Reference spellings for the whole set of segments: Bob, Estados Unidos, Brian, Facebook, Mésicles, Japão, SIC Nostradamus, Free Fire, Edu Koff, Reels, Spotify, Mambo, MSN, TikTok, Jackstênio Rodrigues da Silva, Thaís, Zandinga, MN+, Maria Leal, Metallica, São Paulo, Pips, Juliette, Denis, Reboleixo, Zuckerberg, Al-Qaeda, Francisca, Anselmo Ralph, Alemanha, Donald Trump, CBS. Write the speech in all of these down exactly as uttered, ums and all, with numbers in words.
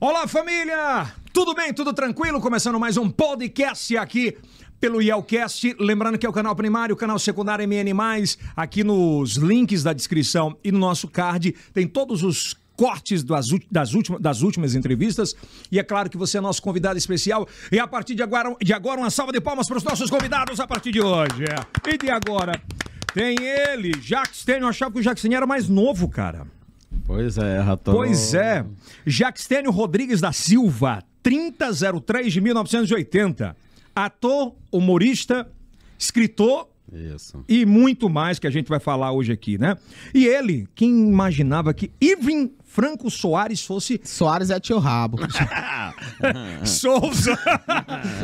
Olá, família! Tudo bem? Tudo tranquilo? Começando mais um podcast aqui pelo IELCast. Lembrando que é o canal primário, o canal secundário M N Mais. Aqui nos links da descrição e no nosso card tem todos os cortes das, das, últimas, das últimas entrevistas. E é claro que você é nosso convidado especial. E a partir de agora, de agora uma salva de palmas para os nossos convidados a partir de hoje. É. E de agora tem ele, Jackstênio. Eu achava que o Jackstênio era mais novo, cara. Pois é, Ratão. Pois é. Jackstênio Rodrigues da Silva, trinta zero três de mil novecentos e oitenta. Ator, humorista, escritor. Isso. E muito mais que a gente vai falar hoje aqui, né? E ele, quem imaginava que Irving Franco Soares fosse... Soares é tio rabo. Souza.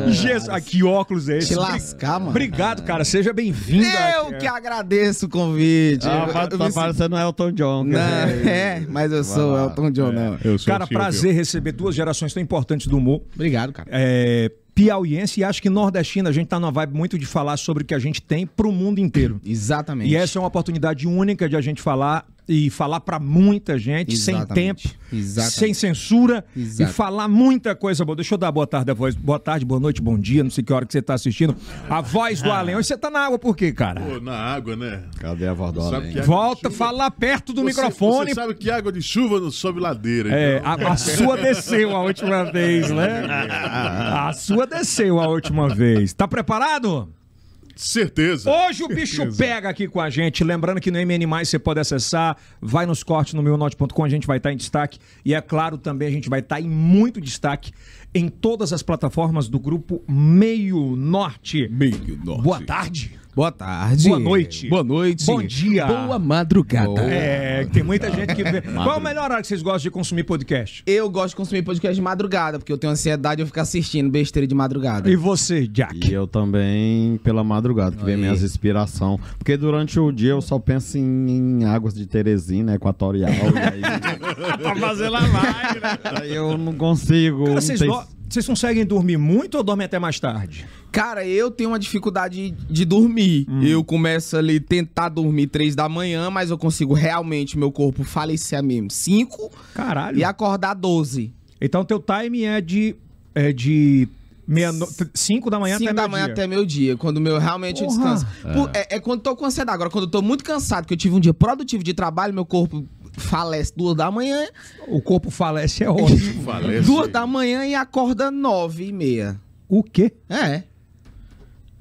Jesus, ah, que óculos é esse? Te lascar, mano. Obrigado, cara. Seja bem-vindo. Eu aqui. Que agradeço o convite. Ah, mas eu, eu, eu, você não é Elton John. Não, é, mas eu sou Elton John, é. não. Eu sou cara, tio, prazer tio. receber duas gerações tão importantes do humor. Obrigado, cara. É... piauiense, e acho que nordestina, a gente tá numa vibe muito de falar sobre o que a gente tem pro mundo inteiro. Exatamente. E essa é uma oportunidade única de a gente falar e falar pra muita gente, exatamente, sem tempo, exatamente, sem censura, exato, e falar muita coisa boa. Deixa eu dar boa tarde a voz. Boa tarde, boa noite, bom dia, não sei que hora que você tá assistindo. A voz do além. Hoje você tá na água por quê, cara? Pô, na água, né? Cadê a voz do além? Volta, falar perto do você, microfone. Você sabe que água de chuva não sobe ladeira. Então. É, a, a sua desceu a última vez, né? A sua desceu a última vez. Tá preparado? Certeza. Hoje o bicho certeza. pega aqui com a gente. Lembrando que no M N Mais você pode acessar. Vai nos cortes no meio norte ponto com, a gente vai estar em destaque. E é claro também a gente vai estar em muito destaque em todas as plataformas do grupo Meio Norte. Meio Norte. Boa tarde. Boa tarde. Boa noite. Boa noite. Bom dia. Boa madrugada. Boa é, madrugada. Tem muita gente que vê. Qual é o melhor horário que vocês gostam de consumir podcast? Eu gosto de consumir podcast de madrugada, porque eu tenho ansiedade de ficar assistindo besteira de madrugada. E você, Jack? E eu também pela madrugada, que vem minhas inspirações. Porque durante o dia eu só penso em, em águas de Teresina, equatorial. Aí... pra fazer lavagem, né? Aí eu não consigo. Cara, não vocês tem... go... Vocês conseguem dormir muito ou dormem até mais tarde? Cara, eu tenho uma dificuldade de dormir. Hum. Eu começo ali tentar dormir três da manhã, mas eu consigo realmente, meu corpo falecer mesmo cinco. Caralho. E acordar doze. Então teu time é de... É de... Meia no... cinco da manhã cinco até meio-dia. cinco da manhã dia. até meio-dia, quando meu, realmente eu descanso. É. Por, é, é quando tô com ansiedade. Agora, quando eu tô muito cansado, que eu tive um dia produtivo de trabalho, meu corpo falece duas da manhã. O corpo falece é ótimo. Falece. Duas da manhã e acorda nove e meia. O quê? É.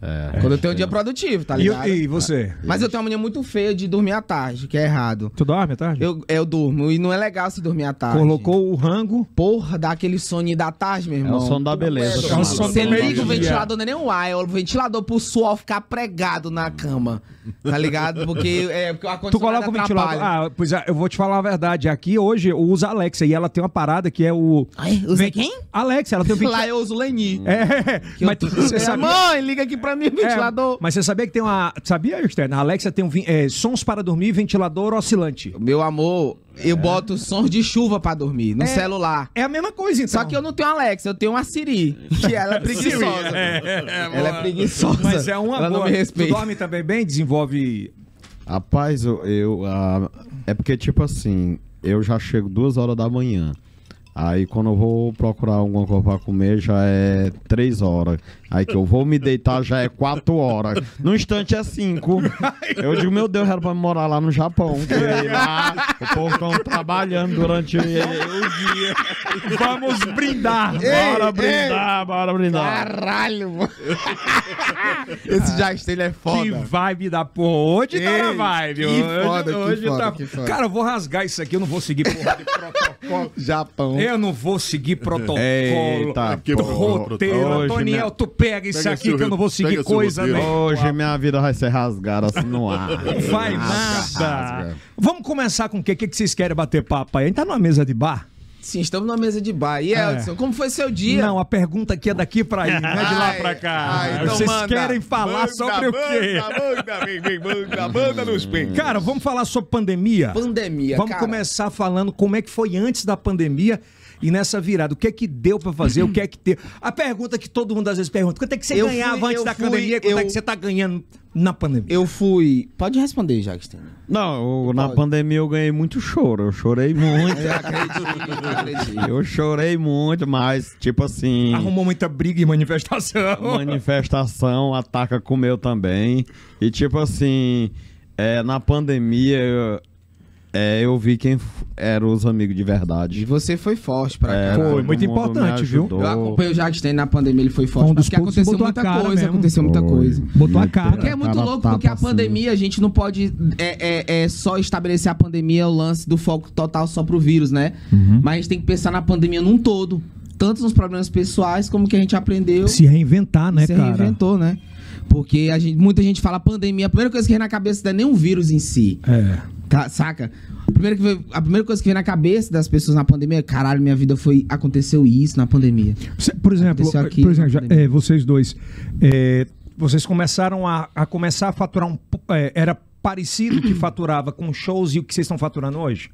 É, quando eu tenho um dia produtivo, tá ligado? E, eu, e você? Mas eu tenho uma mania muito feia de dormir à tarde, que é errado. Tu dorme à tarde? Eu, eu durmo, e não é legal se dormir à tarde. Colocou o rango. Porra, dá aquele soninho da tarde, meu irmão. É o sono da beleza. É, é o sono você liga o ventilador, não é nem um ar, é o ventilador pro suor ficar pregado na cama, tá ligado? Porque é porque a tu coloca o ventilador. Ah, pois é, eu vou te falar a verdade. Aqui hoje eu uso a Alexa, e ela tem uma parada que é o... Ai, usa Vem... quem? Alexa, ela tem o ventilador. Lá eu uso o Lenny. É, que mas eu... tu, você sabe... Mãe, liga aqui pra ventilador. É, mas você sabia que tem uma... Sabia, Justin? A Alexa tem um é, sons para dormir, ventilador oscilante. Meu amor, eu é. boto sons de chuva pra dormir, no é. celular. É a mesma coisa, então. Só que eu não tenho Alexa, eu tenho uma Siri, que ela é preguiçosa. é, é, ela é preguiçosa. Mas é uma ela boa. Não me respeita. Tu dorme também bem? Desenvolve... Rapaz, eu... eu uh, é porque, tipo assim, eu já chego duas horas da manhã. Aí quando eu vou procurar alguma coisa pra comer, já é três horas. Aí que eu vou me deitar, já é quatro horas. No instante é cinco. Eu digo, meu Deus, era pra morar lá no Japão. Porque lá o povo tá trabalhando durante o dia. Vamos brindar. Ei, bora brindar, ei. bora brindar. Caralho, mano. Esse Jackstênio é foda. Que vibe da porra. Hoje ei, tá na vibe. Que hoje, foda, hoje que foda, tá... que foda. Cara, eu vou rasgar isso aqui, eu não vou seguir porra de protocolo. Japão. Eu não vou seguir protocolo, Eita, que roteiro. Toniel, tu pega isso pega aqui que eu não vou seguir coisa, né? Hoje minha vida vai ser rasgada assim no ar. Não vai nada. Vamos começar com o quê? O que vocês querem bater papo aí? A gente tá numa mesa de bar? Sim, estamos numa mesa de bar. E Elton, é. como foi seu dia? Não, a pergunta aqui é daqui pra aí, não é de lá pra cá. Ai, então vocês manda, querem falar manda, sobre manda, o quê? Manda, vem, vem, manda, manda nos peitos. Cara, vamos falar sobre pandemia? Pandemia, Vamos cara. começar falando como é que foi antes da pandemia E nessa virada, o que é que deu pra fazer? O que é que deu? A pergunta que todo mundo às vezes pergunta, quanto é que você eu ganhava fui, antes da fui, pandemia? Quanto eu... é que você tá ganhando na pandemia? Eu fui... Pode responder, Jackstênio. Não, eu, na pandemia eu ganhei muito choro. Eu chorei muito. Eu acredito, eu acredito. Eu chorei muito, mas tipo assim... Arrumou muita briga e manifestação. Manifestação, ataca comeu também. E tipo assim... É, na pandemia... Eu... É, eu vi quem eram os amigos de verdade. E você foi forte pra é, cara. Foi muito importante, viu? Eu acompanhei o Jackstênio na pandemia, ele foi forte. Um porque aconteceu muita coisa, mesmo. aconteceu muita foi. coisa. Botou a cara. Porque é muito cara louco, tá porque a pandemia, assim. a gente não pode é, é, é só estabelecer a pandemia, o lance do foco total só pro vírus, né? Uhum. Mas a gente tem que pensar na pandemia num todo. Tanto nos problemas pessoais, como que a gente aprendeu... Se reinventar, né, se cara? Se reinventou, né? Porque a gente, muita gente fala pandemia, a primeira coisa que vem na cabeça não é nem um vírus em si. É. Tá, saca? A primeira, que veio, a primeira coisa que vem na cabeça das pessoas na pandemia é, caralho, minha vida foi... Aconteceu isso na pandemia. Por exemplo, aqui, por exemplo já, é, vocês dois, é, vocês começaram a, a começar a faturar um... É, era parecido o que faturava com shows e o que vocês estão faturando hoje?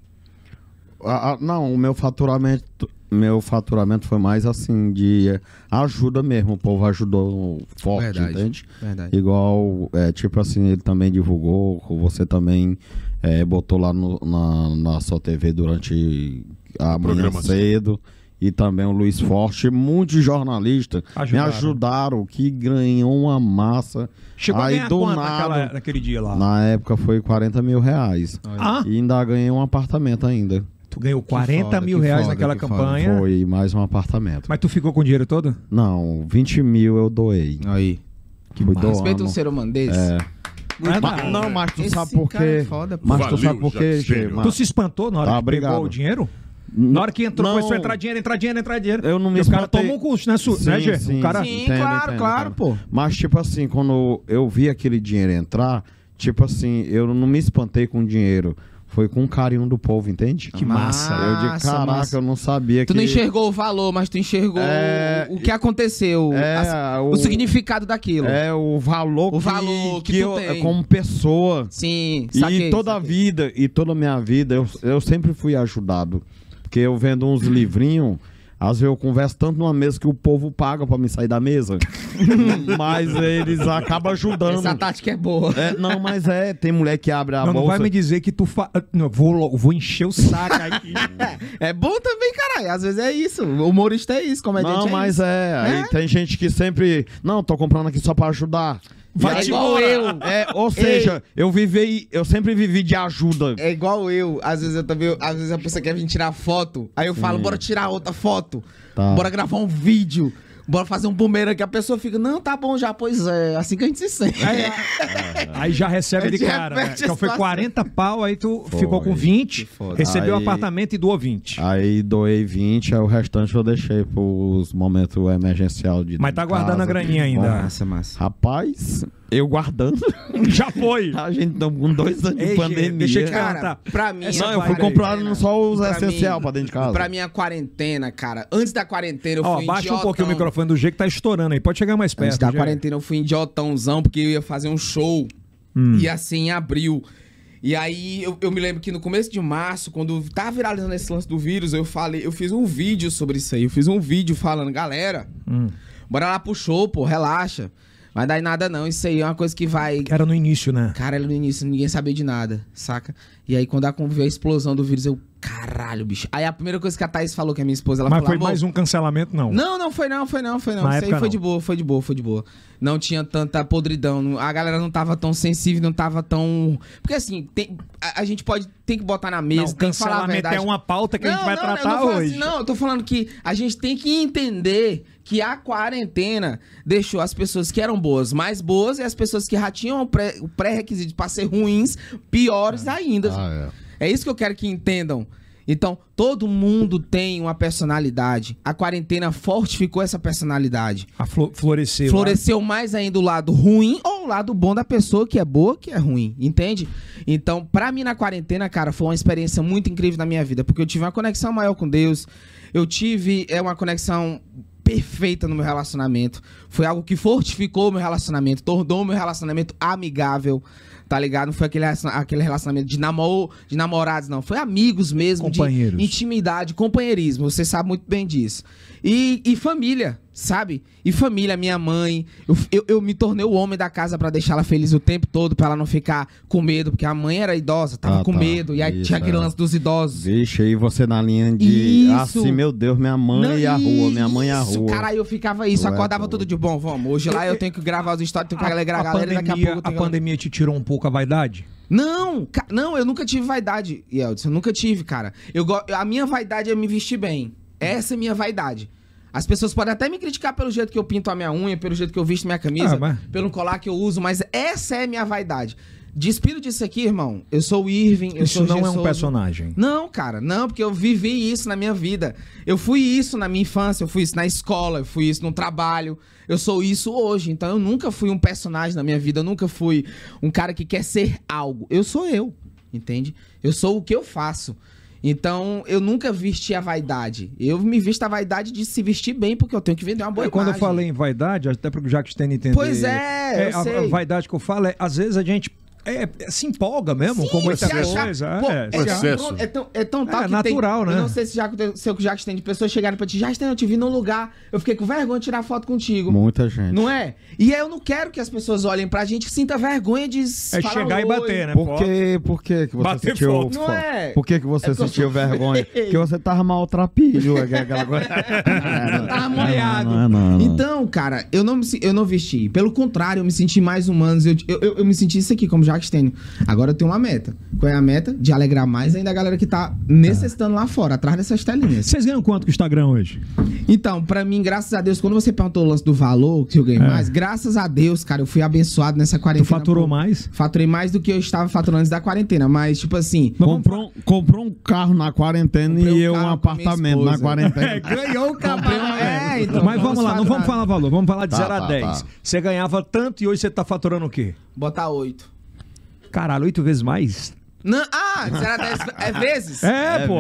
Ah, não, o meu faturamento... Meu faturamento foi mais assim, de ajuda mesmo, o povo ajudou forte, verdade, entende? Verdade. Igual, é, tipo assim, ele também divulgou, você também é, botou lá no, na, na sua T V durante a manhã cedo. E também o Luiz Forte, muitos jornalistas ajudaram. me ajudaram, que ganhou uma massa. Chegou aí a ganhar do nada, naquela, naquele dia lá? Na época foi quarenta mil reais. Ah. E ainda ganhei um apartamento ainda. Tu ganhou quarenta mil reais naquela campanha. Foi mais um apartamento. Mas tu ficou com o dinheiro todo? Não, vinte mil eu doei. Aí. Que respeita um ser humano desse. É. Mas, mas, não, não, mas tu esse sabe por quê? É mas tu sabe por quê, Gê? Tu se espantou na hora tá, que obrigado. pegou o dinheiro? Na hora que entrou, não. foi só entrar dinheiro, entrar dinheiro, entrar dinheiro. Eu não me espantei. O cara tomou um custo, né, Su? Sim, né, Gê? Sim, o cara... sim entendo, claro, entendo, claro, entendo. pô. Mas tipo assim, quando eu vi aquele dinheiro entrar, tipo assim, eu não me espantei com o dinheiro. Foi com o carinho do povo, entende? Que massa. Eu digo, caraca, massa. eu não sabia tu que... Tu não enxergou o valor, mas tu enxergou é... o que aconteceu. É... A... O... o significado daquilo. É, o valor o que, valor que, que eu, tu tem. Como pessoa. Sim, saquei, E toda saquei. a vida, e toda a minha vida, eu, eu sempre fui ajudado. Porque eu vendo uns livrinhos... Às vezes eu converso tanto numa mesa que o povo paga pra me sair da mesa. Mas eles acabam ajudando. Essa tática é boa. É, não, mas é, tem mulher que abre a não, bolsa. Não vai me dizer que tu fa... Não, vou, vou encher o saco aqui. É bom também, caralho. Às vezes é isso. O humorista é isso, comediante Não, é mas isso. é. Aí é? tem gente que sempre... Não, tô comprando aqui só pra ajudar. Vai é igual eu. É, ou seja, Ei. eu vivi, eu sempre vivi de ajuda. É igual eu. Às vezes eu também, às vezes a pessoa quer vir tirar foto, aí eu Sim. falo, bora tirar outra foto. Tá. Bora gravar um vídeo. Bora fazer um bumerangue, que a pessoa fica, não, tá bom já, pois é, assim que a gente se sente. É, é. Aí já recebe é, de cara, né? Então foi quarenta pau, aí tu foi, ficou com vinte, recebeu o um apartamento e doou vinte. Aí doei vinte, aí o restante eu deixei pros momentos emergencial de Mas tá guardando casa, a graninha ainda. Bom. Massa, massa. Rapaz, eu guardando. Já foi. A gente tá com dois anos Ei, de pandemia. Deixa eu te contar. Pra mim, não, eu fui comprar só os essenciais pra dentro de casa. Pra minha quarentena, cara. Antes da quarentena eu Ó, fui idiotão. Ó, baixa um pouquinho o microfone do G que tá estourando aí. Pode chegar mais perto. Antes da G. quarentena eu fui idiotãozão porque eu ia fazer um show. Hum. E assim, em abril. E aí eu, eu me lembro que no começo de março, quando tava viralizando esse lance do vírus, eu falei, eu fiz um vídeo sobre isso aí. Eu fiz um vídeo falando, galera, hum. bora lá pro show, pô, relaxa. Vai dar em nada não, isso aí é uma coisa que vai... Era no início, né? Cara, era no início, ninguém sabia de nada, saca? E aí quando veio a explosão do vírus, eu... Caralho, bicho. Aí a primeira coisa que a Thaís falou, que é minha esposa, ela Mas falou... Mas foi mais um cancelamento, não? Não, não foi não, foi não, foi não. Na isso aí foi não. de boa, foi de boa, foi de boa. Não tinha tanta podridão, a galera não tava tão sensível, não tava tão... Porque assim, tem... a, a gente pode... Tem que botar na mesa, não, tem que falar a verdade. Cancelamento é uma pauta que não, a gente vai não, tratar não, eu não hoje. Assim, não, eu tô falando que a gente tem que entender... que a quarentena deixou as pessoas que eram boas mais boas e as pessoas que já tinham o pré-requisito para ser ruins, piores é. ainda. Ah, é. é isso que eu quero que entendam. Então, todo mundo tem uma personalidade. A quarentena fortificou essa personalidade. A flo floresceu. Floresceu lá. mais ainda o lado ruim ou o lado bom da pessoa que é boa, que é ruim. Entende? Então, pra mim, na quarentena, cara, foi uma experiência muito incrível na minha vida. Porque eu tive uma conexão maior com Deus. Eu tive é, uma conexão... perfeita no meu relacionamento. Foi algo que fortificou o meu relacionamento, tornou o meu relacionamento amigável, tá ligado? Não foi aquele, aquele relacionamento de, namor, de namorados, não. Foi amigos mesmo, de intimidade, companheirismo. Você sabe muito bem disso. E, e família, sabe? E família, minha mãe. Eu, eu, eu me tornei o homem da casa pra deixar ela feliz o tempo todo, pra ela não ficar com medo, porque a mãe era idosa, tava ah, com tá. medo. E aí isso, tinha aquele lance dos idosos. Vixe, aí você na linha de... Isso. Assim, meu Deus, minha mãe não, e a rua, minha mãe e a rua. Cara, aí eu ficava isso, Ué, acordava todo de bom, vamos. Hoje lá eu tenho que gravar os stories, tenho que alegrar a, a galera. A pandemia, daqui a pouco a pandemia te tirou um pouco a vaidade? Não, não, eu nunca tive vaidade, Elton, eu nunca tive, cara. Eu, a minha vaidade é me vestir bem. Essa é minha vaidade. As pessoas podem até me criticar pelo jeito que eu pinto a minha unha, pelo jeito que eu visto minha camisa, ah, mas... pelo colar que eu uso, mas essa é minha vaidade. Despido disso aqui, irmão. Eu sou o Irving, eu isso sou o Isso não é um personagem. Não, cara, não, porque eu vivi isso na minha vida. Eu fui isso na minha infância, eu fui isso na escola, eu fui isso no trabalho. Eu sou isso hoje, então eu nunca fui um personagem na minha vida, eu nunca fui um cara que quer ser algo. Eu sou eu, entende? Eu sou o que eu faço. Então, eu nunca vesti a vaidade. Eu me visto a vaidade de se vestir bem, porque eu tenho que vender uma boa é, imagem. Quando eu falei em vaidade, até porque o Jackstênio entendeu. Pois é, é eu a, sei. A vaidade que eu falo é, às vezes a gente... É, se empolga mesmo, sim, com muita coisa. É tão tal é, que natural, tem, né? Eu não sei se já aconteceu com o Jackstênio, de pessoas chegarem pra ti, Jackstênio, eu te vi num lugar, eu fiquei com vergonha de tirar foto contigo. Muita gente. Não é? E eu não quero que as pessoas olhem pra gente que sinta vergonha de é falar chegar oi. E bater, né? Por que, por que que você bater sentiu... Foto. Não é? Por que que você é sentiu eu... vergonha? Porque você tava maltrapilho. Aquela coisa. Você tava molhado. Não, não, não, não. Então, cara, eu não, me, eu não vesti. Pelo contrário, eu me senti mais humano. Eu, eu, eu, eu me senti isso aqui, como já Jackstênio. Agora eu tenho uma meta. Qual é a meta? De alegrar mais ainda a galera que tá necessitando lá fora, atrás dessas telinhas. Vocês ganham quanto com o Instagram hoje? Então, pra mim, graças a Deus, quando você perguntou o lance do valor, que eu ganhei é. mais, graças a Deus, cara, eu fui abençoado nessa quarentena. Tu faturou pô, mais? Faturei mais do que eu estava faturando antes da quarentena, mas tipo assim... Comprou, comprou um carro na quarentena e eu um apartamento na quarentena. É, ganhou o carro. É, então, mas vamos, vamos lá, faturar. Não vamos falar valor, vamos falar de zero tá, a tá, dez. Tá. Você ganhava tanto e hoje você tá faturando o quê? Botar oito. Caralho, oito vezes mais? Não, ah, será dez é vezes? É, é pô.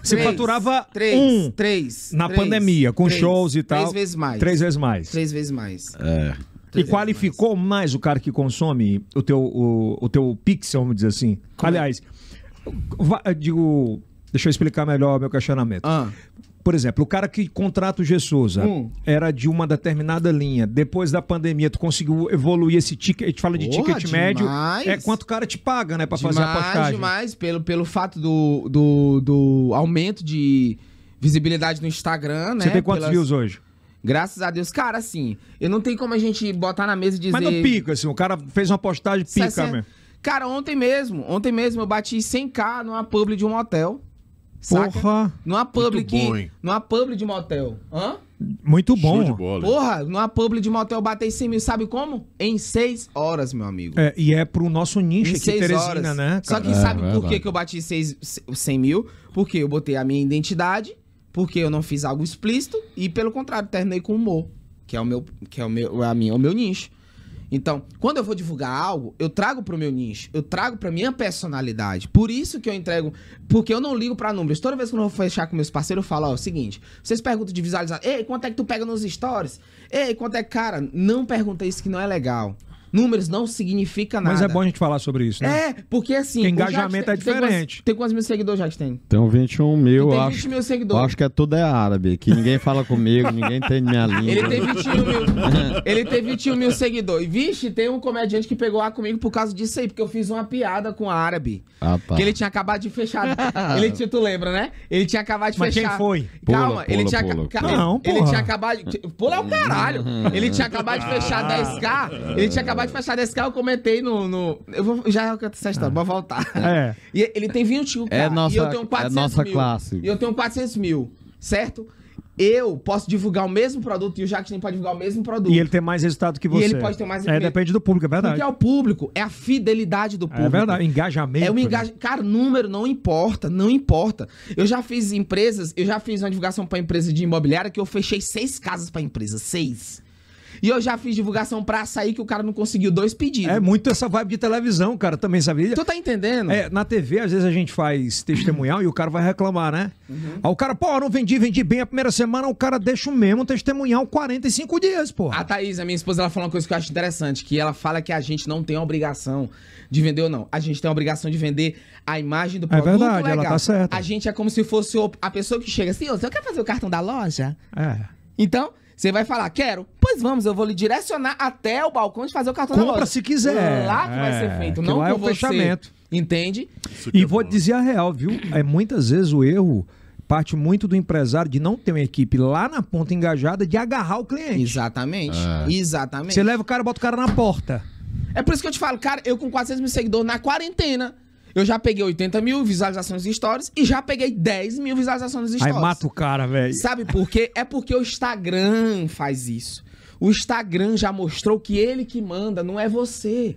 Você faturava três, um três, na três, pandemia, com três, shows e tal. Três vezes mais. Três vezes mais. Três vezes mais. É. Três e qualificou mais. mais o cara que consome o teu, o, o teu pixel, vamos dizer assim. Como? Aliás, eu digo, deixa eu explicar melhor o meu questionamento. Ah. Por exemplo, o cara que contrata o G. Souza hum. era de uma determinada linha. Depois da pandemia, tu conseguiu evoluir esse ticket. A gente fala de Porra, ticket médio. Demais. É quanto o cara te paga, né? Pra demais, fazer a postagem. Demais, pelo, pelo fato do, do, do aumento de visibilidade no Instagram, né? Você tem quantos Pelas... views hoje? Graças a Deus. Cara, assim, eu não tem como a gente botar na mesa e dizer... Mas não pica, assim. O cara fez uma postagem, pica sessenta... mesmo. Cara, ontem mesmo, ontem mesmo eu bati cem mil numa publi de um hotel. Saca? Porra! Numa publi, que, numa publi de motel. Hã? Muito bom. De bola. Porra, numa publi de motel batei cem mil, sabe como? Em seis horas, meu amigo. É, e é pro nosso nicho em aqui, seis Teresina, horas. Né? Cara? Só que é, sabe é, por é, que, que eu bati cem mil? Porque eu botei a minha identidade, porque eu não fiz algo explícito e, pelo contrário, terminei com humor, que é o meu, que é o meu, a minha, o meu nicho. Então, quando eu vou divulgar algo, eu trago pro meu nicho, eu trago pra minha personalidade. Por isso que eu entrego, porque eu não ligo pra números. Toda vez que eu vou fechar com meus parceiros, eu falo, ó, é o seguinte, vocês perguntam de visualizar, ei, quanto é que tu pega nos stories? Ei, quanto é, cara, não pergunta isso que não é legal. Números não significa nada. Mas é bom a gente falar sobre isso, né? É, porque assim... Porque engajamento é diferente. Tem quantos mil seguidores já que tem? Tem vinte e um mil, acho. Tem vinte mil seguidores. Acho que é tudo é árabe, que ninguém fala comigo, ninguém entende minha língua. Ele tem vinte e um mil. Ele tem vinte e um mil seguidores. Vixe, tem um comediante que pegou ar comigo por causa disso aí, porque eu fiz uma piada com árabe. Ah, tá. Que ele tinha acabado de fechar... ele, tu lembra, né? Ele tinha acabado de Mas fechar... Mas quem foi? Calma, pula, ele, pula, tinha... Pula, pula. Ele, não, ele tinha acabado... De... Pula é o caralho. Ele tinha acabado de fechar dez mil, ele tinha acabado Acabou de fechar desse carro, eu comentei no... no... Eu vou já contar essa história, vou voltar. É. E ele tem vinte e um mil, é nossa, e eu tenho quatrocentos é nossa mil. Classe. E eu tenho quatrocentos mil, certo? Eu posso divulgar o mesmo produto e o Jackstênio pode divulgar o mesmo produto. E ele tem mais resultado que você. E ele pode ter mais resultado. É, depende do público, é verdade. Porque é o público, é a fidelidade do público. É verdade, engajamento. É um engaja... né? Cara, número não importa, não importa. Eu já fiz empresas, eu já fiz uma divulgação pra empresa de imobiliária que eu fechei seis casas pra empresa, seis. E eu já fiz divulgação pra açaí que o cara não conseguiu dois pedidos. É muito essa vibe de televisão, cara, também, sabe? Tu tá entendendo? É, na T V, às vezes a gente faz testemunhal e o cara vai reclamar, né? Uhum. Aí o cara, pô, não vendi, vendi bem a primeira semana, o cara deixa o mesmo testemunhal quarenta e cinco dias, pô. A Thaís, a minha esposa, ela fala uma coisa que eu acho interessante, que ela fala que a gente não tem a obrigação de vender ou não. A gente tem a obrigação de vender a imagem do produto. É verdade, legal. Ela tá certa. A gente é como se fosse a pessoa que chega assim, você quer fazer o cartão da loja? É. Então... você vai falar, quero? Pois vamos, eu vou lhe direcionar até o balcão de fazer o cartão da loja. Compra se quiser. Lá que é, vai ser feito, não lá é o você, fechamento. Entende? E é vou bom. dizer a real, viu? É, muitas vezes o erro parte muito do empresário de não ter uma equipe lá na ponta engajada de agarrar o cliente. Exatamente, é. Exatamente. Você leva o cara e bota o cara na porta. É por isso que eu te falo, cara, eu com quatrocentos mil seguidores na quarentena, eu já peguei oitenta mil visualizações de stories e já peguei dez mil visualizações de stories. Aí mata o cara, velho. Sabe por quê? É porque o Instagram faz isso. O Instagram já mostrou que ele que manda, não é você.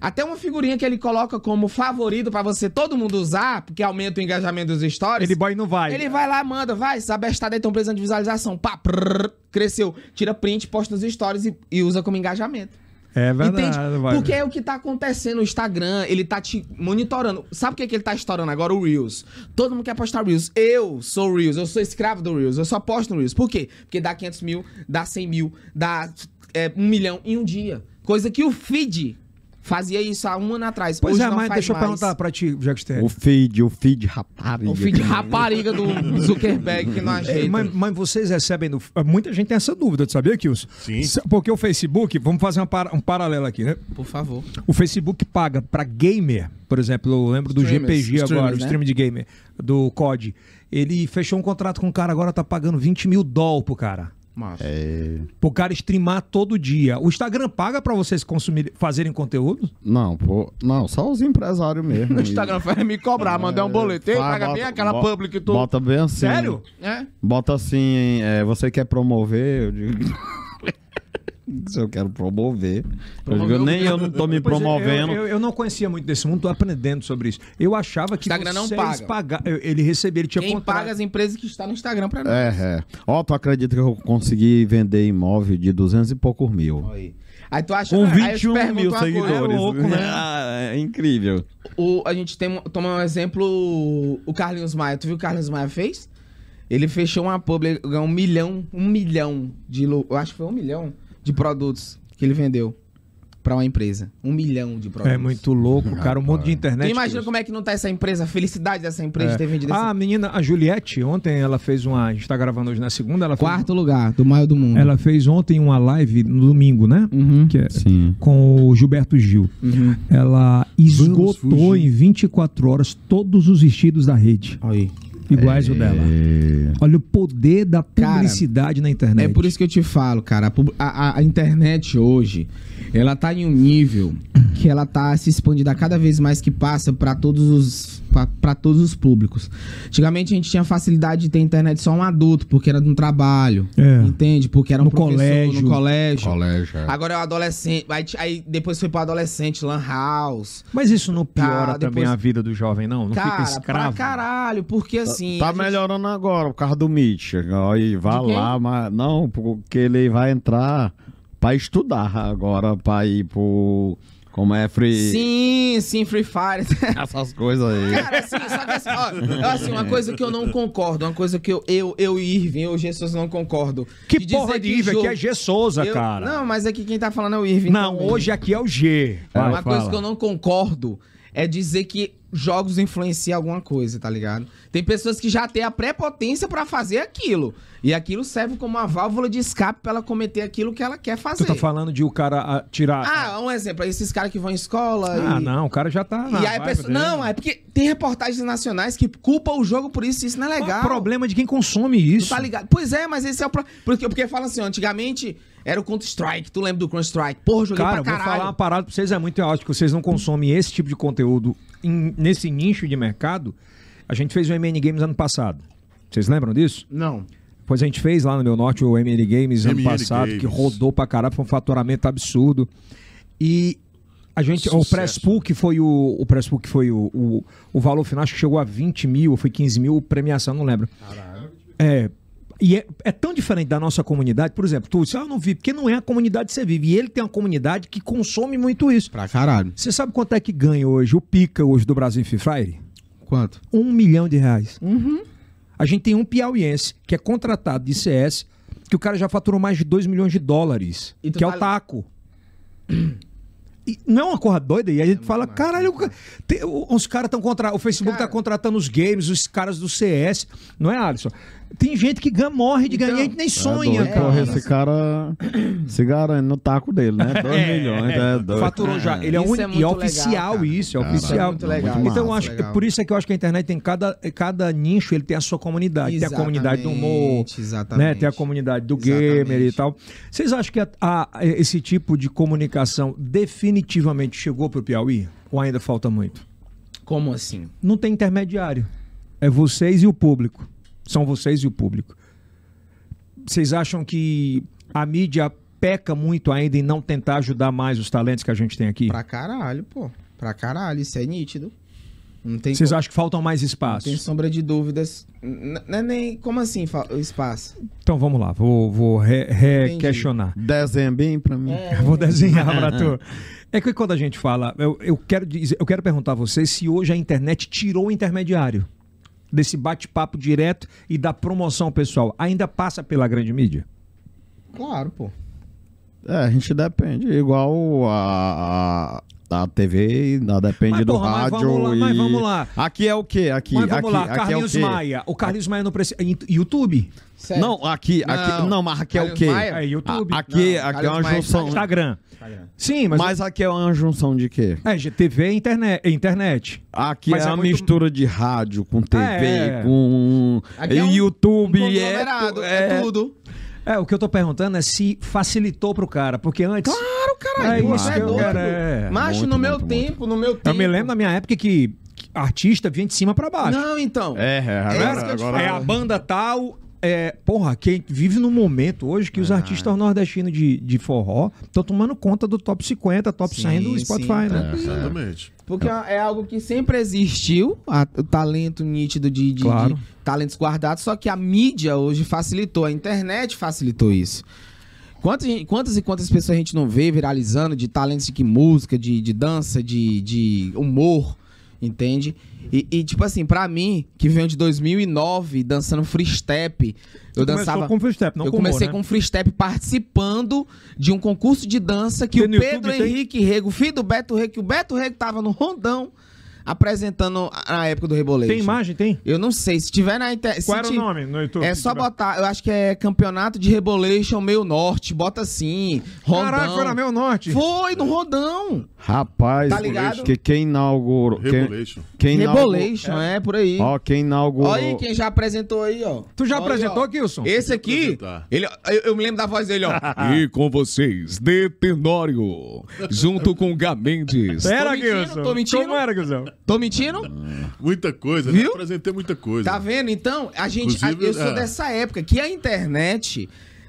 Até uma figurinha que ele coloca como favorito pra você todo mundo usar, porque aumenta o engajamento dos stories. Ele boy não vai. Ele vai lá, manda, vai, essa bestada aí, tão precisando de visualização. Pá, prrr, cresceu. Tira print, posta nos stories e, e usa como engajamento. É verdade. Entende? Porque é o que tá acontecendo no Instagram, ele tá te monitorando. Sabe o que, é que ele tá estourando agora? O Reels. Todo mundo quer postar Reels. Eu sou Reels, eu sou escravo do Reels, eu só posto no Reels. Por quê? Porque dá quinhentos mil, dá cem mil, dá é, um milhão em um dia. Coisa que o feed fazia isso há um ano atrás. Pois Hoje é, mas deixa mais. eu perguntar pra ti, Jackstênio. O feed, o feed rapariga. O feed rapariga do Zuckerberg que não ajeita. É, mas, mas vocês recebem... No... Muita gente tem essa dúvida, tu sabia, Gilson? Sim. Porque o Facebook... Vamos fazer um, par... um paralelo aqui, né? Por favor. O Facebook paga pra gamer, por exemplo, eu lembro do Streamers, G P G agora, né? O stream de gamer, do C O D. Ele fechou um contrato com o cara, agora tá pagando vinte mil dólares pro cara. É... pro cara streamar todo dia. O Instagram paga pra vocês consumirem, fazerem conteúdo? Não, pô, não, só os empresários mesmo. O Instagram faz me cobrar, é, mandar um boletim, paga bota, bem aquela bota, public toda. Bota bem assim. Sério? É? Bota assim, é, você quer promover? Eu digo... se eu quero promover, promover eu digo, nem eu não tô me promovendo. Eu, eu, eu não conhecia muito desse mundo, tô aprendendo sobre isso. Eu achava que Instagram não paga. Pagar, ele recebia, ele tinha Quem contrato. paga as empresas que está no Instagram para nós. É, é. Ó, tu acredita que eu consegui vender imóvel de duzentos e poucos mil? Aí, aí tu acha, com vinte e um mil seguidores. É louco, né? É, é incrível. O, a gente tem, toma um exemplo, o Carlinhos Maia. Tu viu o Carlinhos Maia fez? Ele fechou uma publi, um milhão, um milhão de, eu acho que foi um milhão. de produtos que ele vendeu pra uma empresa. Um milhão de produtos. É muito louco, cara. O mundo de internet... Tu imagina como é que não tá essa empresa, a felicidade dessa empresa é. de ter vendido essa... Ah, a menina, a Juliette, ontem ela fez uma... A gente tá gravando hoje na segunda, ela Quarto fez... lugar do maior do mundo. Ela fez ontem uma live no domingo, né? Uhum. Que é... Sim. Com o Gilberto Gil. Uhum. Ela esgotou em vinte e quatro horas todos os vestidos da rede. Aí. Iguais é... o dela. Olha o poder da publicidade, cara, na internet. É por isso que eu te falo, cara. A, a, a internet hoje, ela tá em um nível que ela tá se expandindo cada vez mais que passa para todos os para todos os públicos. Antigamente a gente tinha facilidade de ter internet só um adulto, porque era de um trabalho, é. entende? Porque era um no professor colégio. no colégio. colégio é. Agora é o adolescente, aí, aí depois foi pro adolescente, lan house. Mas isso não piora tá, também depois... a vida do jovem, não? Não cara, fica escravo? Pra caralho, porque assim... Sim, tá melhorando gente... agora por causa do Mitch. Aí vai lá, mas não, porque ele vai entrar pra estudar agora, pra ir pro... Como é Free... Sim, sim, Free Fire. Essas coisas aí. Cara, assim, só que assim, ó, assim, uma coisa que eu não concordo, uma coisa que eu, eu, eu e Irving, eu e G. Souza não concordo. Que de porra de Irving, jogo... aqui é G. Souza, eu... cara. Não, mas aqui quem tá falando é o Irving. Não, também. Hoje aqui é o G. Vai, uma fala. coisa que eu não concordo é dizer que jogos influenciam alguma coisa, tá ligado? Tem pessoas que já têm a prepotência pra fazer aquilo. E aquilo serve como uma válvula de escape pra ela cometer aquilo que ela quer fazer. Tu tá falando de o cara tirar... Ah, um exemplo. Esses caras que vão à escola... Ah, e... não. O cara já tá... E aí a pessoa... Não, é porque tem reportagens nacionais que culpam o jogo por isso. Isso não é legal. O problema de quem consome isso. Tu tá ligado? Pois é, mas esse é o problema. Porque, porque fala assim, ó, antigamente... Era o Counter-Strike, tu lembra do Counter-Strike? Porra, joguei pra caralho. Cara, eu vou falar uma parada pra vocês, é muito ótimo, que vocês não consomem esse tipo de conteúdo em, nesse nicho de mercado. A gente fez o M N Games ano passado. Vocês lembram disso? Não. Pois a gente fez lá no Meio Norte o M N Games ano passado, que rodou pra caralho, foi um faturamento absurdo. E a gente, o press pool que foi o, o press pool que foi o, o, o valor final, acho que chegou a vinte mil, foi quinze mil, premiação, não lembro. Caralho. É... E é, é tão diferente da nossa comunidade, por exemplo, tu disse, ah, eu não vi, porque não é a comunidade que você vive. E ele tem uma comunidade que consome muito isso. Pra caralho. Você sabe quanto é que ganha hoje o Pica hoje do Brasil em Free Fire? Quanto? Um milhão de reais. Uhum. A gente tem um piauiense que é contratado de C S, que o cara já faturou mais de dois milhões de dólares, que fala... é o Taco. E não é uma coisa doida? E a gente é fala, caralho, cara, tem, os caras estão contratando, o Facebook está cara... contratando os games, os caras do C S, não é, Alisson? Tem gente que morre de então, ganhar e a gente nem sonha. É doido, porra, é, esse cara se garante no taco dele, né? dois milhões, é doido. Faturou é. já. Ele é, un... é, e é oficial legal, isso, é cara, oficial. É muito legal. Muito então, massa, acho legal. Por isso é que eu acho que a internet tem cada, cada nicho, ele tem a sua comunidade. Exatamente, tem a comunidade do humor, né? Tem a comunidade do exatamente. gamer e tal. Vocês acham que a, a, esse tipo de comunicação definitivamente chegou pro Piauí? Ou ainda falta muito? Como assim? Não tem intermediário. É vocês e o público. São vocês e o público. Vocês acham que a mídia peca muito ainda em não tentar ajudar mais os talentos que a gente tem aqui? Pra caralho, pô. Pra caralho, isso é nítido. Vocês acham que faltam mais espaço? Não tem sombra de dúvidas. N -n nem Como assim espaço? Então vamos lá, vou, vou re-questionar. Re Desenha bem pra mim. É. Vou desenhar pra tu. É que quando a gente fala, eu, eu, quero dizer, eu quero perguntar a vocês se hoje a internet tirou o intermediário desse bate-papo direto e da promoção pessoal, ainda passa pela grande mídia? Claro, pô. É, a gente depende, igual a, a, a T V, depende mas, do porra, rádio. Mas vamos, lá, e... mas vamos lá. Aqui é o quê? Aqui, mas vamos aqui, lá, aqui Carlinhos é o quê? Maia. O Carlinhos Maia não precisa... YouTube? Certo. Não, aqui, aqui... Não. não, mas aqui Carlinhos é o quê? Maia? É YouTube. A, aqui não, aqui é uma Maia junção... Instagram. Instagram. Sim, mas... Mas aqui é uma junção de quê? É, T V e internet. internet. Aqui mas é, é uma muito... mistura de rádio com T V, é. com aqui é um, YouTube. Um conglomerado, é, é tudo. É, o que eu tô perguntando é se facilitou pro cara, porque antes... Claro, caralho, é isso é doido. É. Macho, muito, no meu muito, tempo, muito. no meu tempo... Eu me lembro da minha época que artista vinha de cima pra baixo. Não, então... É, é, agora, é, agora... é a banda tal... É, porra, que vive num momento hoje que os ah. artistas nordestinos de, de forró estão tomando conta do top cinquenta, top cem do Spotify, sim, né? É, exatamente. Porque é. é algo que sempre existiu, a, o talento nítido de, de, claro. de talentos guardados, só que a mídia hoje facilitou, a internet facilitou isso. Quantas, quantas e quantas pessoas a gente não vê viralizando de talentos de que música, de, de dança, de, de humor, entende? E, e, tipo assim, pra mim, que veio de dois mil e nove, dançando free step, eu dançava... com free step, não Eu comecei humor, né? com free step participando de um concurso de dança que tem o Pedro YouTube, Henrique tem... Rego, filho do Beto Rego, que o Beto Rego tava no Rondão apresentando na época do Reboleixo. Tem imagem, tem? Eu não sei, se tiver na internet... Qual era o nome no YouTube? É só botar, eu acho que é Campeonato de Reboleixo Meio Norte, bota assim, Rondão. Caraca, foi no Meio Norte? Foi, no Rondão. Rapaz, tá ligado? Que quem inaugurou... Reboleixo. Quem, quem Reboleixo, é. é, por aí. Ó, quem inaugurou... Olha aí, quem já apresentou aí, ó. Tu já Olha apresentou, aí, Gilson? Esse aqui, ele, eu, eu me lembro da voz dele, ó. E com vocês, Detenório, junto com Gamendes. Era, Gilson? Tô mentindo? Como era, Gilson? Tô mentindo? Muita coisa, viu? Eu apresentei muita coisa. Tá vendo? Então, a gente, a, eu sou é. dessa época que a internet,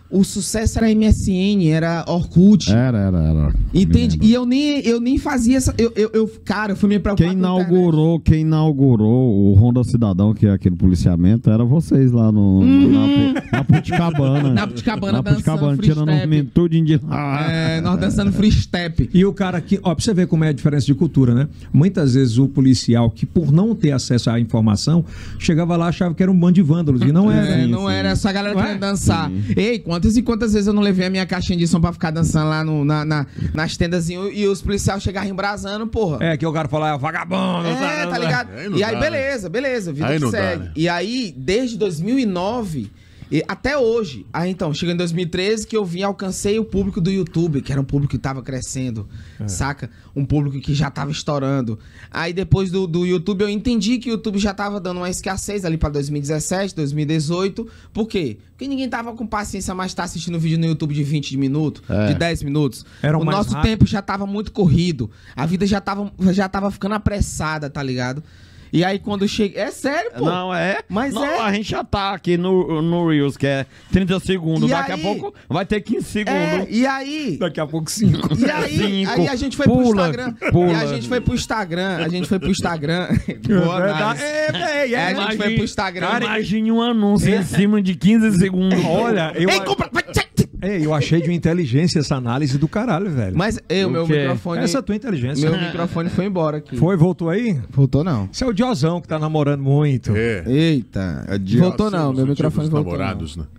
o sucesso era M S N, era Orkut. Era, era, era. Entende? E eu nem, eu nem fazia essa... Eu, eu, eu, cara, eu fui me preocupar quem inaugurou, com Quem inaugurou o Ronda Cidadão, que é aquele policiamento, era vocês lá no, uhum. na, na Puticabana. Na Puticabana, na Puticabana, tirando os meninos tudinho de lá. É, nós dançando free step. E o cara que... Ó, pra você ver como é a diferença de cultura, né? Muitas vezes o policial, que por não ter acesso à informação, chegava lá e achava que era um bando de vândalos. E não era. É, não era, era só a galera querendo dançar. Sim. Ei, quando e quantas vezes eu não levei a minha caixinha de som pra ficar dançando lá no, na, na, nas tendas e, e os policiais chegavam embrasando, porra. É, que o cara falava, vagabundo. É, tá ligado? Aí e aí, dá, beleza, beleza, vida aí que segue. Dá, né? E aí, desde dois mil e nove e até hoje, aí então, chega em dois mil e treze que eu vim, alcancei o público do YouTube, que era um público que tava crescendo, é. saca? Um público que já tava estourando. Aí depois do, do YouTube, eu entendi que o YouTube já tava dando uma escassez ali pra dois mil e dezessete, dois mil e dezoito. Por quê? Porque ninguém tava com paciência mais estar tá assistindo vídeo no YouTube de vinte minutos, é. de dez minutos. Era o nosso rápido. tempo já tava muito corrido, a vida já tava, já tava ficando apressada, tá ligado? E aí quando chega... É sério, pô. Não, é. Mas não, é. A gente já tá aqui no, no Reels, que é trinta segundos. E daqui aí... a pouco vai ter quinze segundos. É, e aí... Daqui a pouco cinco. E aí, cinco. Aí a gente foi pula, pro Instagram. Pula. E a gente foi pro Instagram. A gente foi pro Instagram. Boa, é, é, é, é. A gente imagine, foi pro Instagram. Cara, imagine um anúncio é. em cima de quinze segundos. Olha, eu... Ei, compra... Ei, eu achei de uma inteligência essa análise do caralho, velho. Mas eu, meu microfone... Essa tua inteligência. Meu microfone foi embora aqui. Foi? Voltou aí? Voltou não. Isso é o Diozão que tá namorando muito. É. Eita. É Dios, voltou não, meu microfone voltou namorados, não. Né?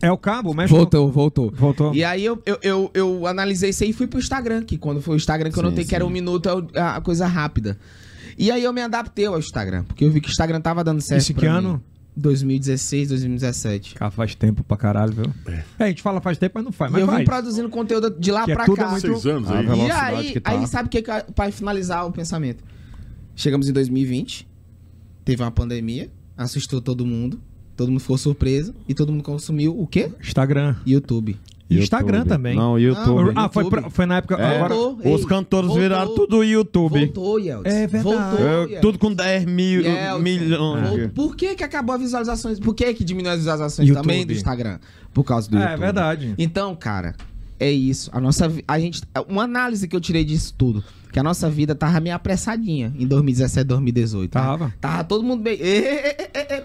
É o cabo, mexe. Voltou, no... voltou. Voltou. E aí eu, eu, eu, eu analisei isso aí e fui pro Instagram, que quando foi o Instagram que sim, eu notei sim. que era um minuto a, a coisa rápida. E aí eu me adaptei ao Instagram, porque eu vi que o Instagram tava dando certo. Esse que ano? Mim. dois mil e dezesseis, dois mil e dezessete. Cara, faz tempo pra caralho, viu? É, a gente fala faz tempo, mas não faz. Mas eu faz. Vim produzindo conteúdo de lá que pra é cá. Muito... Seis anos aí. E aí, que tá. aí sabe o que, que pra finalizar o pensamento? Chegamos em dois mil e vinte, teve uma pandemia, assustou todo mundo, todo mundo ficou surpreso e todo mundo consumiu o quê? Instagram. YouTube. YouTube. Instagram também. Não, YouTube. Ah, ah YouTube. Foi, pra, foi na época... É, agora, voltou, os ei, cantores voltou, viraram tudo YouTube. Voltou, Yeltsin. É verdade. Voltou, é, tudo com dez mil, milhões. Por que que acabou as visualizações? Por que que diminuiu as visualizações YouTube. Também do Instagram? Por causa do é, YouTube. É verdade. Então, cara, é isso. A nossa... A gente, uma análise que eu tirei disso tudo. Que a nossa vida tava meio apressadinha em dois mil e dezessete, dois mil e dezoito. Tava. Né? Tava todo mundo bem.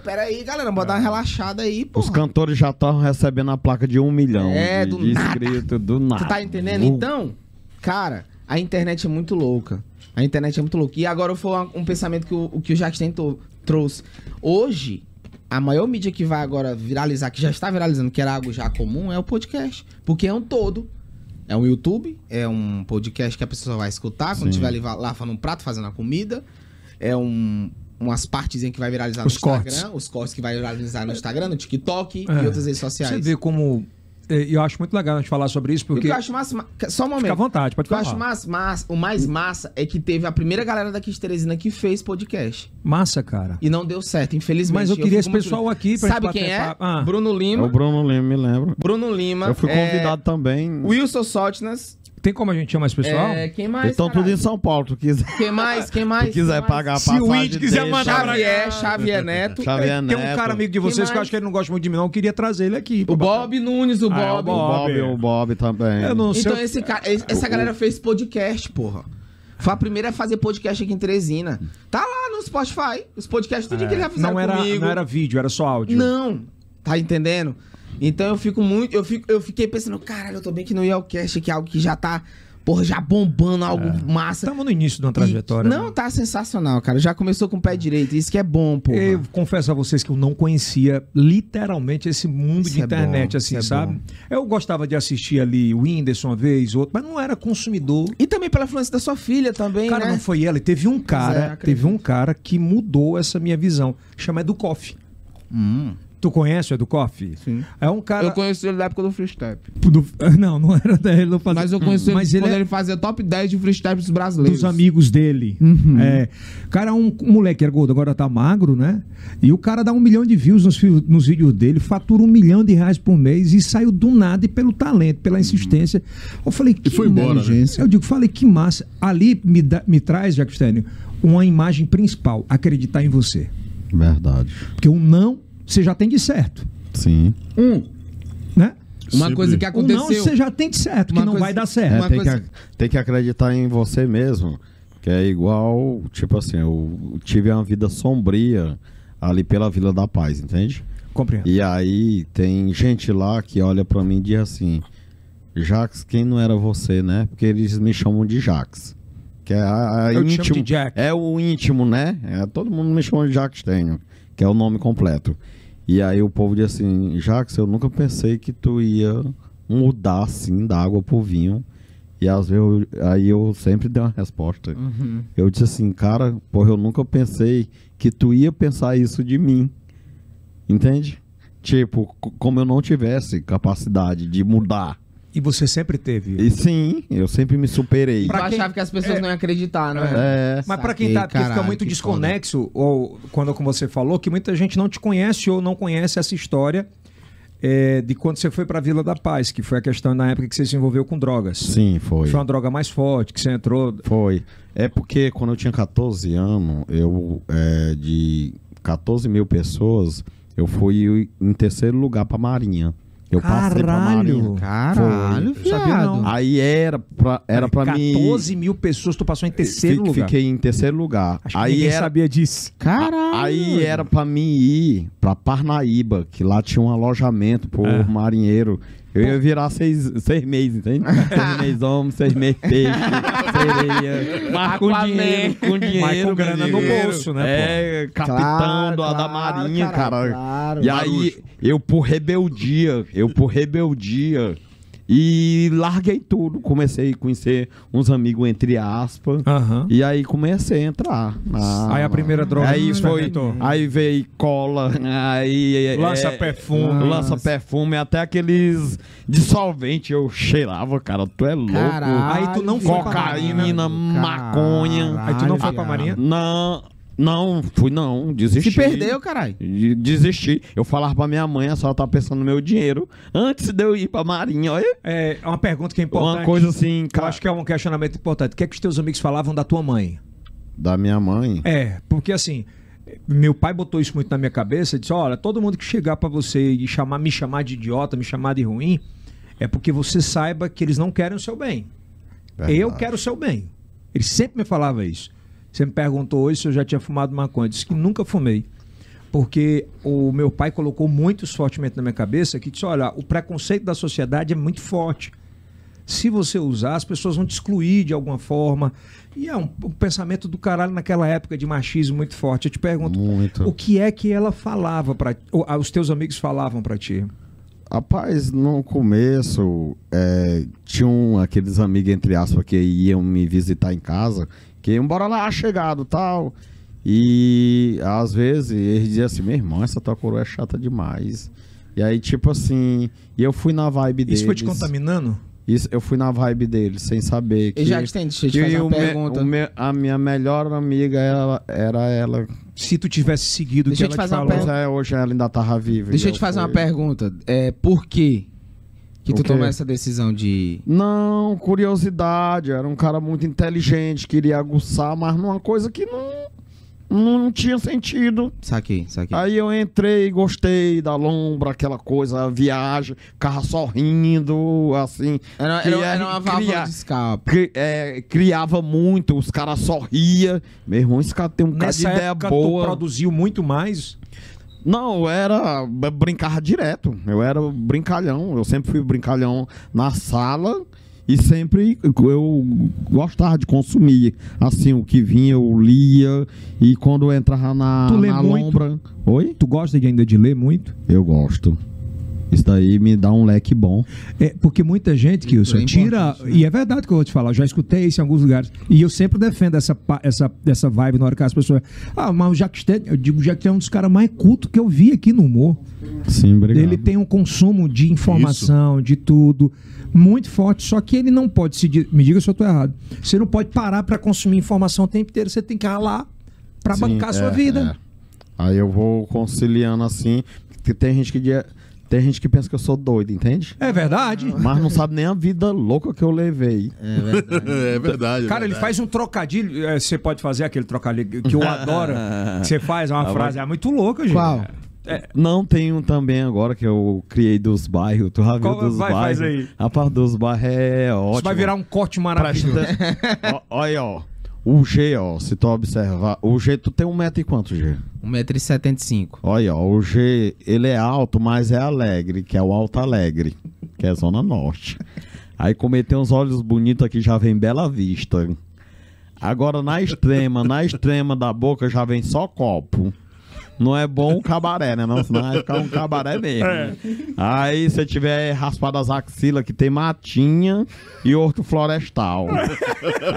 Pera aí, galera, bota é. uma relaxada aí, pô. Os cantores já estavam recebendo a placa de um milhão. É, de, do de nada. Inscrito, do nada. Tu tá entendendo? Uh. Então, cara, a internet é muito louca. A internet é muito louca. E agora foi um pensamento que o, que o Jackstênio trouxe. Hoje, a maior mídia que vai agora viralizar, que já está viralizando, que era algo já comum, é o podcast. Porque é um todo. É um YouTube, é um podcast que a pessoa vai escutar quando estiver lá falando um prato, fazendo a comida. É um, umas partezinhas que vai viralizar os no cortes. Instagram. Os cortes que vai viralizar no Instagram, no TikTok é. e outras redes sociais. Você vê como... Eu acho muito legal a gente falar sobre isso, porque... Eu acho massa... Só um momento. Fica à vontade, pode falar. Eu acho massa, massa, o mais massa é que teve a primeira galera daqui de Teresina que fez podcast. Massa, cara. E não deu certo, infelizmente. Mas eu queria eu esse pessoal muito... aqui pra sabe gente quem é? Ah. Bruno Lima. É o Bruno Lima, me lembro. Bruno Lima. Eu fui convidado é... também. Wilson Sotnas. Tem como a gente chamar esse pessoal? É, quem mais? Então tudo em São Paulo, tu quiser. Quem mais? Quem mais? Tu quiser quem pagar mais? A passagem. Se o Índio quiser mandar Xavier, Xavier Neto. Xavier Neto. Tem um cara amigo de vocês quem que mais? Eu acho que ele não gosta muito de mim, não. Eu queria trazer ele aqui. O Bob Nunes, o Bob. Ah, é o Bob. O Bob, o Bob também. Eu não sei. Então esse cara, essa galera fez podcast, porra. Foi a primeira a fazer podcast aqui em Teresina. Tá lá no Spotify. Os podcasts, tudo é. que eles já fizeram não era, comigo. Não era vídeo, era só áudio. Não. Tá entendendo? Então eu fico muito, eu, fico, eu fiquei pensando, caralho, eu tô bem que no IELCast, que é algo que já tá, porra, já bombando, algo é. massa. Estamos no início de uma trajetória. E, não, né? Tá sensacional, cara, já começou com o pé direito, isso que é bom, porra. Eu confesso a vocês que eu não conhecia literalmente esse mundo isso de é internet, bom, assim, sabe? É eu gostava de assistir ali o Whindersson uma vez, outro, mas não era consumidor. E também pela influência da sua filha também, cara, né? Não foi ela, e teve um cara, é, teve um cara que mudou essa minha visão, chama Edu Koff. Hum... Tu conhece o Edu Koff? Sim. É um cara... Eu conheci ele da época do freestyle. Do... Não, não era dele, não fazia... Mas eu conheci hum. ele, ele quando é... ele fazia top dez de freestyle dos brasileiros. Dos amigos dele. Uhum. É. Cara, um, um moleque era gordo, agora tá magro, né? E o cara dá um milhão de views nos, nos vídeos dele, fatura um milhão de reais por mês e saiu do nada e pelo talento, pela insistência. Eu falei, que foi embora, né? Eu digo, falei, que massa. Ali me, da, me traz, Jackstênio, uma imagem principal, acreditar em você. Verdade. Porque o não... Você já tem de certo. Sim. Um. Né? Uma Simples. coisa que aconteceu... Um não, você já tem de certo, uma que não coisa... vai dar certo. É, tem, coisa... que, tem que acreditar em você mesmo. Que é igual, tipo assim, eu tive uma vida sombria ali pela Vila da Paz, entende? Compreendo. E aí tem gente lá que olha pra mim e diz assim, Jax, quem não era você, né? Porque eles me chamam de Jax. Que é a, a eu íntimo, te chamo de Jack. É o íntimo, né? É, todo mundo me chama de Jackstênio, que é o nome completo. E aí o povo diz assim, Jax, eu nunca pensei que tu ia mudar assim, da água pro vinho. E às vezes eu, aí eu sempre dei uma resposta. Uhum. Eu disse assim, cara, porra, eu nunca pensei que tu ia pensar isso de mim. Entende? Tipo, como eu não tivesse capacidade de mudar. E você sempre teve. E sim, eu sempre me superei. Pra eu quem... achava que as pessoas é... não iam acreditar, né? É. Mas pra quem tá, caralho, fica muito que desconexo, foda. Ou quando como você falou, que muita gente não te conhece ou não conhece essa história é, de quando você foi para a Vila da Paz, que foi a questão na época que você se envolveu com drogas. Sim, foi. Foi uma droga mais forte que você entrou? Foi. É porque quando eu tinha catorze anos, eu é, de catorze mil pessoas, eu fui em terceiro lugar para a Marinha. Eu caralho, passei pra Marinha. Caralho, foi, sabia não. Aí era pra, era pra mim... catorze mil pessoas, tu passou em terceiro Fique, lugar. Fiquei em terceiro lugar. Acho aí que ninguém era, sabia disso. Caralho. Aí era pra mim ir pra Parnaíba, que lá tinha um alojamento por é. marinheiro. Eu ia virar seis, seis meses, entende? Seis meses homem, seis meses peixe, sereia. Mas com dinheiro, com dinheiro. Mas com grana no bolso, né? É, capitão claro, da, claro, da marinha, cara. Claro, e claro. Aí, eu por rebeldia, eu por rebeldia. E larguei tudo. Comecei a conhecer uns amigos, entre aspas. Uhum. E aí comecei a entrar. Ah, aí a primeira droga. Aí foi. Aí veio cola. Aí, lança é, perfume. Lança perfume. Até aqueles dissolventes eu cheirava, cara. Tu é louco. Caralho, aí tu não foi cocaína, maconha. Caralho, aí tu não foi pra Marinha? Não. Não, fui não, desisti. Se perdeu, caralho. Desisti. Eu falava pra minha mãe, a senhora tá pensando no meu dinheiro antes de eu ir pra Marinha, olha. É uma pergunta que é importante. Uma coisa assim, cara. Eu acho que é um questionamento importante. O que é que os teus amigos falavam da tua mãe? Da minha mãe? É, porque assim, meu pai botou isso muito na minha cabeça. Disse, olha, todo mundo que chegar pra você e chamar, me chamar de idiota, me chamar de ruim, é porque você saiba que eles não querem o seu bem. Verdade. Eu quero o seu bem. Ele sempre me falava isso. Você me perguntou hoje se eu já tinha fumado maconha. Eu disse que nunca fumei. Porque o meu pai colocou muito fortemente na minha cabeça que disse, olha, o preconceito da sociedade é muito forte. Se você usar, as pessoas vão te excluir de alguma forma. E é um, um pensamento do caralho naquela época de machismo muito forte. Eu te pergunto, muito. O que é que ela falava para os teus amigos falavam para ti? Rapaz, no começo, é, tinham aqueles amigos, entre aspas, que iam me visitar em casa... Que bora lá, chegado tal. E às vezes eles diziam assim: meu irmão, essa tua coroa é chata demais. E aí, tipo assim, e eu fui na vibe Isso deles. Isso foi te contaminando? Isso, eu fui na vibe deles, sem saber que. E já tem, deixa eu te fazer uma pergunta. Me, me, a minha melhor amiga era, era ela. Se tu tivesse seguido o que ela te falou, per... é, hoje ela ainda tava viva. Deixa eu te fazer fui... uma pergunta: é, por quê? Que tu tomou essa decisão de... Não, curiosidade. Era um cara muito inteligente, queria aguçar, mas numa coisa que não, não tinha sentido. Saquei, saquei. Aí eu entrei, gostei da lombra, aquela coisa, a viagem, ficava sorrindo, assim. Era, era, era uma válvula de escape. Cri, é, criava muito, os caras sorriam. Meu irmão, esse cara tem um cara de ideia boa. Tu produziu muito mais... Não, eu era brincar direto, eu era brincalhão, eu sempre fui brincalhão na sala e sempre eu gostava de consumir, assim, o que vinha eu lia e quando eu entrava na, tu lê na muito? Lombra... Oi? Tu gosta ainda de ler muito? Eu gosto. Isso daí me dá um leque bom. É, porque muita gente, Gilson, tira... E é verdade que eu vou te falar, eu já escutei isso em alguns lugares. E eu sempre defendo essa, essa, essa vibe na hora que as pessoas... Ah, mas o Jackstênio, eu digo, o Jackstênio é um dos caras mais cultos que eu vi aqui no humor. Sim, obrigado. Ele tem um consumo de informação, isso. de tudo, muito forte. Só que ele não pode se... Me diga se eu estou errado. Você não pode parar para consumir informação o tempo inteiro. Você tem que ralar para bancar a sua é, vida. É. Aí eu vou conciliando assim, porque tem gente que... Dia... Tem gente que pensa que eu sou doido, entende? É verdade. Mas não sabe nem a vida louca que eu levei. É verdade. É verdade cara, é verdade. Ele faz um trocadilho. É, você pode fazer aquele trocadilho que eu adoro. Que você faz uma ah, frase é muito louca, gente. Qual? É. Não tem um também agora que eu criei dos bairros. Tu já viu dos vai, bairros? Faz aí. A parte dos bairros é ótimo. Isso vai virar um corte maravilhoso. Olha, ó. O G, ó, se tu observar, o G, tu tem um metro e quanto, G? um metro e setenta e cinco. Olha, ó, o G, ele é alto, mas é alegre, que é o Alto Alegre, que é Zona Norte. Aí como ele tem uns olhos bonitos aqui, já vem Bela Vista. Agora na extrema, na extrema da boca já vem só copo. Não é bom o cabaré, né? Não, senão vai ficar um cabaré mesmo. É. Aí se tiver raspado as axilas, que tem matinha e horto florestal.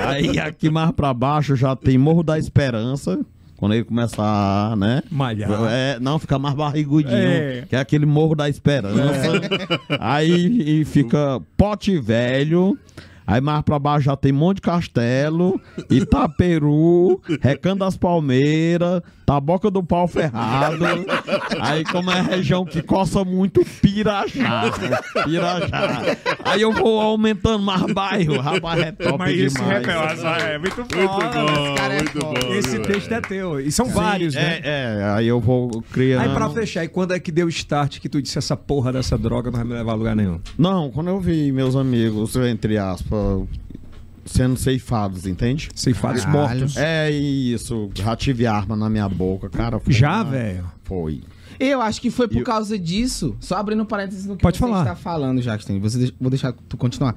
Aí aqui mais pra baixo já tem Morro da Esperança. Quando ele começar, né? Malhar. É, não, fica mais barrigudinho. É. Que é aquele Morro da Esperança. É. Aí e fica Pote Velho. Aí mais pra baixo já tem Monte Castelo, Itaperu, Recanto das Palmeiras, tá a boca do pau ferrado. Aí como é a região que coça muito, Pirajá. Pirajá. Aí eu vou aumentando mais bairro. Rapaz, é top mas demais. Esse recalado, é muito bom. Muito bom, cara, muito é bom, bom. Esse texto é teu. E são Sim, vários, é, né? É, aí eu vou criando... Aí pra fechar, e quando é que deu o start que tu disse essa porra dessa droga não vai me levar a lugar nenhum? Não, quando eu vi meus amigos, entre aspas... sendo ceifados, entende? Ceifados mortos. É isso, já tive arma na minha boca, cara. Foi já, uma... velho? Foi. Eu acho que foi por eu... causa disso, só abrindo parênteses no que Pode você falar. Está falando, Jackstênio, você de... vou deixar tu continuar.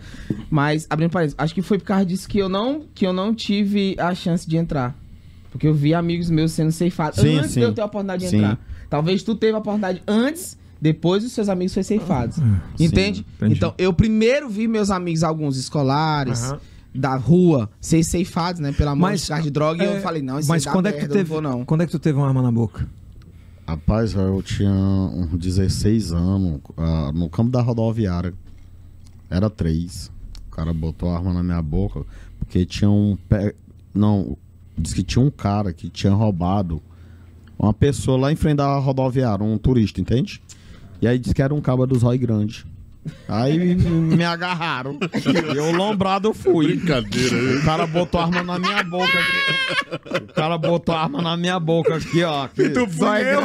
Mas, abrindo parênteses, acho que foi por causa disso que eu não, que eu não tive a chance de entrar. Porque eu vi amigos meus sendo ceifados sim, antes sim. de eu ter a oportunidade de sim. entrar. Talvez tu teve a oportunidade antes... Depois os seus amigos foram ceifados. Entende? Sim, entendi. Então, eu primeiro vi meus amigos, alguns escolares, uhum. da rua, ser ceifados, né? Pela mão de carro de droga. É... E eu falei, não, isso mas quando é que merda, teve... não vou, não. Quando é que tu teve uma arma na boca? Rapaz, eu tinha uns dezesseis anos, uh, no campo da rodoviária. Era três. O cara botou a arma na minha boca, porque tinha um... Pe... Não, disse que tinha um cara que tinha roubado uma pessoa lá em frente da rodoviária, um turista, entende? E aí disse que era um cabo dos Rói Grande. Aí me agarraram. Eu lombrado eu fui. Brincadeira. O cara botou a arma na minha boca. O cara botou a arma na minha boca aqui, ó. Aqui. Tu foi eu?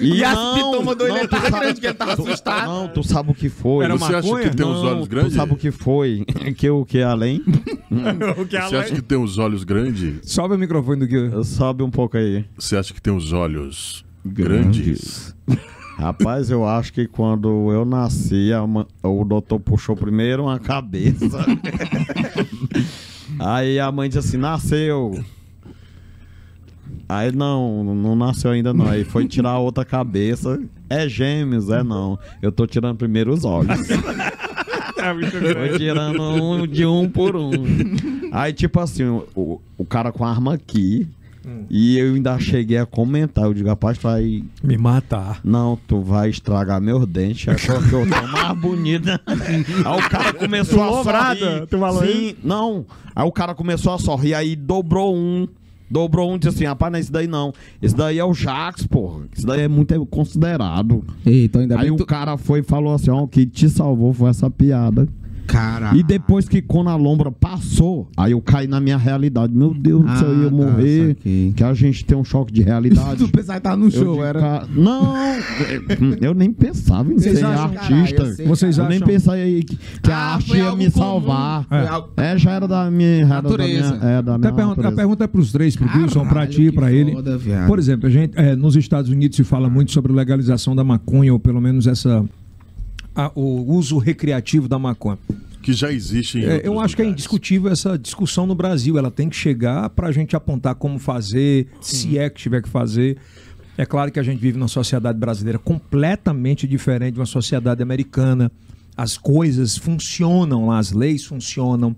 E, e não, as pitomas do ele tava grande, que ele tava assustado. Não, tu sabe o que foi. Era você acha que tem não, os olhos grandes? Tu sabe o que foi? Que o que é além? O que é além? Você acha que tem os olhos grandes? Sobe o microfone do Gil. Sobe um pouco aí. Você acha que tem os olhos grandes? grandes. Rapaz, eu acho que quando eu nasci, a ma... o doutor puxou primeiro uma cabeça. Aí a mãe disse assim, nasceu. Aí não, não nasceu ainda não. Aí foi tirar outra cabeça. É gêmeos, é não. Eu tô tirando primeiro os olhos. Tô tirando um de um por um. Aí tipo assim, o, o cara com a arma aqui... Hum. E eu ainda cheguei a comentar. Eu digo, rapaz, tu vai... me matar. Não, tu vai estragar meus dentes. Achou que eu tô mais bonita. Aí o cara começou a sorrir. Tu falou Sim, não. Aí o cara começou a sorrir. Aí dobrou um. Dobrou um e disse assim, rapaz, não é esse daí não. Esse daí é o Jax, porra. Esse daí é muito considerado. Eita, ainda bem. Aí o tu... cara foi e falou assim, ó, o que te salvou foi essa piada. Caralho. E depois que quando a lombra passou, aí eu caí na minha realidade. Meu Deus, ah, se eu ia morrer, tá, que a gente tem um choque de realidade. Tu pensava que tava no show, digo, era? Cara, não, eu nem pensava em Vocês ser acham, artista. Caralho, eu sei, Vocês eu acham? nem pensava que, que ah, a arte ia me comum. salvar. É. Algo... é, já era da minha natureza. Da minha, é, da minha a, pergunta, a pergunta é pros três, pro Gilson, pra ti e pra ele. Foda, Por exemplo, a gente, é, nos Estados Unidos se fala muito sobre legalização da maconha, ou pelo menos essa... A, o uso recreativo da maconha. Que já existe em é, Eu acho lugares. que é indiscutível essa discussão no Brasil. Ela tem que chegar para a gente apontar como fazer, Sim. se é que tiver que fazer. É claro que a gente vive numa sociedade brasileira completamente diferente de uma sociedade americana. As coisas funcionam lá, as leis funcionam.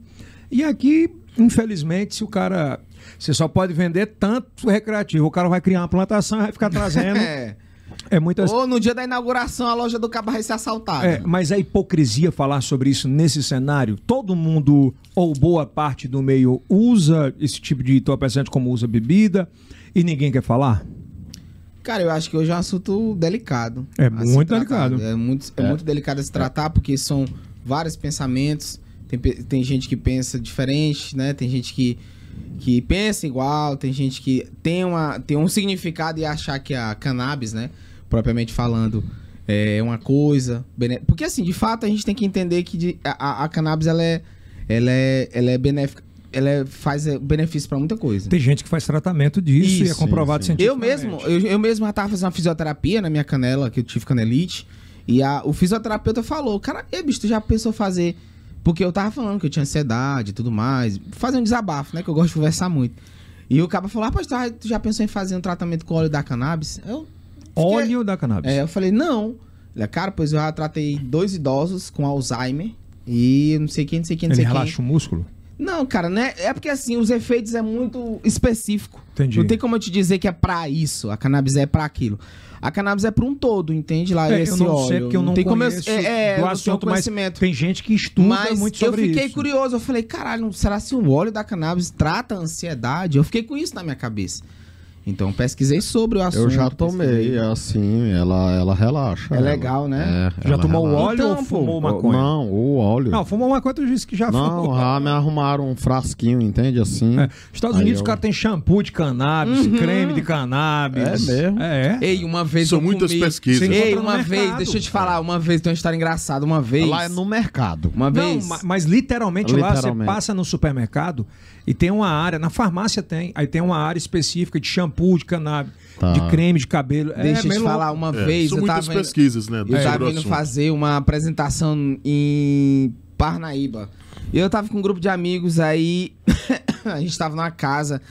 E aqui, infelizmente, se o cara... Você só pode vender tanto recreativo. O cara vai criar uma plantação e vai ficar trazendo... é. É muitas... Ou no dia da inauguração a loja do cabo vai ser assaltada. É, mas é hipocrisia falar sobre isso nesse cenário. Todo mundo, ou boa parte do meio, usa esse tipo de entorpecente como usa bebida e ninguém quer falar? Cara, eu acho que hoje é um assunto delicado. É muito delicado. É muito, é é. muito delicado a se tratar, porque são vários pensamentos. Tem, tem gente que pensa diferente, né? Tem gente que... que pensa igual, tem gente que tem, uma, tem um significado e achar que a cannabis, né, propriamente falando, é uma coisa... Bene... Porque, assim, de fato, a gente tem que entender que de, a, a cannabis, ela é, ela é, ela é benéfica, ela é, faz benefício para muita coisa. Tem gente que faz tratamento disso isso, e é comprovado isso, cientificamente. Eu mesmo, eu, eu mesmo já estava fazendo uma fisioterapia na minha canela, que eu tive canelite, e a, o fisioterapeuta falou, cara, ei, bicho, tu já pensou fazer... Porque eu tava falando que eu tinha ansiedade e tudo mais. Fazer um desabafo, né? Que eu gosto de conversar muito. E o cara falou, ah, pastor, tu já pensou em fazer um tratamento com óleo da cannabis? Eu fiquei... Óleo da cannabis? É, eu falei, não. Ele, cara, pois eu já tratei dois idosos com Alzheimer. E não sei quem, não sei quem, não sei quem. Ele relaxa o músculo? Não, cara, né? É porque assim, os efeitos é muito específico. Entendi. Não tem como eu te dizer que é pra isso. A cannabis é pra aquilo. A cannabis é para um todo, entende? Lá é, esse eu não óleo. sei porque eu não, não tem conheço como eu, é, é, do assunto, mas tem gente que estuda mas muito sobre isso. Mas eu fiquei isso. curioso, eu falei, caralho, será se o óleo da cannabis trata a ansiedade? Eu fiquei com isso na minha cabeça. Então pesquisei sobre o assunto. Eu já tomei, é assim, ela, ela relaxa. É ela, legal, né? É, já tomou relaxa. O óleo então, ou fumou maconha? Não, o óleo. Não, fumou maconha, tu disse que já fumou. Não, já me arrumaram um frasquinho, entende? Assim. É. Estados Unidos eu... o cara tem shampoo de cannabis, uhum. creme de cannabis. É mesmo? É. é. Ei, uma vez São eu muitas comi... pesquisas. Ei, uma vez, deixa eu te falar, uma vez, tem uma história engraçada, uma vez. Lá é no mercado. Uma vez. Não, mas literalmente, literalmente lá você passa no supermercado e tem uma área, na farmácia tem, aí tem uma área específica de shampoo. De cannabis, tá. de creme de cabelo. Deixa é, eu te meio... falar, uma é, vez. São eu tava pesquisas, indo, né? Eu tava indo fazer uma apresentação em Parnaíba. E eu tava com um grupo de amigos, aí a gente tava numa casa.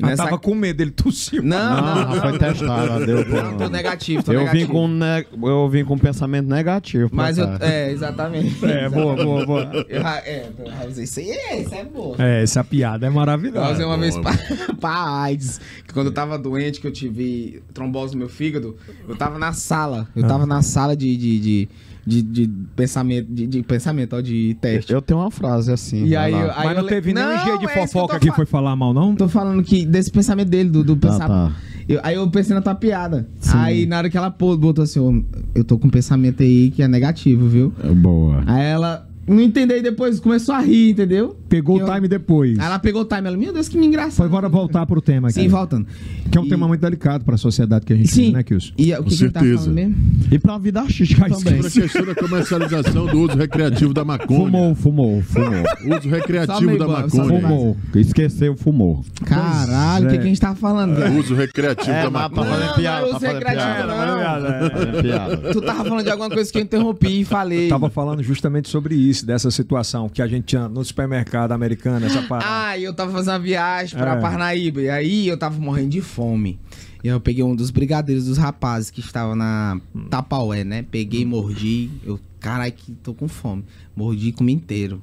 Nessa... Eu tava com medo, ele tossiu. Não, não, não, não foi testado, deu não, tô negativo, tô eu negativo. Vim com ne... Eu vim com um pensamento negativo. Mas eu... É, exatamente. É, exatamente. boa, boa, boa. Eu, é, eu... Isso aí é, isso é boa. É, essa piada é maravilhosa. Eu usei uma boa. vez pra, pra AIDS, que quando eu tava doente, que eu tive trombose no meu fígado, eu tava na sala. Eu tava ah. na sala de... de, de... De, de pensamento, de, de pensamento, ó, de teste. Eu tenho uma frase assim. E aí, aí mas não teve le... nenhum jeito de é fofoca que, que foi falar mal, não? Tô falando que desse pensamento dele, do, do tá, pensamento. Tá. Eu, aí eu pensei na tua piada. Sim. Aí na hora que ela pô, botou assim, oh, eu tô com um pensamento aí que é negativo, viu? É boa. Aí ela não entendeu e depois começou a rir, entendeu? Pegou eu... o time depois. Aí ela pegou o time, ela, meu Deus, que me engraçado. Foi agora voltar pro tema aqui. Sim, voltando. Que é um e... tema muito delicado pra sociedade que a gente Sim. vive, né, Kilson? E o que, que ele tá falando mesmo? E pra vida artística também. Pra questão da comercialização do uso recreativo da maconha. Fumou, fumou, fumou. Uso recreativo da boa, maconha. Fumou. Esqueceu, fumou. Caralho, o é. que, que a gente tava falando? É. Uso recreativo é, da maconha. Não, não, piada, não uso recreativo não. É, é, tu tava falando de alguma coisa que eu interrompi e falei. Eu tava falando justamente sobre isso, dessa situação que a gente tinha no supermercado americana, essa parada. Ah, eu tava fazendo uma viagem pra é. Parnaíba, e aí eu tava morrendo de fome. E eu peguei um dos brigadeiros dos rapazes que estava na Tapaué, né? Peguei, mordi, eu, carai, que tô com fome. Mordi e comi inteiro.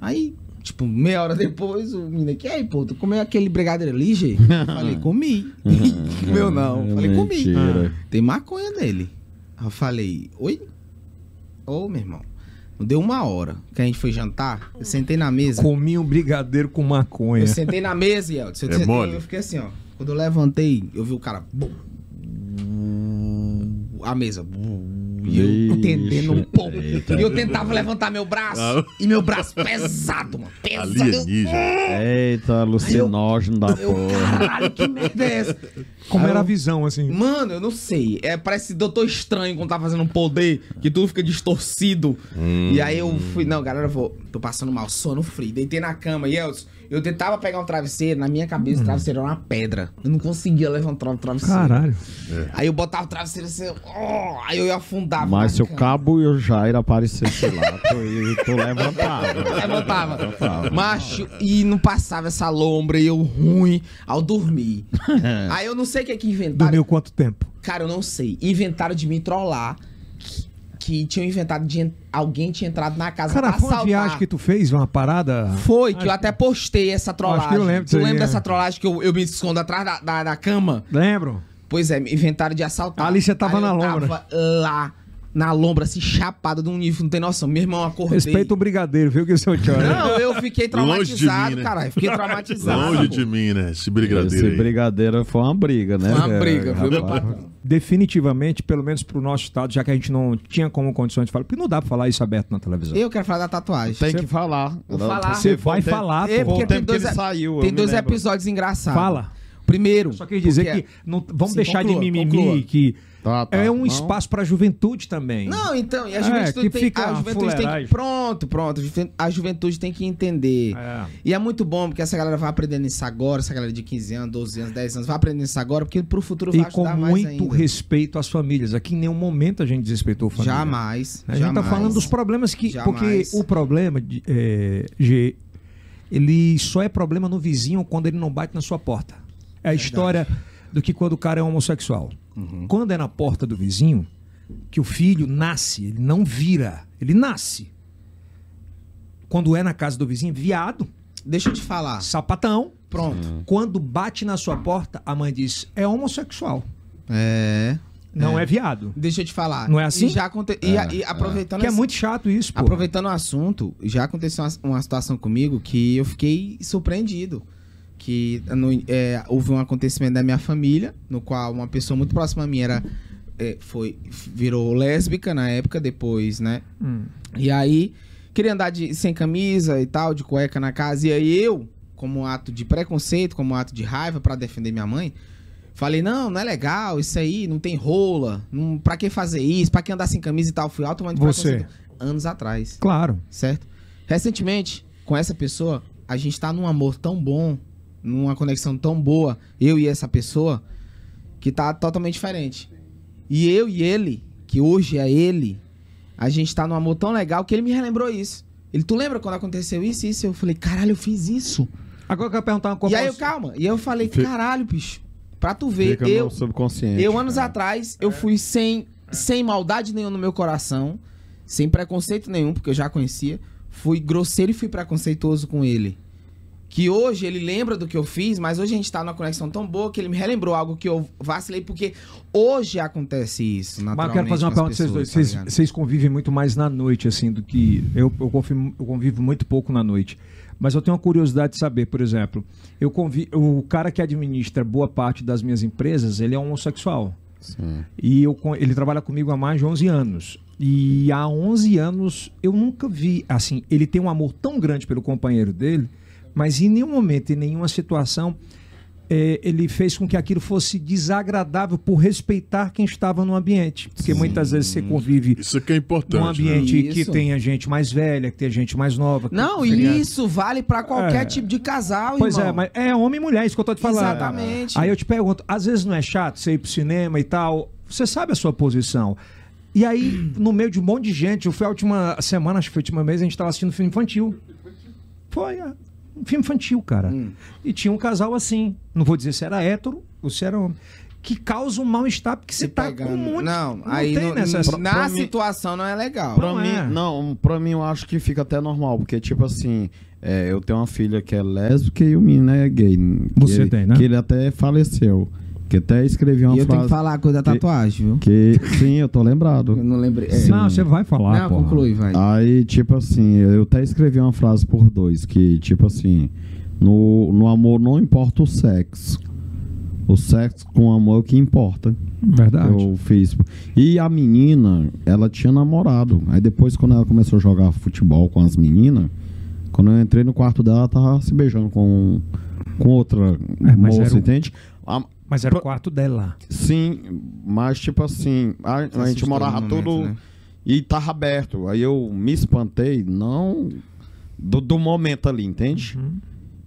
Aí, tipo, meia hora depois, o menino aqui, aí, pô, tu comeu aquele brigadeiro ali, Gê? Eu falei, comi. Comeu não. Eu falei, comi. Ah, tem maconha nele. Eu falei, oi? Ô, meu irmão. Deu uma hora que a gente foi jantar, eu sentei na mesa. Comi um brigadeiro com maconha. Eu sentei na mesa e eu, eu, é sentei, eu fiquei assim, ó. Quando eu levantei, eu vi o cara... Bum, a mesa... E eu entendendo um pouco. E eu tentava levantar meu braço. Ah. E meu braço pesado, mano. Pesado. Alienígena. Eita, alucinógeno da porra. Caralho, que merda é essa? Como aí era eu, a visão, assim? Mano, eu não sei. É, parece Doutor Estranho quando tá fazendo um poder, que tudo fica distorcido. Hum. E aí eu fui... Não, galera, eu vou... Tô passando mal, sono frio. Deitei na cama e eu... Eu tentava pegar um travesseiro, na minha cabeça o travesseiro era uma pedra. Eu não conseguia levantar o travesseiro. Caralho. É. Aí eu botava o travesseiro assim, oh, aí eu afundava. Mas se o Cabo e o Jair aparecessem lá, tu levantava. Levantava. levantava. Macho, e não passava essa lombra e eu ruim ao dormir. É. Aí eu não sei o que é que inventaram. Dormiu quanto tempo? Cara, eu não sei. Inventaram de me trollar. Que tinham inventado de alguém tinha entrado na casa pra assaltar. Cara, foi uma viagem que tu fez, uma parada? Foi, que eu até postei essa trollagem. Acho que eu lembro. Tu lembra dessa trollagem que eu, eu me escondo atrás da, da, da cama? Lembro. Pois é, inventaram de assaltar. Ali você tava na lombra. Tava lá, na lombra, assim, chapada de um nível, não tem noção. Meu irmão, acordei. Respeita o brigadeiro, viu, que o seu tio. Não, eu fiquei traumatizado, caralho. Fiquei traumatizado. Longe de mim, né? Esse brigadeiro. Esse brigadeiro foi uma briga, né? Foi uma briga, foi meu patrão. Definitivamente, pelo menos pro nosso estado, já que a gente não tinha como condições de falar, porque não dá pra falar isso aberto na televisão. Eu quero falar da tatuagem. Tem Cê... que falar. Vou falar. Você vai tem... falar. É, porque tem dois, ele saiu, tem dois episódios engraçados. Fala. Primeiro... Eu só quis dizer porque... que não, vamos Sim, deixar conclua, de mimimi, conclua. que tá, tá, é um não. espaço pra juventude também. Não, então, e a juventude, é, tem, fica a juventude tem que... Pronto, pronto. A juventude tem que entender. É. E é muito bom, porque essa galera vai aprendendo isso agora, essa galera de quinze anos, doze anos, dez anos, vai aprendendo isso agora, porque pro futuro vai e ajudar mais ainda. E com muito respeito às famílias. Aqui em nenhum momento a gente desrespeitou a família. Jamais. A gente jamais. tá falando dos problemas que... Jamais. Porque o problema, de, é, de, ele só é problema no vizinho quando ele não bate na sua porta. É a Verdade. história do que quando o cara é homossexual. Uhum. Quando é na porta do vizinho, que o filho nasce, ele não vira, ele nasce. Quando é na casa do vizinho, viado. Deixa eu te falar. Sapatão. Pronto. Uhum. Quando bate na sua porta, a mãe diz, é homossexual. É... Não é. é viado. Deixa eu te falar. Não é assim? E já aconte... é, e, a, e aproveitando é. Que é muito chato isso, pô. Aproveitando o assunto, já aconteceu uma, uma situação comigo que eu fiquei surpreendido. que no, é, houve um acontecimento da minha família, no qual uma pessoa muito próxima a mim era, é, foi, virou lésbica na época, depois, né? Hum. E aí, queria andar de, sem camisa e tal, de cueca na casa, e aí eu, como ato de preconceito, como ato de raiva pra defender minha mãe, falei, não, não é legal, isso aí, não tem rola, não, pra que fazer isso, pra que andar sem camisa e tal, fui automaticamente preconceito. Anos atrás. Claro. Certo? Recentemente, com essa pessoa, a gente tá num amor tão bom, numa conexão tão boa, eu e essa pessoa, que tá totalmente diferente. E eu e ele, que hoje é ele, a gente tá num amor tão legal que ele me relembrou isso. Ele, tu lembra quando aconteceu isso e isso? Eu falei, caralho, eu fiz isso. Agora eu quero perguntar uma coisa. E aí eu, calma, e eu falei, caralho, bicho, pra tu ver, eu, eu anos atrás, eu fui sem, sem maldade nenhuma no meu coração, sem preconceito nenhum, porque eu já conhecia, fui grosseiro e fui preconceituoso com ele. Que hoje ele lembra do que eu fiz, mas hoje a gente tá numa conexão tão boa que ele me relembrou algo que eu vacilei, porque hoje acontece isso, naturalmente. Mas eu quero fazer uma pergunta pra vocês dois. Tá, vocês convivem muito mais na noite, assim, do que... Eu, eu, convivo, eu convivo muito pouco na noite. Mas eu tenho uma curiosidade de saber, por exemplo, eu convivo, o cara que administra boa parte das minhas empresas, ele é homossexual. Sim. E eu, ele trabalha comigo há mais de onze anos. E há onze anos eu nunca vi, assim, ele tem um amor tão grande pelo companheiro dele... Mas em nenhum momento, em nenhuma situação, eh, ele fez com que aquilo fosse desagradável por respeitar quem estava no ambiente. Porque sim, muitas vezes você convive isso que é importante, num ambiente, né? Que tenha gente mais velha, que tenha gente mais nova. Não, e isso vale para qualquer é. tipo de casal, pois irmão. Pois é, mas é homem e mulher, isso que eu tô te falando. Exatamente. Aí eu te pergunto, às vezes não é chato você ir pro cinema e tal? Você sabe a sua posição. E aí, no meio de um monte de gente, eu fui a última semana, acho que foi a última vez, a gente tava assistindo filme infantil. Foi, é. Um filme infantil, cara. Hum. E tinha um casal assim. Não vou dizer se era hétero ou se era homem. Que causa um mal-estar, porque você tá com um monte... Não, não aí tem não, nessa... pra, na pra situação mim, não é legal. Pra não mim, é. Não, pra mim eu acho que fica até normal, porque tipo assim, é, eu tenho uma filha que é lésbica e o menino é gay. Você ele, tem, né? Que ele até faleceu. Que até escrevi uma e eu frase... eu tenho que falar a coisa da tatuagem, viu? Que, sim, eu tô lembrado. Eu não lembrei. É, não, você vai falar, não, porra. Conclui, vai. Aí, tipo assim, eu até escrevi uma frase por dois, que, tipo assim, no, no amor não importa o sexo. O sexo com amor é o que importa. Verdade. Eu fiz. E a menina, ela tinha namorado. Aí depois, quando ela começou a jogar futebol com as meninas, quando eu entrei no quarto dela, ela tava se beijando com, com outra é, moça, um... entende? A, Mas era o quarto dela. Sim, mas tipo assim, a, a gente morava momento, tudo, né? E tava aberto. Aí eu me espantei, não do, do momento ali, entende? Uhum.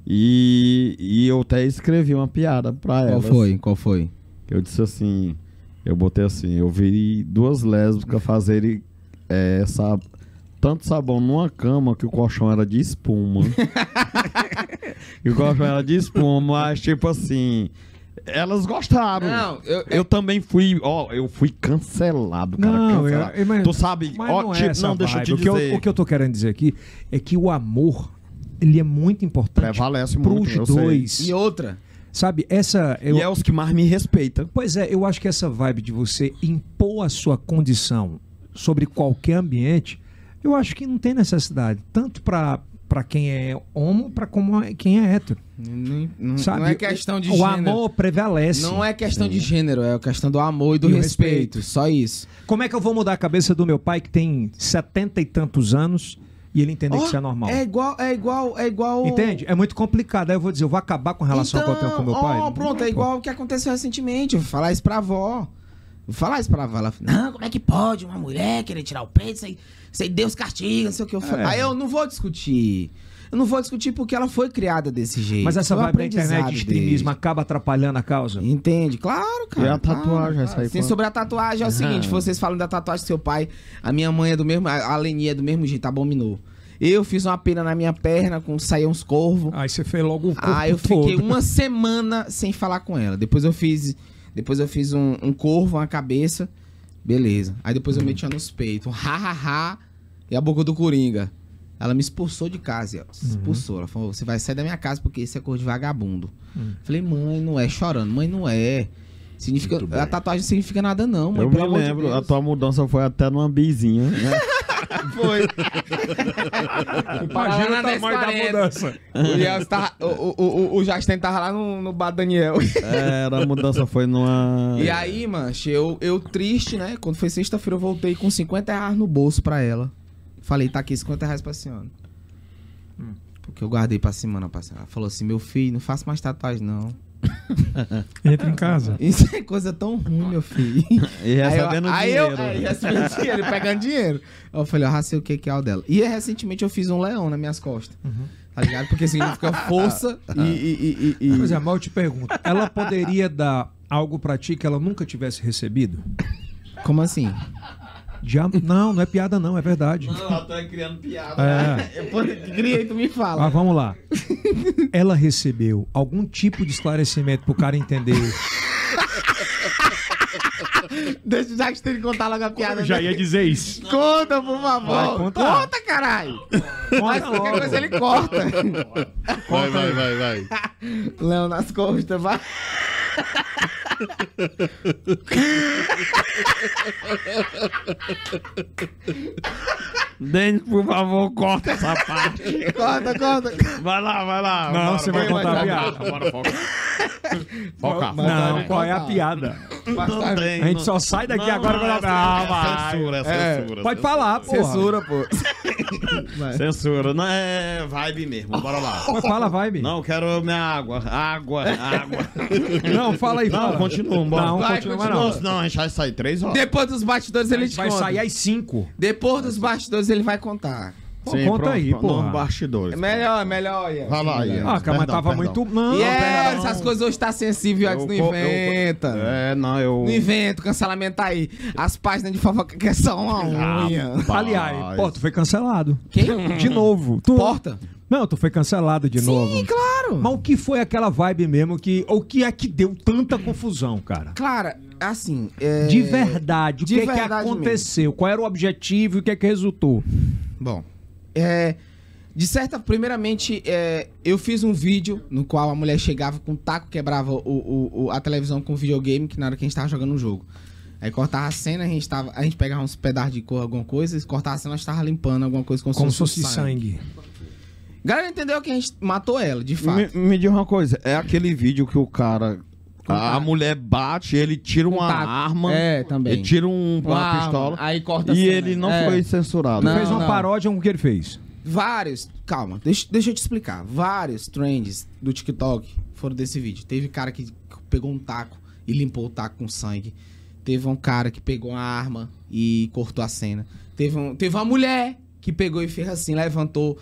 E, e eu até escrevi uma piada pra ela. Qual foi? Assim, qual foi? Eu disse assim, eu botei assim, eu vi duas lésbicas fazerem é, essa... tanto sabão numa cama que o colchão era de espuma. E o colchão era de espuma, mas tipo assim... elas gostaram. Não, eu, eu, eu também fui, ó, eu fui cancelado, cara, não, cancelado. Eu, eu, mas, tu sabe, mas ó, não, tipo, é essa não deixa eu te dizer. O que eu, o que eu tô querendo dizer aqui é que o amor, ele é muito importante. Prevalece pros muito, dois. E outra, sabe, essa eu, e é os que mais me respeitam. Pois é, eu acho que essa vibe de você impor a sua condição sobre qualquer ambiente, eu acho que não tem necessidade, tanto para para quem é homo, para como é, quem é hétero. Não, não, sabe? Não é questão de o gênero. O amor prevalece. Não é questão sim. de gênero, é questão do amor e do e respeito. respeito. Só isso. Como é que eu vou mudar a cabeça do meu pai que tem setenta e tantos anos e ele entender oh, que isso é normal? É igual, é igual, é igual. Entende? É muito complicado. Aí eu vou dizer, eu vou acabar com a relação então, que eu tenho com meu oh, pai. Não, pronto, é igual o que aconteceu recentemente. Eu vou falar isso pra avó. Vou falar isso pra avó. Ela fala, não, como é que pode uma mulher querer tirar o peito? Sei, sei Deus castiga, não sei o que eu falo. É. Aí eu não vou discutir. Eu não vou discutir porque ela foi criada desse jeito. Mas essa vibe da internet de extremismo acaba atrapalhando a causa? Entende? Claro, cara. E a tatuagem, essa aí. Sim, sobre a tatuagem é o seguinte, vocês falam da tatuagem do seu pai, a minha mãe é do mesmo, a Lenny é do mesmo jeito, abominou. Eu fiz uma pena na minha perna, com saiu uns corvos. Aí você fez logo o corpo todo. Aí eu fiquei uma semana sem falar com ela. Depois eu fiz, depois eu fiz um, um corvo, uma cabeça, beleza. Aí depois eu metia nos peitos, um ha-ha-ha e a boca do Coringa. Ela me expulsou de casa, ela uhum. expulsou. Ela falou, você vai sair da minha casa porque isso é cor de vagabundo. Uhum. Falei, mãe, não é, chorando. Mãe, não é. Significa... a tatuagem não significa nada não, mãe. Eu me lembro, de a tua mudança foi até numa bizinha, né? Foi. Imagina o tamanho da mudança. O, o, o, o Jackstênio tava lá no, no bar Daniel. É, era, a mudança foi numa... E aí, mancha, eu, eu triste, né? Quando foi sexta-feira, eu voltei com cinquenta reais no bolso pra ela. Falei, tá aqui, cinquenta reais pra senhora. Hum. Porque eu guardei pra semana passada. Ela falou assim, meu filho, não faça mais tatuagem, não. Entra em casa. Isso é coisa tão ruim, meu filho. E recebendo aí eu, dinheiro. Aí eu, aí recebendo dinheiro, pegando dinheiro. Eu falei, eu racei o que que é o dela. E recentemente eu fiz um leão nas minhas costas. Uhum. Tá ligado? Porque significa força e... e, e, e, e... Pois é, mas eu te pergunto, ela poderia dar algo pra ti que ela nunca tivesse recebido? Como assim? Já... Não, não é piada não, é verdade. Não, ela tá criando piada. É. Eu criei, tu me fala. Mas vamos lá. Ela recebeu algum tipo de esclarecimento pro cara entender? Deixa o Jackstênio contar logo a piada. Eu já ia dizer isso. Conta, por favor. Vai, conta, conta caralho. Mas qualquer coisa ele corta. Vai, vai, vai, vai. Leão nas costas, vai. Denis, por favor, corta essa parte. Corta, corta. Vai lá, vai lá. Não, bora, você vai contar vai, a piada. Vai, bora, foca. Foca. Não, não, qual é a piada? Não tem, a gente não, só sai daqui não, agora não, pra... Não, vai. Censura, é, censura. Pode censura, falar, pô. Censura, pô. Vai. Censura, não é vibe mesmo. Bora lá. Mas fala vibe. Não, quero minha água. Água, água. Não, fala aí, fala. Não, continua, bora. Não, vai, continua, continua, não. Senão a gente vai sair três horas. Depois dos bastidores ele te vai conta. Sair às cinco. Depois dos bastidores ele vai contar. Pô, sim, conta pronto, aí, pô. Bastidores. É melhor, é melhor. Yeah. Vai lá, yeah. Ah, cara, mas tava perdão. Muito... Não, yeah, perdão, não, essas coisas hoje tá sensível, eu, não inventa. Eu, eu, é, não, eu... Não inventa, cancelamento aí. As páginas de fofoca que são a unha. Ah, aliás, pô, tu foi cancelado. Quem? De novo. Tu... Porta? Não, tu foi cancelado de sim, novo. Sim, claro. Mas o que foi aquela vibe mesmo que... O que é que deu tanta confusão, cara? Cara... Assim, é... De verdade, o de que verdade é que aconteceu? Mesmo. Qual era o objetivo e o que é que resultou? Bom, é... De certa, primeiramente, é, eu fiz um vídeo no qual a mulher chegava com um taco, quebrava o, o, o, a televisão com videogame, que na hora que a gente tava jogando um jogo. Aí cortava a cena, a gente, tava, a gente pegava uns pedaços de cor, alguma coisa, e cortava a cena, a gente tava limpando alguma coisa com como se fosse sangue. Galera, entendeu que a gente matou ela, de fato. Me, me diz uma coisa, é aquele vídeo que o cara... A mulher bate, ele tira uma taco. Arma, é, também. Ele tira um, uma ah, pistola aí corta e ele não é. Foi censurado. Não, fez uma não. paródia com o que ele fez? Vários, calma, deixa, deixa eu te explicar. Vários trends do TikTok foram desse vídeo. Teve cara que pegou um taco e limpou o taco com sangue. Teve um cara que pegou uma arma e cortou a cena. Teve, um, teve uma mulher que pegou e fez assim, levantou...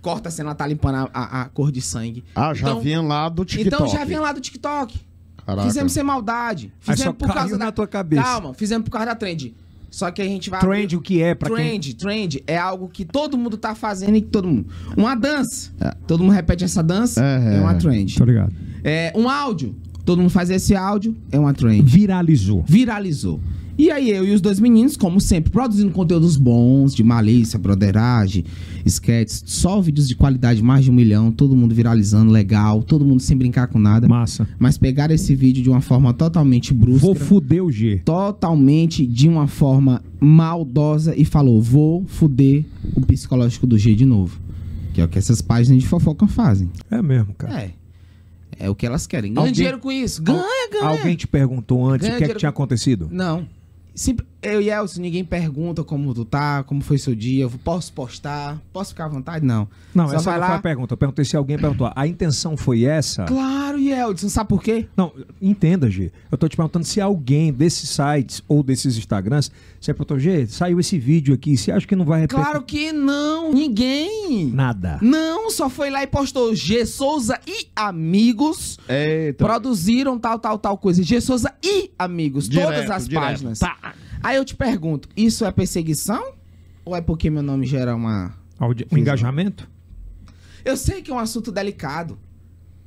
Corta a cena, ela tá limpando a, a, a cor de sangue. Ah, já então, vinha lá do TikTok. Então já vinha lá do TikTok. Caraca. Fizemos sem maldade. Fizemos por causa da... na tua cabeça. Calma, fizemos por causa da trend. Só que a gente vai... Trend, o que é? Pra trend, quem... trend é algo que todo mundo tá fazendo e que todo mundo... Uma dança. É. Todo mundo repete essa dança, é, é uma trend. Tô ligado. É, um áudio. Todo mundo faz esse áudio, é uma trend. Viralizou. Viralizou. E aí eu e os dois meninos, como sempre, produzindo conteúdos bons, de malícia, broderagem, sketches, só vídeos de qualidade, mais de um milhão, todo mundo viralizando, legal, todo mundo sem brincar com nada. Massa. Mas pegaram esse vídeo de uma forma totalmente brusca. Vou fuder o G. Totalmente de uma forma maldosa e falou, vou fuder o psicológico do G de novo. Que é o que essas páginas de fofoca fazem. É mesmo, cara. É. É o que elas querem. Ganha alguém... dinheiro com isso. Ganha, ganha. Alguém te perguntou antes ganha o que é que tinha com... acontecido? Não. Sempre, eu e Elson, ninguém pergunta como tu tá, como foi seu dia, eu posso postar, posso ficar à vontade? Não. Não, só essa vai não lá... foi a pergunta. Eu perguntei se alguém perguntou. A intenção foi essa? Claro, e Elson, sabe por quê? Não, entenda, G. Eu tô te perguntando se alguém desses sites ou desses Instagrams, você perguntou, G, saiu esse vídeo aqui, você acha que não vai repetir? Claro que não, ninguém. Nada. Não, só foi lá e postou G Souza e amigos. Eita. Produziram tal, tal, tal coisa. G Souza e amigos, direto, todas as direto. Páginas. Tá. Aí eu te pergunto, isso é perseguição? Ou é porque meu nome gera uma... Um engajamento? Eu sei que é um assunto delicado.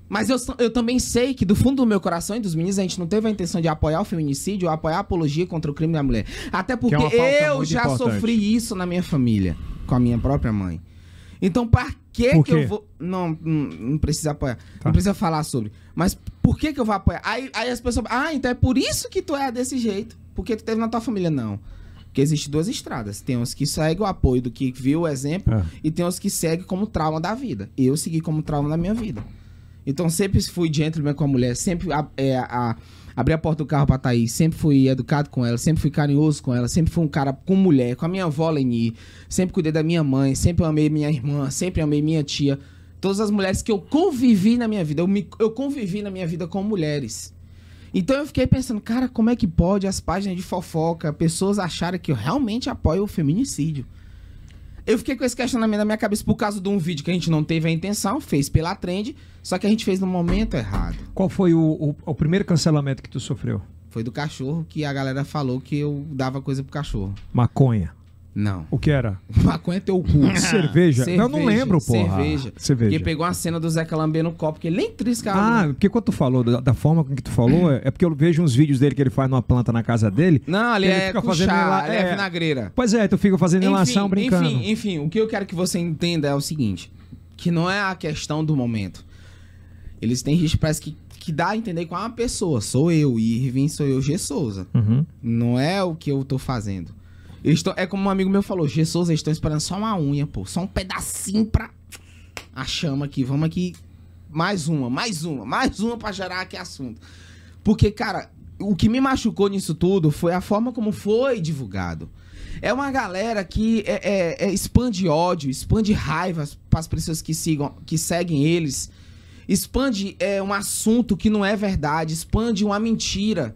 Mas eu, eu também sei que do fundo do meu coração e dos meninos, a gente não teve a intenção de apoiar o feminicídio ou apoiar a apologia contra o crime da mulher. Até porque é eu já importante. Sofri isso na minha família, com a minha própria mãe. Então, pra que que eu vou... Não, não, não precisa apoiar. Tá. Não precisa falar sobre. Mas por que que eu vou apoiar? Aí, aí as pessoas... Ah, então é por isso que tu é desse jeito. Porque tu teve na tua família, não. Porque existem duas estradas. Tem uns que seguem o apoio do que viu o exemplo é. e tem uns que seguem como trauma da vida. Eu segui como trauma da minha vida. Então sempre fui gentleman com a mulher, sempre a, é, a, abri a porta do carro pra Thaís, sempre fui educado com ela, sempre fui carinhoso com ela, sempre fui um cara com mulher, com a minha avó Lenny, sempre cuidei da minha mãe, sempre amei minha irmã, sempre amei minha tia. Todas as mulheres que eu convivi na minha vida, eu, me, eu convivi na minha vida com mulheres. Então eu fiquei pensando, cara, como é que pode as páginas de fofoca, pessoas acharem que eu realmente apoio o feminicídio? Eu fiquei com esse questionamento na minha cabeça por causa de um vídeo que a gente não teve a intenção, fez pela trend, só que a gente fez no momento errado. Qual foi o, o, o primeiro cancelamento que tu sofreu? Foi do cachorro, que a galera falou que eu dava coisa pro cachorro. Maconha. Não. O que era? Maconha é teu cu. Cerveja. Cerveja. Eu não lembro, porra. Cerveja. Cerveja. Porque pegou a cena do Zeca lambendo o copo, que ele nem triscava. Ah, ali. Porque quando tu falou, da, da forma com que tu falou, é porque eu vejo uns vídeos dele que ele faz numa planta na casa dele. Não, ali ele é fica fazendo ela... é, é vinagreira. Pois é, tu fica fazendo relação brincando. Enfim, enfim, o que eu quero que você entenda é o seguinte, que não é a questão do momento. Eles têm gente, parece que que dá a entender com uma pessoa. Sou eu, Irving, sou eu, G. Souza. Uhum. Não é o que eu tô fazendo. Estou, é como um amigo meu falou, Jesus, eles estão esperando só uma unha, pô. Só um pedacinho pra... A chama aqui, vamos aqui. Mais uma, mais uma, mais uma pra gerar aqui assunto. Porque, cara, o que me machucou nisso tudo foi a forma como foi divulgado. É uma galera que é, é, é, expande ódio, expande raiva pras pessoas que, sigam, que seguem eles. Expande é, um assunto que não é verdade, expande uma mentira,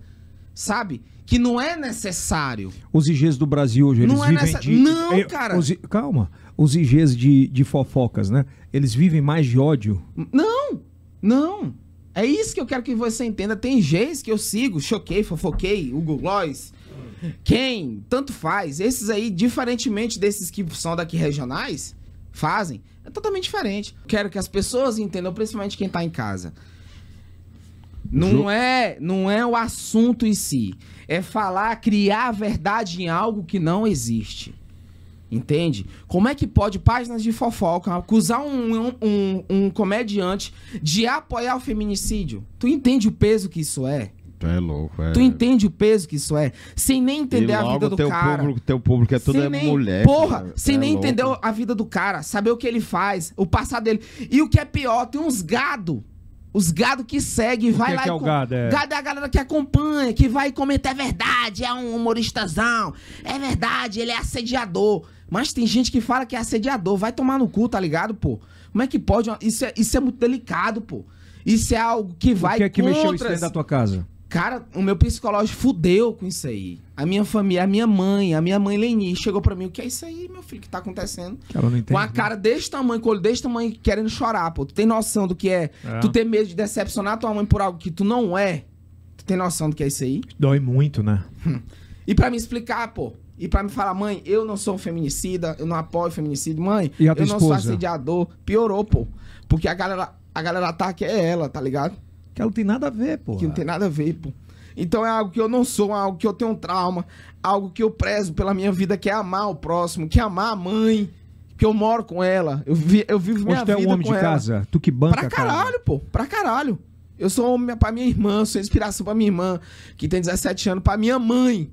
sabe? Que não é necessário. Os I Gs do Brasil hoje, eles não vivem é necess... de... Não, eu, cara. Os, calma. Os I Gs de, de fofocas, né? Eles vivem mais de ódio? Não, não. É isso que eu quero que você entenda. Tem I Gs que eu sigo. Choquei, fofoquei, Hugo Gloss. Quem? Tanto faz. Esses aí, diferentemente desses que são daqui regionais, fazem. É totalmente diferente. Quero que as pessoas entendam, principalmente quem tá em casa. Não é, não é o assunto em si. É falar, criar a verdade em algo que não existe. Entende? Como é que pode páginas de fofoca acusar um, um, um comediante de apoiar o feminicídio? Tu entende o peso que isso é? Tu é louco, é. Tu entende o peso que isso é? Sem nem entender a vida do teu cara. Público, teu público é toda nem, mulher. Porra, cara, sem é nem louco. Entender a vida do cara. Saber o que ele faz, o passado dele. E o que é pior, tem uns gado. Os gado que seguem, vai que lá que e... É o gado, é? Gado é a galera que acompanha, que vai e comenta, é verdade, é um humoristazão, é verdade, ele é assediador. Mas tem gente que fala que é assediador, vai tomar no cu, tá ligado, pô? Como é que pode? Isso é, isso é muito delicado, pô. Isso é algo que vai contra... O que é que mexeu isso dentro da tua casa? Cara, o meu psicológico fudeu com isso aí. A minha família, a minha mãe, a minha mãe Lenny chegou pra mim, o que é isso aí, meu filho, que tá acontecendo? Cara, eu não entendo. Com a cara desse tamanho, com o olho desse tamanho, querendo chorar, pô. Tu tem noção do que é? é? Tu tem medo de decepcionar tua mãe por algo que tu não é? Tu tem noção do que é isso aí? Dói muito, né? E pra me explicar, pô. E pra me falar, mãe, eu não sou feminicida, eu não apoio feminicídio. Mãe, eu esposa? Não sou assediador. Piorou, pô. Porque a galera, a galera ataca é ela, tá ligado? Que não tem nada a ver, pô. Que não tem nada a ver, pô. Então é algo que eu não sou, algo que eu tenho um trauma, algo que eu prezo pela minha vida, que é amar o próximo, que é amar a mãe, que eu moro com ela, eu, vi, eu vivo minha vida com ela. Hoje tu é um homem de casa, tu que banca, cara. Pra caralho, pô, pra caralho. Eu sou homem pra minha irmã, sou inspiração pra minha irmã, que tem dezessete anos, pra minha mãe.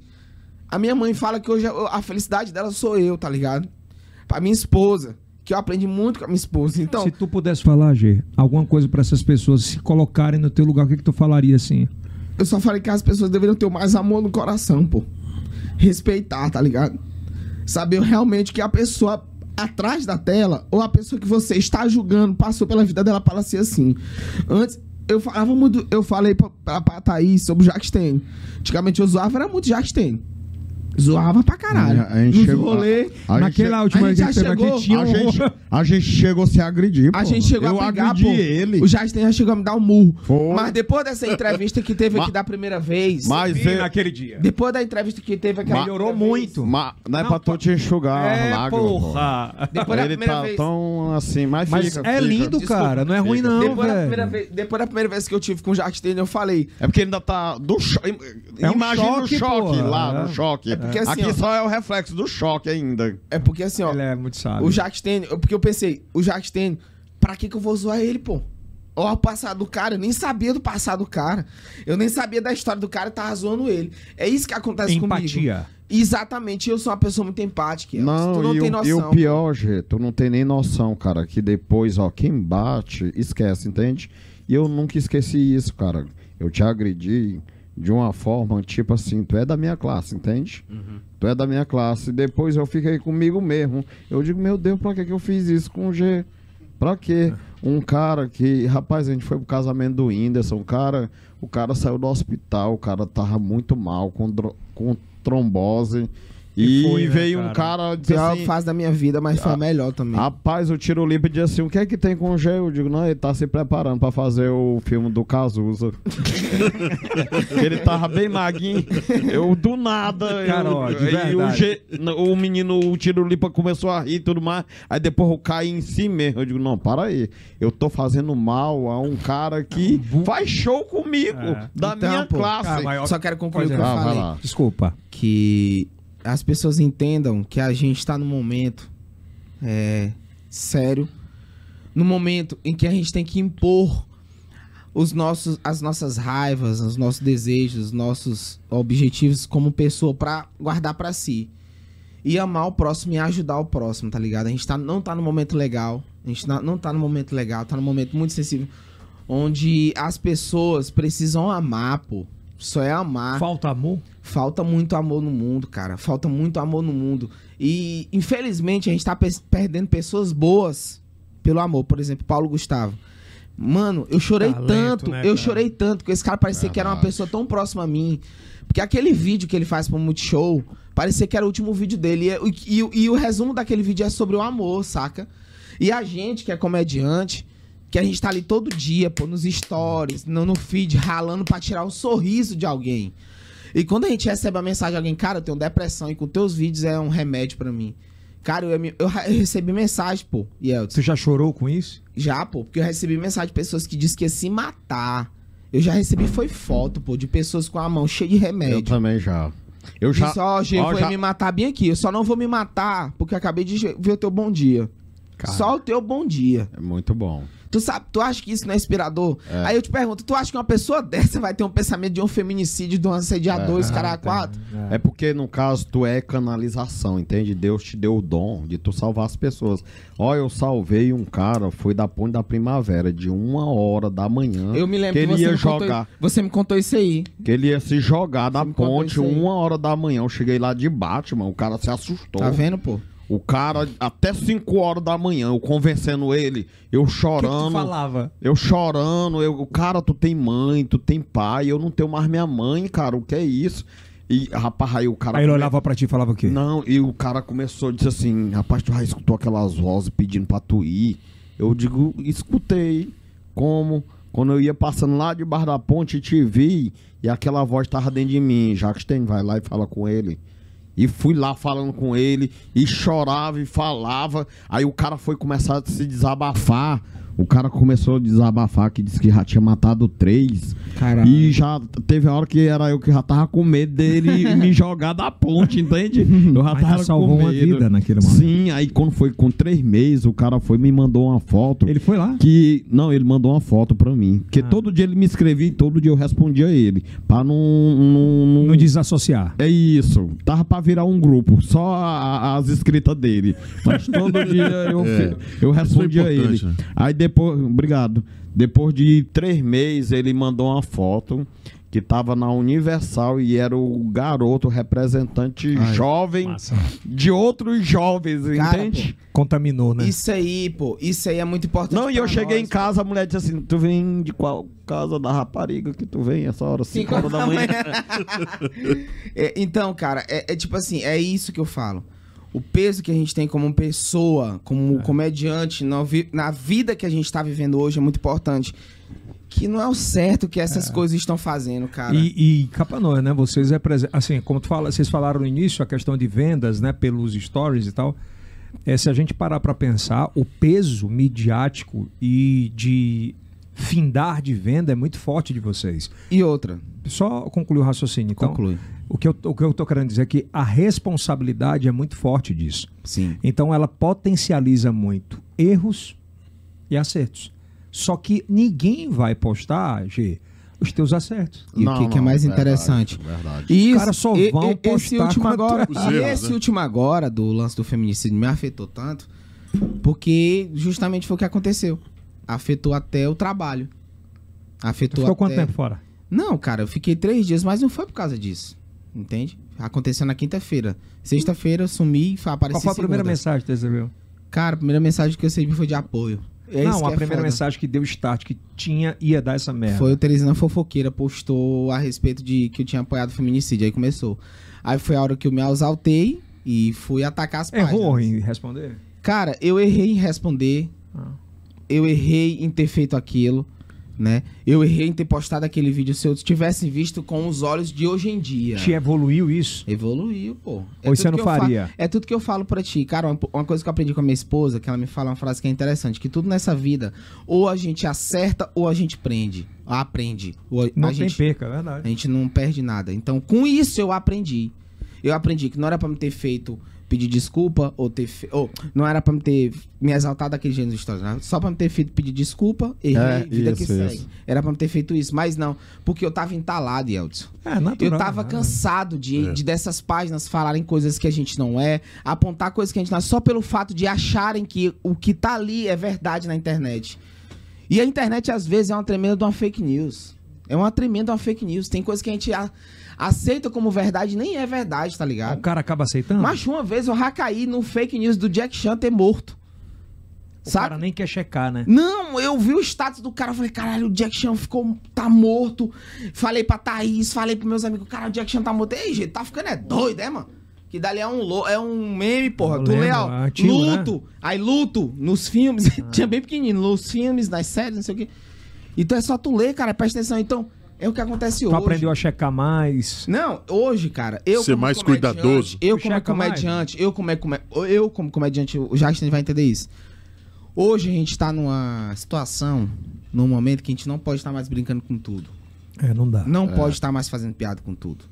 A minha mãe fala que hoje a felicidade dela sou eu, tá ligado? Pra minha esposa. Que eu aprendi muito com a minha esposa, então... Se tu pudesse falar, Gê, alguma coisa pra essas pessoas se colocarem no teu lugar, o que que tu falaria assim? Eu só falei que as pessoas deveriam ter mais amor no coração, pô. Respeitar, tá ligado? Saber realmente que a pessoa atrás da tela, ou a pessoa que você está julgando, passou pela vida dela para ser assim. Antes, eu falava muito... Eu falei pra, pra, pra Thaís sobre o Jackstênio. Antigamente eu zoava, era muito Jackstênio. Zoava pra caralho. A gente chegou, rolê, a, a naquela última vez que tinha um... a, gente, a gente chegou a se agredir, pô. A gente chegou eu a brigar, agredi pô. Ele. O Jackstênio já chegou a me dar um murro. Pô. Mas depois dessa entrevista que teve aqui da primeira vez... Mas ele... naquele dia. Depois da entrevista que teve aqui... Melhorou muito. Ma... Não é não, pra tu te enxugar é, a lágrima, porra. Pô. Depois da ele primeira tá vez... tão assim, mas, mas fica, é lindo, fica. Cara. Não é ruim, não, depois velho. Da primeira vez... Depois da primeira vez que eu tive com o Jackstênio, eu falei... É porque ele ainda tá... do cho... é um imagina o choque lá, no choque. Porque, assim, aqui ó, só é o reflexo do choque ainda. É porque assim, ó. Ele é muito sábio. O Jackstênio, porque eu pensei, o Jackstênio, pra que que eu vou zoar ele, pô? Ó, o passado do cara, eu nem sabia do passado do cara. Eu nem sabia da história do cara e tava zoando ele. É isso que acontece empatia. Comigo. Empatia. Exatamente, eu sou uma pessoa muito empática. Não, tu não e tem o, noção. E o pior, Gê, tu não tem nem noção, cara, que depois, ó, quem bate, esquece, entende? E eu nunca esqueci isso, cara. Eu te agredi de uma forma, tipo assim, tu é da minha classe, entende? Uhum. Tu é da minha classe. Depois eu fiquei comigo mesmo. Eu digo, meu Deus, pra que que eu fiz isso com o Gê? Pra quê? Um cara que... Rapaz, a gente foi pro casamento do Whindersson. O cara, o cara saiu do hospital, o cara tava muito mal, com, dro, com trombose. E, e foi, veio, né, cara? Um cara... Pior assim, fase da minha vida, mas foi a melhor também. Rapaz, o Tirullipa disse assim, o que é que tem com o Gê? Eu digo, não, ele tá se preparando pra fazer o filme do Cazuza. Ele tava bem maguinho. Eu, do nada... Cara, eu, ó, de verdade. E o, Gê, o menino, o Tirullipa começou a rir e tudo mais. Aí depois eu caí em si mesmo. Eu digo, não, para aí. Eu tô fazendo mal a um cara que é um faz show comigo, é. da então, minha pô, classe. Cara, maior... Só quero concluir o que eu ah, falei. Desculpa. Que... as pessoas entendam que a gente está num momento é, sério, num momento em que a gente tem que impor os nossos, as nossas raivas, os nossos desejos, os nossos objetivos como pessoa para guardar para si. E amar o próximo e ajudar o próximo, tá ligado? A gente tá, não tá num momento legal, a gente não tá num momento legal, tá num momento muito sensível, onde as pessoas precisam amar, pô. Só é amar. Falta amor? Falta muito amor no mundo, cara. Falta muito amor no mundo. E, infelizmente, a gente tá pe perdendo pessoas boas pelo amor. Por exemplo, Paulo Gustavo. Mano, eu chorei Talento, tanto. Né, eu cara? chorei tanto que esse cara parecia Verdade. que era uma pessoa tão próxima a mim. Porque aquele vídeo que ele faz pro Multishow, parecia que era o último vídeo dele. E, e, e o resumo daquele vídeo é sobre o amor, saca? E a gente, que é comediante... que a gente tá ali todo dia, pô, nos stories, no, no feed, ralando pra tirar o sorriso de alguém. E quando a gente recebe a mensagem de alguém, cara, eu tenho depressão e com teus vídeos é um remédio pra mim. Cara, eu, eu, eu recebi mensagem, pô. E eu, Você já chorou com isso? Já, pô, porque eu recebi mensagem de pessoas que dizem que ia se matar. Eu já recebi, foi foto, pô, de pessoas com a mão cheia de remédio. Eu também já. Eu já... Só, Gê, foi já... me matar bem aqui. Eu só não vou me matar porque eu acabei de ver o teu bom dia. Cara, só o teu bom dia. É muito bom. Tu sabe, tu acha que isso não é inspirador? É. Aí eu te pergunto, tu acha que uma pessoa dessa vai ter um pensamento de um feminicídio, de um assediador, esse cara a quatro? É porque, no caso, tu é canalização, entende? Deus te deu o dom de tu salvar as pessoas. Ó, eu salvei um cara, foi da Ponte da Primavera, de uma hora da manhã. Eu me lembro que ele que você ia jogar. Contou, você me contou isso aí. Que ele ia se jogar da ponte, uma hora da manhã. Eu cheguei lá de Batman, o cara se assustou. Tá vendo, pô? O cara, até cinco horas da manhã, eu convencendo ele, eu chorando. O que que tu falava? Eu chorando, eu, cara, tu tem mãe, tu tem pai, eu não tenho mais minha mãe, cara, o que é isso? E, rapaz, aí o cara... Aí ele come... olhava pra ti e falava o quê? Não, e o cara começou, disse assim, rapaz, tu já escutou aquelas vozes pedindo pra tu ir? Eu digo, escutei, como... Quando eu ia passando lá debaixo da ponte, te vi, e aquela voz tava dentro de mim, Jackstênio, vai lá e fala com ele. E fui lá falando com ele, e chorava, e falava. Aí o cara foi começar a se desabafar. O cara começou a desabafar, que disse que já tinha matado três. Caralho. E já teve a hora que era eu que já tava com medo dele me jogar da ponte, entende? Eu já Mas tava salvou com medo. Uma vida naquele momento. Sim, aí quando foi com três meses, o cara foi me mandou uma foto. Ele foi lá? Que, não, ele mandou uma foto pra mim. Porque ah. todo dia ele me escrevia e todo dia eu respondia a ele. Pra não... Não, não... não desassociar. É isso. Tava pra virar um grupo. Só a, as escritas dele. Mas todo dia eu, é. eu respondia a ele. Aí depois Depois, obrigado. Depois de três meses, ele mandou uma foto que tava na Universal e era o garoto representante Ai, jovem massa. de outros jovens, cara, entende? Pô, contaminou, né? Isso aí, pô. Isso aí é muito importante. Não, e eu cheguei nós, em casa, a mulher disse assim, tu vem de qual casa da rapariga que tu vem essa hora? cinco horas da manhã. é, então, cara, é, é tipo assim, é isso que eu falo. O peso que a gente tem como pessoa, como é. comediante, na, vi na vida que a gente tá vivendo hoje é muito importante. Que não é o certo que essas é. coisas estão fazendo, cara. E, e capa nós, né? Vocês representam... Assim, como tu fala, vocês falaram no início, a questão de vendas, né? Pelos stories e tal. É, se a gente parar pra pensar, o peso midiático e de findar de venda é muito forte de vocês. E outra... Só concluir o raciocínio. Então, Conclui. O que eu, o que eu tô querendo dizer é que a responsabilidade é muito forte disso. Sim. Então ela potencializa muito erros e acertos. Só que ninguém vai postar, Gê, os teus acertos. E não, o que, não, que é mais verdade, interessante. Verdade. E os caras só vão e, postar esse contra... agora, erros, E esse né? último agora, do lance do feminicídio, me afetou tanto, porque justamente foi o que aconteceu. Afetou até o trabalho. Afetou Ficou até... quanto tempo fora? Não, cara, eu fiquei três dias, mas não foi por causa disso. Entende? Aconteceu na quinta-feira. Sexta-feira eu sumi e apareci. Qual foi a segunda. primeira mensagem que você recebeu? Cara, a primeira mensagem que eu recebi foi de apoio. É não, a é primeira foda. mensagem que deu start, que tinha, ia dar essa merda. Foi o Teresina Fofoqueira, postou a respeito de que eu tinha apoiado o feminicídio. Aí começou. Aí foi a hora que eu me exaltei e fui atacar as páginas. Errou em responder? Cara, eu errei em responder. Ah. Eu errei em ter feito aquilo, né? Eu errei em ter postado aquele vídeo se eu tivesse visto com os olhos de hoje em dia. Te evoluiu isso? Evoluiu, pô. É Ou você não faria? Fa... É tudo que eu falo pra ti. Cara, uma, uma coisa que eu aprendi com a minha esposa, que ela me fala uma frase que é interessante, que tudo nessa vida, ou a gente acerta ou a gente prende. Aprende. Ou a, não a tem gente, perca, é verdade. A gente não perde nada. Então, com isso eu aprendi. Eu aprendi que não era pra me ter feito... pedir desculpa, ou ter fe... oh, não era pra me ter me exaltado daquele jeito de história, né? Só pra me ter feito pedir desculpa, errei, é, vida isso, que segue. Isso. Era pra me ter feito isso, mas não, porque eu tava entalado, Elton. É, natural, eu tava né? cansado de, é. de dessas páginas falarem coisas que a gente não é, apontar coisas que a gente não é, só pelo fato de acharem que o que tá ali é verdade na internet. E a internet, às vezes, é uma tremenda de uma fake news. É uma tremenda uma fake news. Tem coisa que a gente... A... aceita como verdade, nem é verdade, tá ligado? O cara acaba aceitando? Mas uma vez eu já caí no fake news do Jack Chan ter morto. O sabe? Cara nem quer checar, né? Não, eu vi o status do cara, falei, caralho, o Jack Chan ficou, tá morto. Falei pra Thaís, falei pros meus amigos, cara, o Jack Chan tá morto. Ei, gente, tá ficando é doido, é, mano? Que dali é um, lo... é um meme, porra. Eu tu lembro, leal, antigo, luto. Né? Aí luto nos filmes, ah. tinha bem pequenino, nos filmes, nas séries, não sei o quê. Então é só tu ler, cara, presta atenção, então... É o que acontece tu hoje. Tu aprendeu a checar mais. Não, hoje, cara, eu Ser como mais cuidadoso. Eu como comediante, eu como, come... eu como comediante, o Jackstênio vai entender isso. Hoje a gente tá numa situação, num momento que a gente não pode estar mais brincando com tudo. É, não dá. Não é. pode estar mais fazendo piada com tudo.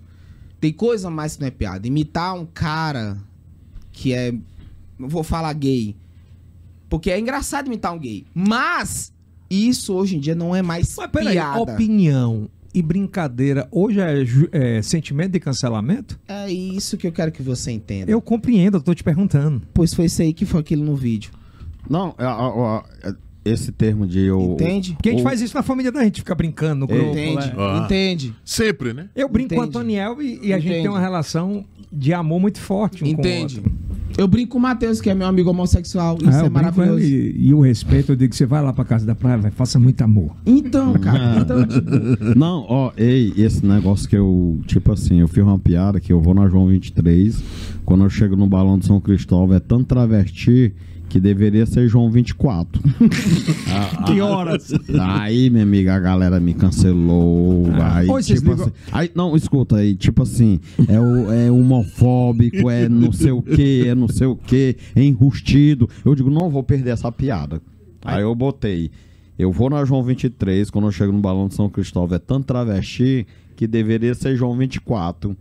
Tem coisa mais que não é piada. Imitar um cara que é... Não vou falar gay. Porque é engraçado imitar um gay. Mas... isso hoje em dia não é mais Mas, peraí, piada. Opinião e brincadeira hoje é, é sentimento de cancelamento? É isso que eu quero que você entenda. Eu compreendo, eu tô te perguntando. Pois foi isso aí que foi aquilo no vídeo. Não, a, a, a, esse termo de... O, Entende? Porque a gente o... faz isso na família da gente, fica brincando no grupo. Entende, ah. entende. Sempre, né? Eu brinco Entende. com o Antoniel e, e a gente tem uma relação de amor muito forte um Entende. com o outro. Eu brinco com o Matheus, que é meu amigo homossexual. Isso ah, é maravilhoso. E, e o respeito, eu digo que você vai lá pra casa da praia, vai, faça muito amor. Então, cara. Então, tipo... Não, ó, ei, esse negócio que eu, tipo assim, eu fiz uma piada que eu vou na João vinte e três, quando eu chego no Balão de São Cristóvão, é tanto travesti que deveria ser João vinte e quatro. ah, que horas? Aí, minha amiga, a galera me cancelou. Ah, aí, tipo assim, aí, não, escuta aí, tipo assim, é, o, é homofóbico, é não sei o que, é não sei o que, é enrustido. Eu digo, não vou perder essa piada. Aí eu botei, eu vou na João vinte e três, quando eu chego no Balão de São Cristóvão, é tanto travesti que deveria ser João vinte e quatro.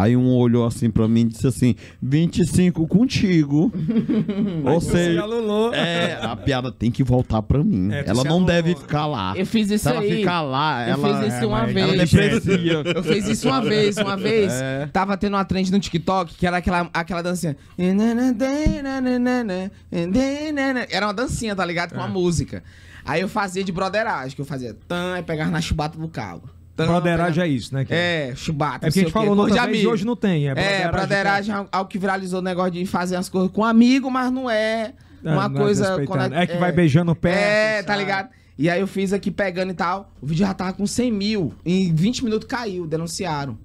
Aí um olhou assim pra mim e disse assim, vinte e cinco contigo. Ou seja, é, a piada tem que voltar pra mim. É, ela não deve ficar lá. Eu fiz isso Se ela aí. ficar lá, eu ela... fiz isso é, uma vez. Ela deprecia. Eu fiz isso uma vez, uma vez. É. Tava tendo uma trend no TikTok, que era aquela, aquela dancinha. Era uma dancinha, tá ligado? Com a é. música. Aí eu fazia de broderagem, que eu fazia tan e pegava na chubata do cabo. Broderagem é isso, né? Que... É, chubata. É porque a gente falou outra vez e hoje não tem. É, é broderagem é o que viralizou o negócio de fazer as coisas com amigo, mas não é uma não, coisa... Não é, é que vai beijando o pé. É, tá ligado? E aí eu fiz aqui pegando e tal. O vídeo já tava com cem mil. Em vinte minutos caiu, denunciaram.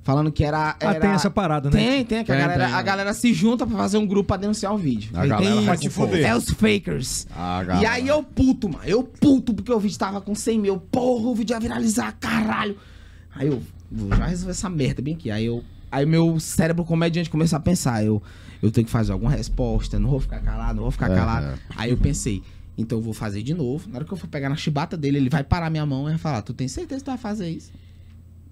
Falando que era... era... Ah, tem essa parada, né? Tem, tem. Que tem, a, galera, tem né? a galera se junta pra fazer um grupo pra denunciar um vídeo. A galera vai te foder. É os fakers. Ah, e aí eu puto, mano. Eu puto porque o vídeo tava com cem mil. Porra, o vídeo ia viralizar, caralho. Aí eu... Vou já resolver essa merda bem aqui. Aí eu... Aí meu cérebro comediante começou a pensar. Eu, eu tenho que fazer alguma resposta. Não vou ficar calado, não vou ficar é, calado. É. Aí eu pensei... Então eu vou fazer de novo. Na hora que eu for pegar na chibata dele, ele vai parar minha mão e vai falar... Tu tem certeza que tu vai fazer isso?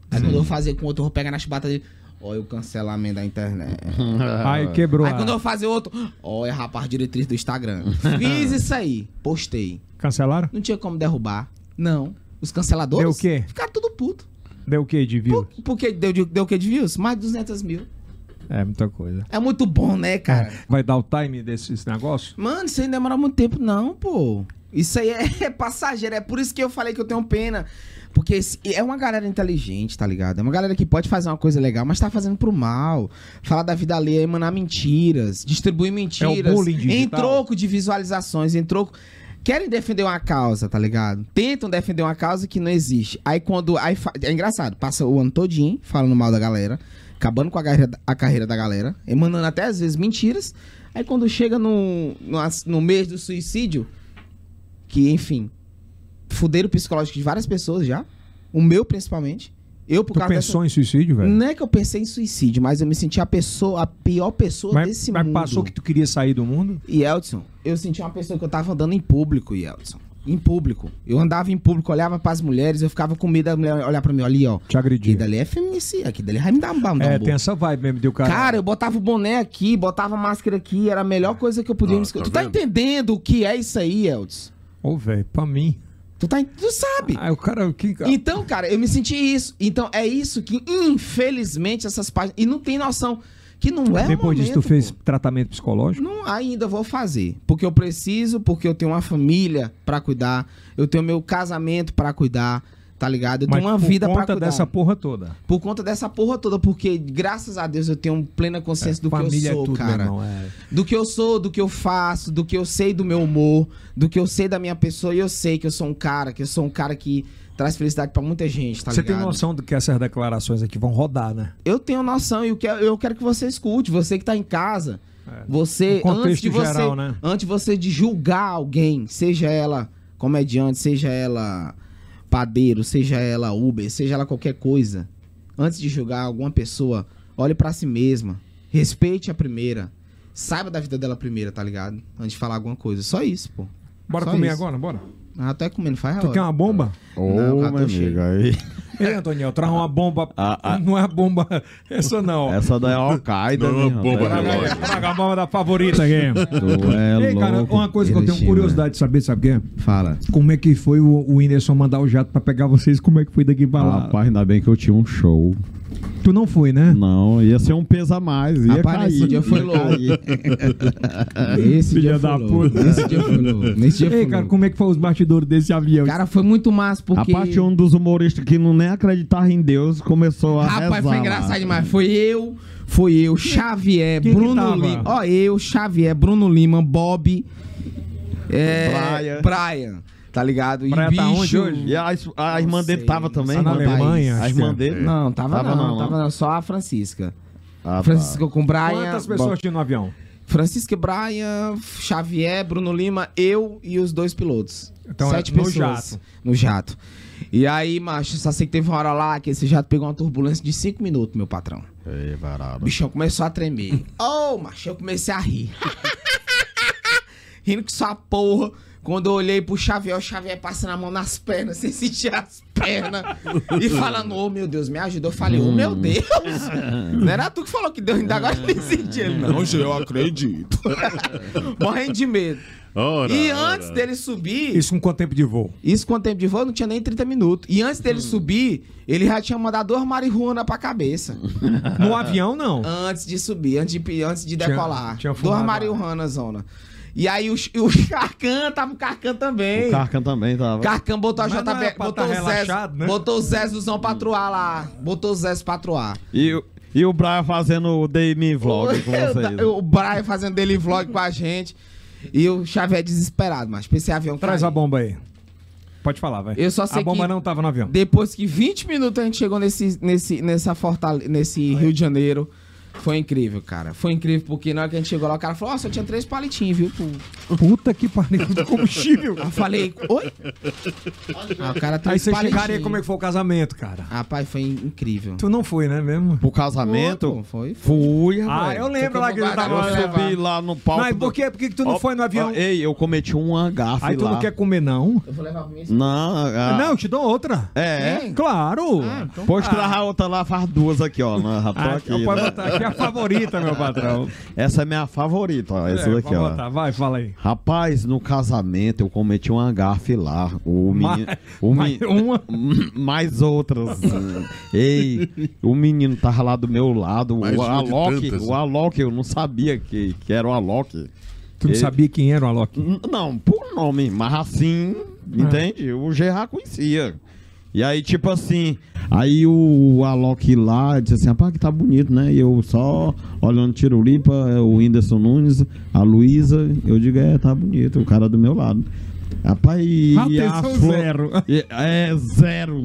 Aí quando eu vou fazer com outro, eu vou pegar na chibata dele. Olha o cancelamento da internet. Aí quebrou. Aí quando eu vou fazer outro, olha a rapaz diretriz do Instagram. Fiz isso aí, postei. Cancelaram? Não tinha como derrubar. Não. O os canceladores... Deu o quê? Ficaram tudo puto. Deu o quê de views? Por, por que deu, deu o quê de views? Mais de duzentos mil. É muita coisa. É muito bom, né, cara? Vai dar o time desse esse negócio? Mano, isso aí não demora muito tempo não, pô. Isso aí é, é passageiro. É por isso que eu falei que eu tenho pena. Porque esse, é uma galera inteligente, tá ligado? É uma galera que pode fazer uma coisa legal, mas tá fazendo pro mal. Falar da vida alheia, emanar mentiras, distribuir mentiras. É o bullying digital. Em troco de visualizações, em troco... Querem defender uma causa, tá ligado? Tentam defender uma causa que não existe. Aí quando... Aí fa... É engraçado, passa o ano todinho falando mal da galera, acabando com a carreira, a carreira da galera, emanando até às vezes mentiras. Aí quando chega no, no, no mês do suicídio, que enfim, fuderam o psicológico de várias pessoas já, o meu principalmente. Eu, por tu causa pensou dessa... em suicídio, velho? Não é que eu pensei em suicídio, mas eu me senti a pessoa, a pior pessoa mas, desse mas mundo. Mas passou que tu queria sair do mundo? E, Elton, eu senti uma pessoa que eu tava andando em público, e, Elton. Em público. Eu andava em público, olhava pras mulheres, eu ficava com medo da mulher olhar pra mim, ali, ó. Te agredi. Aqui dali é feminicídio, aqui dali vai me dar um bambu. É, tem essa vibe mesmo, deu cara. Cara, eu botava o boné aqui, botava a máscara aqui, era a melhor coisa que eu podia... Ah, me... tá tu tá vendo? Entendendo o que é isso aí, Elton? Ô, velho, pra mim... Tu, tá, tu sabe. Ah, o cara, que cara... Então, cara, eu me senti isso. Então, é isso que, infelizmente, essas páginas... E não tem noção que não é o momento. Depois disso, tu fez tratamento psicológico? Não, ainda vou fazer. Porque eu preciso, porque eu tenho uma família pra cuidar. Eu tenho meu casamento pra cuidar, tá ligado? Eu tenho uma vida pra cuidar. Por conta dessa porra toda? Por conta dessa porra toda. Porque, graças a Deus, eu tenho plena consciência do que eu sou, cara. Do que eu sou, do que eu faço, do que eu sei do meu humor, do que eu sei da minha pessoa. E eu sei que eu sou um cara, que eu sou um cara que traz felicidade pra muita gente, tá ligado? Você tem noção do que essas declarações aqui vão rodar, né? Eu tenho noção e eu quero que você escute. Você que tá em casa, você, antes de você, antes de você de julgar alguém, seja ela comediante, seja ela... padeiro, seja ela Uber, seja ela qualquer coisa, antes de julgar alguma pessoa, olhe pra si mesma, respeite a primeira, saiba da vida dela primeira, tá ligado? Antes de falar alguma coisa, só isso, pô. Bora só comer isso. Agora, bora? Ah, até comendo, faz a hora. Tu quer uma bomba? Ô, oh, meu amigo, aí... Ei, Antônio, traz uma bomba, a, a... não é a bomba, essa não. Essa daí é uma Al-Qaeda, não, né? Bomba é a bomba da favorita aqui. É. Ei, cara, uma coisa que eu tenho curiosidade de saber, sabe o que é? Fala. Como é que foi o, o Whindersson mandar o jato pra pegar vocês, como é que foi daqui pra lá? Rapaz, ainda bem que eu tinha um show. Tu não foi, né? Não, ia ser um peso a mais, ia Rapaz, cair. Esse dia foi louco. Esse dia da puta. Esse dia foi louco. Nesse dia Ei, foi cara, louco. Como é que foi os bastidores desse avião? Cara, foi muito massa, porque... A parte um dos humoristas que não nem acreditava em Deus começou a Rapaz, rezar. Rapaz, foi engraçado lá. Demais. Foi eu, foi eu, Xavier, Quem Bruno Lima. Ó, eu, Xavier, Bruno Lima, Bob, é, Brian. Brian. Tá ligado? E tá bicho... onde hoje? E a, a irmã sei. Dele tava também? Na Alemanha? A irmã dele? Não, tava, tava não, não. Tava não. Só a Francisca. Ah, Francisca tá. Com Brian... Quantas pessoas Bob... tinham no avião? Francisca, Brian, Xavier, Bruno Lima, eu e os dois pilotos. Então, Sete é, pessoas. No jato. No jato. E aí, macho, só sei que teve uma hora lá que esse jato pegou uma turbulência de cinco minutos, meu patrão. Ei, varado. O bichão começou a tremer. Oh, macho, eu comecei a rir. Rindo que só a porra. Quando eu olhei pro Xavier, o Xavier passando a mão nas pernas, sem sentir as pernas. E falando, ô oh, meu Deus, me ajudou. Eu falei, ô oh, meu Deus. Não era tu que falou que deu, ainda agora eu nem senti ele. Não, eu acredito. Morrendo de medo. Ora, e antes ora. Dele subir... Isso com quanto tempo de voo? Isso com quanto tempo de voo? Não tinha nem trinta minutos. E antes dele hum. subir, ele já tinha mandado duas marihuana pra cabeça. No avião, não? Antes de subir, antes de, antes de tinha, decolar. Tinha duas marihuana, zona. E aí o, o Carcan, tava o Carcan também. O Carcan também tava. Carcan botou a J B, é botou, tá relaxado, né? Botou o Zézuzão patroar lá. Botou o Zéz patroar. E o, e o Brian fazendo o Daily Vlog com vocês. O Brian fazendo Daily Vlog com a gente. E o Xavier desesperado, mas pra esse avião Traz cair. A bomba aí. Pode falar, vai. Eu só sei a bomba que não tava no avião. Depois que vinte minutos a gente chegou nesse, nesse, nessa fortale... nesse Rio de Janeiro... Foi incrível, cara. Foi incrível, porque na hora que a gente chegou lá, o cara falou, ó, oh, só tinha três palitinhos, viu? Pô. Puta que pariu do combustível. Eu falei, oi? Ah, o cara Aí você chegaria como é que foi o casamento, cara. Rapaz, foi incrível. Tu não foi, né, mesmo? Pro casamento? Pô, pô, foi, foi. Fui, rapaz. Ah, eu lembro lá que eu tava... Eu subi lá no palco. Mas por que tu não ó, foi no avião? Ó, ei, eu cometi um agafe lá. Aí tu lá. Não quer comer, não? Eu vou levar pra mim. Não, ah, não, eu te dou outra. É? Sim. Claro. Ah, então, pode ah. trazer outra lá, faz duas aqui, ó. Na, rapaz, ah, aqui, eu né? Pode botar aqui. minha favorita, meu patrão. Essa é minha favorita, ó. Essa é, daqui, ó. Botar. Vai, fala aí. Rapaz, no casamento eu cometi uma gafe lá. O menino. Mais, men... uma? Mais outras. Ei, o menino tava lá do meu lado. Mais o Alok, o Alok, eu não sabia que, que era o Alok. Tu não Ele... sabia quem era o Alok? Não, por nome, mas assim, ah. entende? O Gerard conhecia. E aí, tipo assim, aí o Alok lá disse assim, rapaz, que tá bonito, né? E eu só olhando Tirullipa, o Whindersson Nunes, a Luísa, eu digo, é, tá bonito, o cara do meu lado. Rapaz, e a flor... zero. É, zero.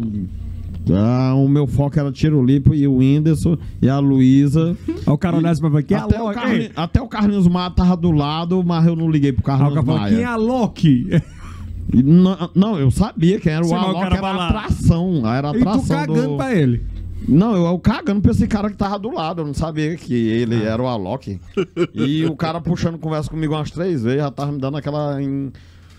Ah, o meu foco era Tirullipa e o Whindersson e a Luísa. O cara olhasse pra mim, quem é até, Alok? O Carli... até o Carlinhos Maia tava do lado, mas eu não liguei pro Carlinhos Maia. Quem é Alok? Não, não, eu sabia quem era o Alok, era a atração, era a atração. E tu cagando do... pra ele? Não, eu, eu cagando pra esse cara que tava do lado, eu não sabia que ele ah. era o Alok. E o cara puxando conversa comigo umas três vezes, já tava me dando aquela... In...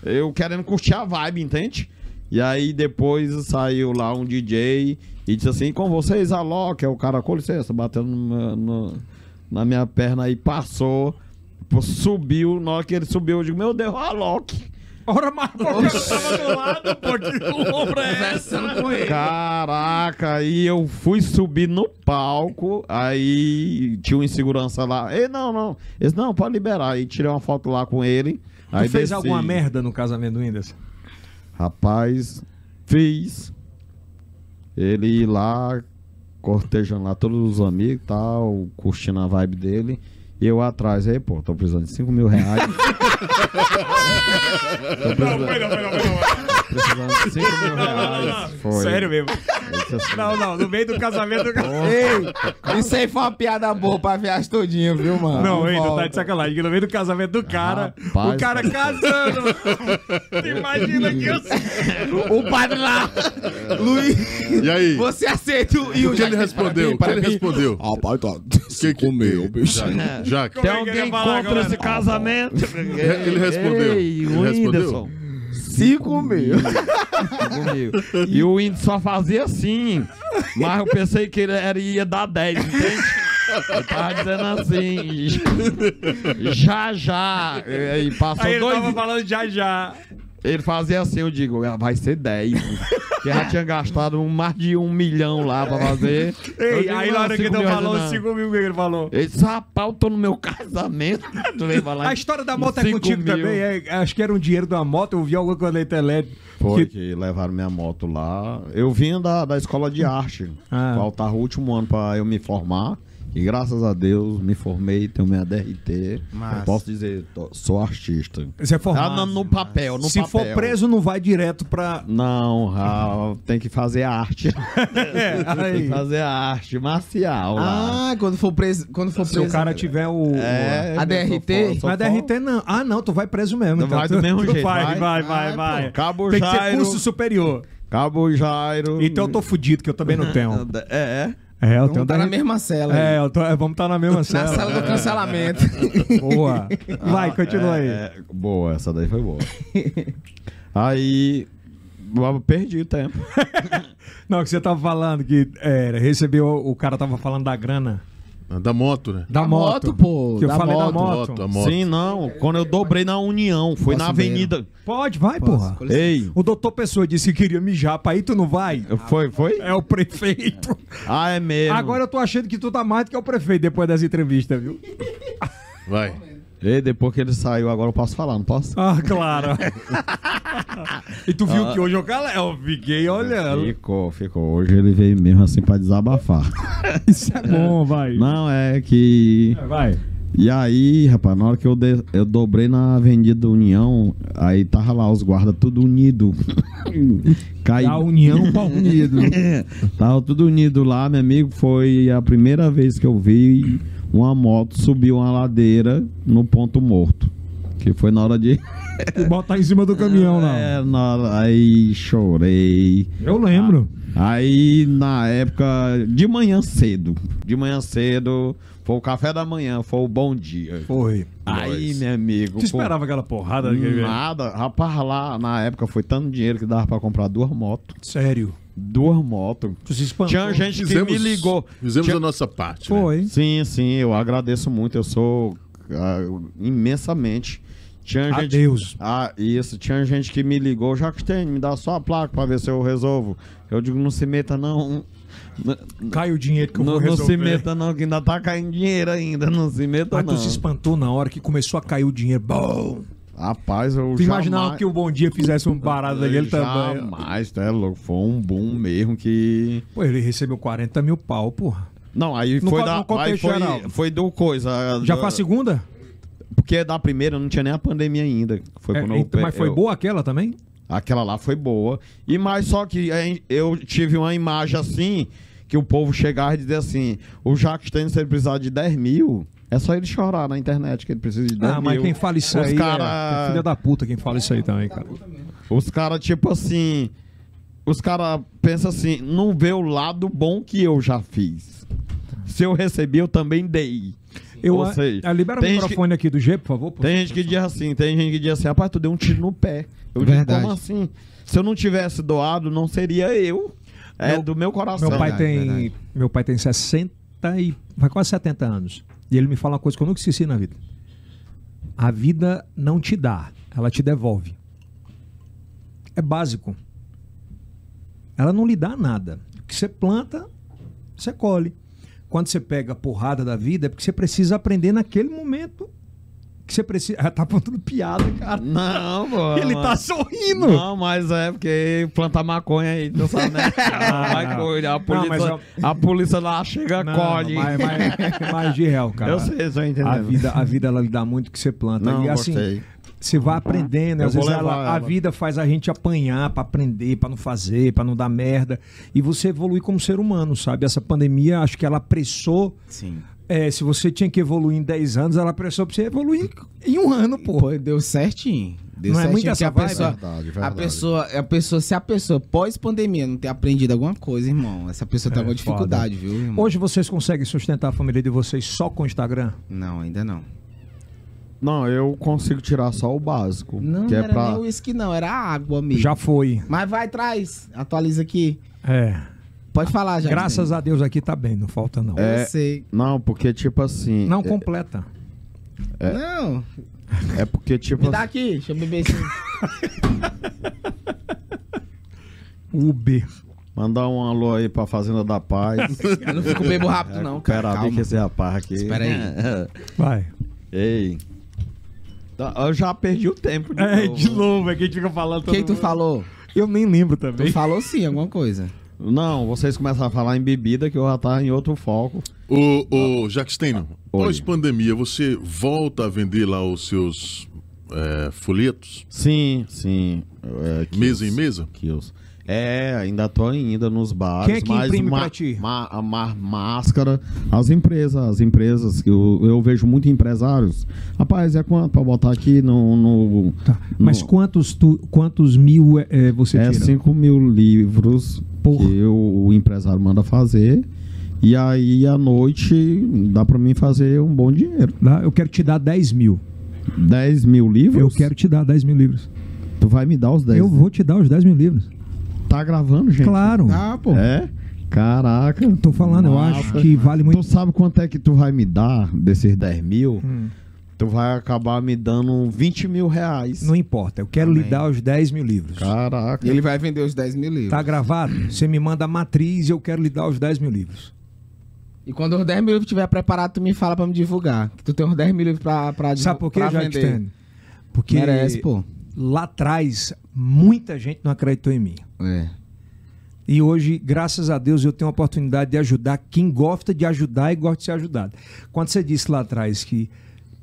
Eu querendo curtir a vibe, entende? E aí depois saiu lá um D J e disse assim, com vocês Alok, é o cara, com licença, batendo no, no, na minha perna aí, passou, subiu, na hora que ele subiu eu digo, meu Deus, Alok! Ora, mas porque eu tava do lado, pô, que lombra é essa? Caraca, aí eu fui subir no palco, aí tinha um insegurança lá. Ei, não, não. Eles, não, pode liberar. Aí tirei uma foto lá com ele. Aí tu fez desci. Alguma merda no casamento do Whindersson? Rapaz, fiz. Ele lá, cortejando lá todos os amigos e tal, curtindo a vibe dele. E eu atrás, aí, pô, tô precisando de cinco mil reais. Tô precisando... Não, perdão, perdão, perdão. Tô precisando de cinco mil reais. Não, não, não. Foi. Sério mesmo? Assim. Não, não, no meio do casamento... Do... Ei, isso aí foi uma piada boa pra viagem todinha, viu, mano? Não, não, ei, não tá de sacanagem. No meio do casamento do cara, rapaz, o cara tá... casando. Imagina que eu... O padre lá, Luiz... E aí? Você aceita o... E o que ele respondeu? O que ele respondeu? Ah, pai, tá... Você comeu, bicho. Já que tem alguém contra esse casamento? Ele respondeu. Ei, ele respondeu. Cinco mil. Cinco mil. E o Whindersson só fazia assim. Mas eu pensei que ele era, ia dar dez, entende? Eu tava dizendo assim. Já, já. E passou Aí ele dois... tava falando já, já. Ele fazia assim, eu digo, vai ser dez. Porque já tinha gastado mais de um milhão lá pra fazer. Ei, digo, aí na hora que ele falou, cinco mil que ele falou. Ele disse, rapaz, eu tô no meu casamento. Falar, a história da moto é contigo mil. Também? É, acho que era um dinheiro de uma moto, eu vi alguma coisa na internet. Foi que... que levaram minha moto lá. Eu vinha da, da escola de arte. Ah. Faltava o último ano pra eu me formar. E graças a Deus, me formei, tenho minha D R T. Mas... posso dizer, tô, sou artista. Você é formado? Ah, no papel, no Se papel. Se for preso, não vai direto pra... Não, ah, tem que fazer arte. É, aí. Tem que fazer a arte marcial. Ah, lá. Quando for preso... Quando for Se preso, o cara tiver o... É, a D R T? Mas a D R T não. Ah, não, tu vai preso mesmo. Então, vai do tu, mesmo tu jeito. Vai, vai, vai, vai. Cabo Jairo. Tem que ser curso superior. Cabo Jairo. Então eu tô fudido, que eu também não tenho. É, é. É, eu vamos estar tá na mesma cela. É, eu tô, vamos estar tá na mesma cela. Na cela do cancelamento. Boa. Vai, ah, continua aí. É, boa, essa daí foi boa. Aí, eu perdi o tempo. Não, que você tava falando que é, recebeu, o cara tava falando da grana. Da moto, né? Da, da moto, moto, pô. Que eu da falei moto, da moto. Moto, moto. Sim, não. Quando eu dobrei na União, foi Posso na Avenida. Ver. Pode, vai, Posso, porra. Ei. O doutor Pessoa disse que queria mijar, pra aí tu não vai? Ah, foi, foi? É o prefeito. Ah, é mesmo. Agora eu tô achando que tu tá mais do que é o prefeito depois das entrevistas, viu? Vai. Ei, depois que ele saiu, agora eu posso falar, não posso? Ah, claro. E tu viu ah, que hoje eu, eu fiquei olhando. Ficou, ficou. Hoje ele veio mesmo assim pra desabafar. Isso é bom, vai. Não, é que... É, vai. E aí, rapaz, na hora que eu, de... eu dobrei na Avenida da União, aí tava lá os guardas tudo unido. Cai... A União tá unido. Tava tudo unido lá, meu amigo. Foi a primeira vez que eu vi... uma moto subiu uma ladeira no ponto morto. Que foi na hora de... botar em cima do caminhão, não. É, na hora... Aí chorei. Eu lembro. Aí, na época, de manhã cedo. De manhã cedo, foi o café da manhã, foi o bom dia. Foi. Aí, pois. Meu amigo... Tu esperava pô, aquela porrada? Nada. Rapaz, lá, na época, foi tanto dinheiro que dava pra comprar duas motos. Sério? Dormópolis. Tinha gente que fizemos, me ligou. Fizemos Tinha... a nossa parte. Foi. Né? Sim, sim, eu agradeço muito. Eu sou uh, imensamente. Tinha gente, Adeus. Ah, isso. Tinha gente que me ligou. Jackstênio, me dá só a placa pra ver se eu resolvo. Eu digo, não se meta não. Cai o dinheiro que eu não, vou resolver. Não se meta não, que ainda tá caindo dinheiro ainda. Não se meta Mas não. Mas tu se espantou na hora que começou a cair o dinheiro. Bom. Rapaz, eu já. Imaginava jamais... que o Bom Dia fizesse uma parada ali, ele jamais, também. Jamais, tá louco? Foi um boom mesmo que. Pô, ele recebeu quarenta mil pau, porra. Não, aí no foi co... da. Aí foi, foi do coisa. Já do... pra segunda? Porque da primeira não tinha nem a pandemia ainda. Foi é, quando então, eu... Mas foi eu... boa aquela também? Aquela lá foi boa. E mais só que eu tive uma imagem assim, que o povo chegava e dizia assim: o Jackstênio, se ele precisar de dez mil. É só ele chorar na internet que ele precisa de dez mil. Ah, mas quem fala isso aí, cara... é filha da puta quem fala isso aí também, cara. Os caras, tipo assim... Os caras pensam assim... Não vê o lado bom que eu já fiz. Se eu recebi, eu também dei. Eu, Ou seja, a, a libera o microfone que, aqui do G, por favor. Por tem gente que diz assim... Tem gente que diz assim... Rapaz, tu deu um tiro no pé. Eu digo, como assim? Se eu não tivesse doado, não seria eu. É meu, do meu coração. Meu pai, verdade, tem, verdade. meu pai tem sessenta e... Vai quase setenta anos. E ele me fala uma coisa que eu nunca esqueci na vida. A vida não te dá, ela te devolve. É básico. Ela não lhe dá nada. O que você planta, você colhe. Quando você pega a porrada da vida, é porque você precisa aprender naquele momento que você precisa... Ela tá plantando piada, cara. Não, mano. Ele tá sorrindo. Não, mas é porque plantar maconha aí, não sabe, né? Ah, não. A, polícia, não, mas... a polícia lá chega, não, colhe. Mas, mas, mas de réu, cara. Eu sei, só entendendo. A vida, a vida, ela lhe dá muito o que você planta. Não, e assim, gostei. Você vai aprendendo. Eu às vezes ela, ela. A vida faz a gente apanhar pra aprender, pra não fazer, pra não dar merda. E você evolui como ser humano, sabe? Essa pandemia, acho que ela apressou... Sim. É, se você tinha que evoluir em dez anos, ela pressionou pra você evoluir em um ano, pô. Pô, deu certinho. Deu não certinho é muito essa a pessoa, verdade, verdade. A pessoa, a pessoa, se a pessoa pós-pandemia não ter aprendido alguma coisa, irmão, essa pessoa tá é, com dificuldade, foda. Viu, irmão? Hoje vocês conseguem sustentar a família de vocês só com o Instagram? Não, ainda não. Não, eu consigo tirar só o básico. Não, que não é era pra... nem o uísque não, era água mesmo. Já foi. Mas vai, traz, atualiza aqui. É... Pode falar, já. Graças a Deus aqui tá bem, não falta não. É, eu sei. Não, porque tipo assim... Não completa. É, não. É porque tipo... Me dá aqui, deixa eu beber isso. Uber. Mandar um alô aí pra Fazenda da Paz. Eu não fico bebo rápido não, cara. Espera aí que esse rapaz aqui... Espera aí. Vai. Ei. Eu já perdi o tempo de é, novo. É, de novo, é que a gente fica falando... Quem tu falou? Eu nem lembro também. Tu falou sim, alguma coisa. Não, vocês começam a falar em bebida que eu já tá em outro foco. Ô, ô Jackstênio, pós-pandemia, você volta a vender lá os seus é, folhetos? Sim, sim. É, quilos, mesa em mesa? Quilos. É, ainda tô ainda nos bares. Quem é que mas imprime ma pra ti? Ma a ma máscara, as empresas, as empresas, que eu, eu vejo muito empresários. Rapaz, é quanto pra botar aqui no... no, tá. no... Mas quantos, tu, quantos mil é, você tira? É cinco mil livros Por... que eu, o empresário manda fazer. E aí, à noite, dá pra mim fazer um bom dinheiro. Eu quero te dar dez mil. dez mil livros? Eu quero te dar dez mil livros. Tu vai me dar os dez? Eu vou te dar os dez mil livros. Tá gravando, gente? Claro. Ah, pô. É? Caraca. Tô falando, nossa, eu acho que vale muito. Tu sabe quanto é que tu vai me dar desses dez mil? Hum. Tu vai acabar me dando vinte mil reais. Não importa, eu quero Amém. lhe dar os dez mil livros. Caraca. E ele vai vender os dez mil livros. Tá gravado? Você me manda a matriz e eu quero lhe dar os dez mil livros. E quando os dez mil livros estiver preparado, tu me fala pra me divulgar. Que tu tem uns dez mil livros pra, pra, Sabe por quê, pra vender. Sabe por quê, Porque merece, pô. Lá atrás, muita gente não acreditou em mim. É. E hoje, graças a Deus, eu tenho a oportunidade de ajudar quem gosta de ajudar e gosta de ser ajudado. Quando você disse lá atrás que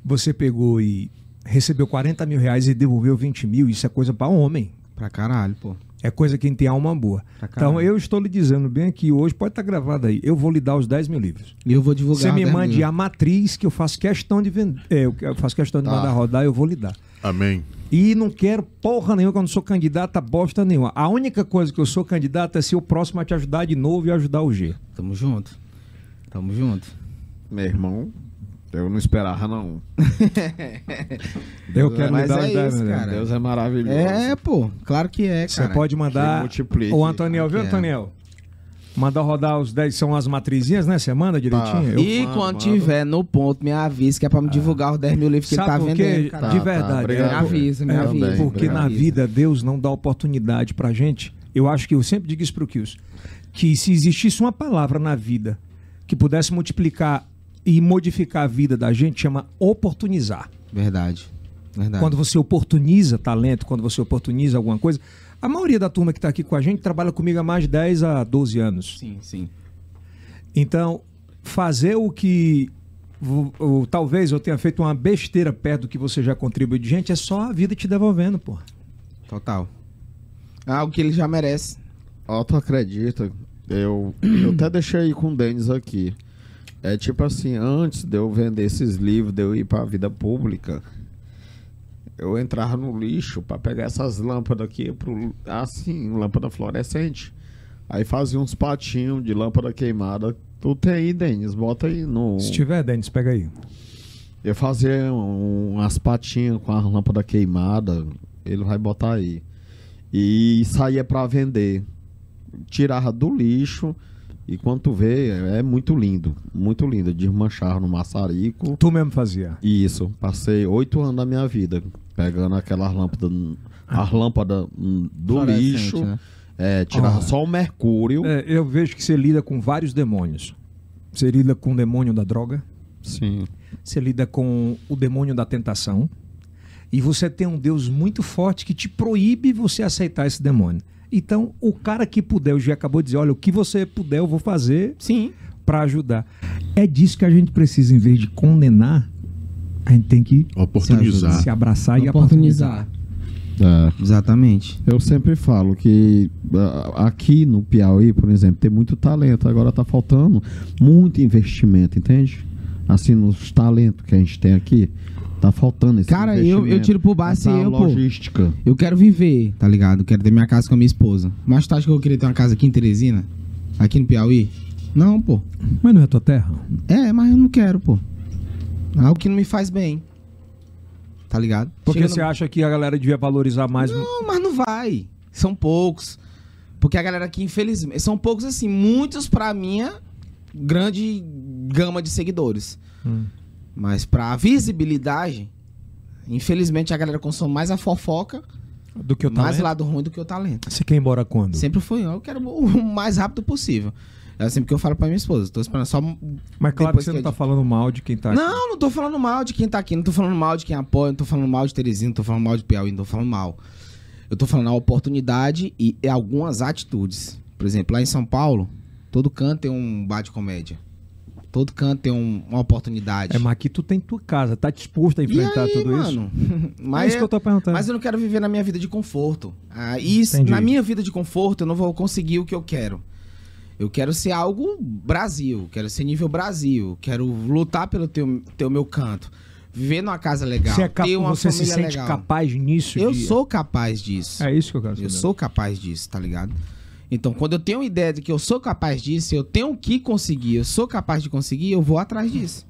você pegou e recebeu quarenta mil reais e devolveu vinte mil, isso é coisa pra homem. Pra caralho, pô. É coisa quem tem alma boa. Então eu estou lhe dizendo bem aqui hoje, pode estar gravado aí, eu vou lhe dar os dez mil livros. E eu vou divulgar. Você me mande mil. A matriz que eu faço questão de vender. É, eu faço questão de tá. mandar rodar, eu vou lhe dar. Amém. E não quero porra nenhuma, que eu não sou candidato a bosta nenhuma. A única coisa que eu sou candidato é ser o próximo a te ajudar de novo e ajudar o G. Tamo junto. Tamo junto. Meu irmão. Eu não esperava, não. Eu quero mas é isso, cara. Deus é maravilhoso. É, pô. Claro que é, cara. Você pode mandar... O Antoniel, viu, Antoniel? Mandar rodar os dez, são as matrizinhas, né? Você manda direitinho? Tá. E mando, quando mando. tiver no ponto, me avisa, que é pra me divulgar os dez mil livros que Sabe ele tá vendendo. Tá, de verdade. Tá, obrigado, me avisa, me é, avisa. Também, porque obrigado. Na vida, Deus não dá oportunidade pra gente. Eu acho que eu sempre digo isso pro Kills, que se existisse uma palavra na vida que pudesse multiplicar e modificar a vida da gente, chama oportunizar. Verdade. Verdade. Quando você oportuniza talento, quando você oportuniza alguma coisa... A maioria da turma que está aqui com a gente trabalha comigo há mais de dez a doze anos. Sim, sim. Então, fazer o que... Ou, ou, talvez eu tenha feito uma besteira perto do que você já contribuiu de gente, é só a vida te devolvendo, porra. Total. Ah, o que ele já merece. Auto acredita. Eu, eu até deixei com o Denis aqui. É tipo assim, antes de eu vender esses livros, de eu ir para a vida pública... Eu entrava no lixo para pegar essas lâmpadas aqui, pro, assim, lâmpada fluorescente. Aí fazia uns patinhos de lâmpada queimada. Tu tem aí, Denis? Bota aí no... Se tiver, Denis, pega aí. Eu fazia um, umas patinhas com a lâmpada queimada. Ele vai botar aí. E saía para vender. Tirava do lixo. E quando tu vê, é muito lindo. Muito lindo. Desmanchar no maçarico. Tu mesmo fazia? Isso. Passei oito anos da minha vida pegando aquelas lâmpadas, as lâmpadas do Florescente, lixo, né? É, tirava oh. só o mercúrio. É, eu vejo que você lida com vários demônios. Você lida com o demônio da droga. Sim. Você lida com o demônio da tentação. E você tem um Deus muito forte que te proíbe você aceitar esse demônio. Então, o cara que puder, o Gê acabou de dizer, olha, o que você puder eu vou fazer para ajudar. É disso que a gente precisa, em vez de condenar, a gente tem que oportunizar. Se, ajuda, se abraçar e oportunizar. oportunizar. É. Exatamente. Eu sempre falo que aqui no Piauí, por exemplo, tem muito talento. Agora tá faltando muito investimento, entende? Assim, nos talentos que a gente tem aqui, tá faltando esse cara, investimento. Cara, eu, eu tiro pro bar assim, eu, logística. Pô, eu quero viver, tá ligado? Eu quero ter minha casa com a minha esposa. Mas tu acha que eu queria ter uma casa aqui em Teresina? Aqui no Piauí? Não, pô. Mas não é tua terra? É, mas eu não quero, pô. Algo que não me faz bem. Tá ligado? Porque você no... acha que a galera devia valorizar mais... Não, mas não vai. São poucos. Porque a galera aqui, infelizmente... São poucos, assim, muitos pra minha grande gama de seguidores. Hum. Mas pra visibilidade, infelizmente a galera consome mais a fofoca... Do que o talento? Mais o lado ruim do que o talento. Você quer ir embora quando? Sempre foi. Eu quero o mais rápido possível. É sempre que eu falo pra minha esposa, tô esperando só... Mas claro que você que não tá eu... falando mal de quem tá aqui. Não, não tô falando mal de quem tá aqui, não tô falando mal de quem apoia, não tô falando mal de Teresina, não tô falando mal de Piauí, não tô falando mal. Eu tô falando a oportunidade e algumas atitudes. Por exemplo, lá em São Paulo, todo canto tem um bar de comédia. Todo canto tem um, uma oportunidade. É, mas aqui tu tem tua casa, tá disposto a enfrentar aí, tudo mano? Isso? mas é isso que eu tô perguntando. Mas eu não quero viver na minha vida de conforto. Ah, isso, Entendi. Na minha vida de conforto eu não vou conseguir o que eu quero. Eu quero ser algo Brasil, quero ser nível Brasil, quero lutar pelo teu, teu meu canto, viver numa casa legal, é cap... ter uma Você família se sente legal. capaz nisso? Eu de... sou capaz disso. É isso que eu quero saber. Eu sou capaz disso, tá ligado? Então, quando eu tenho uma ideia de que eu sou capaz disso, eu tenho que conseguir, eu sou capaz de conseguir, eu vou atrás disso.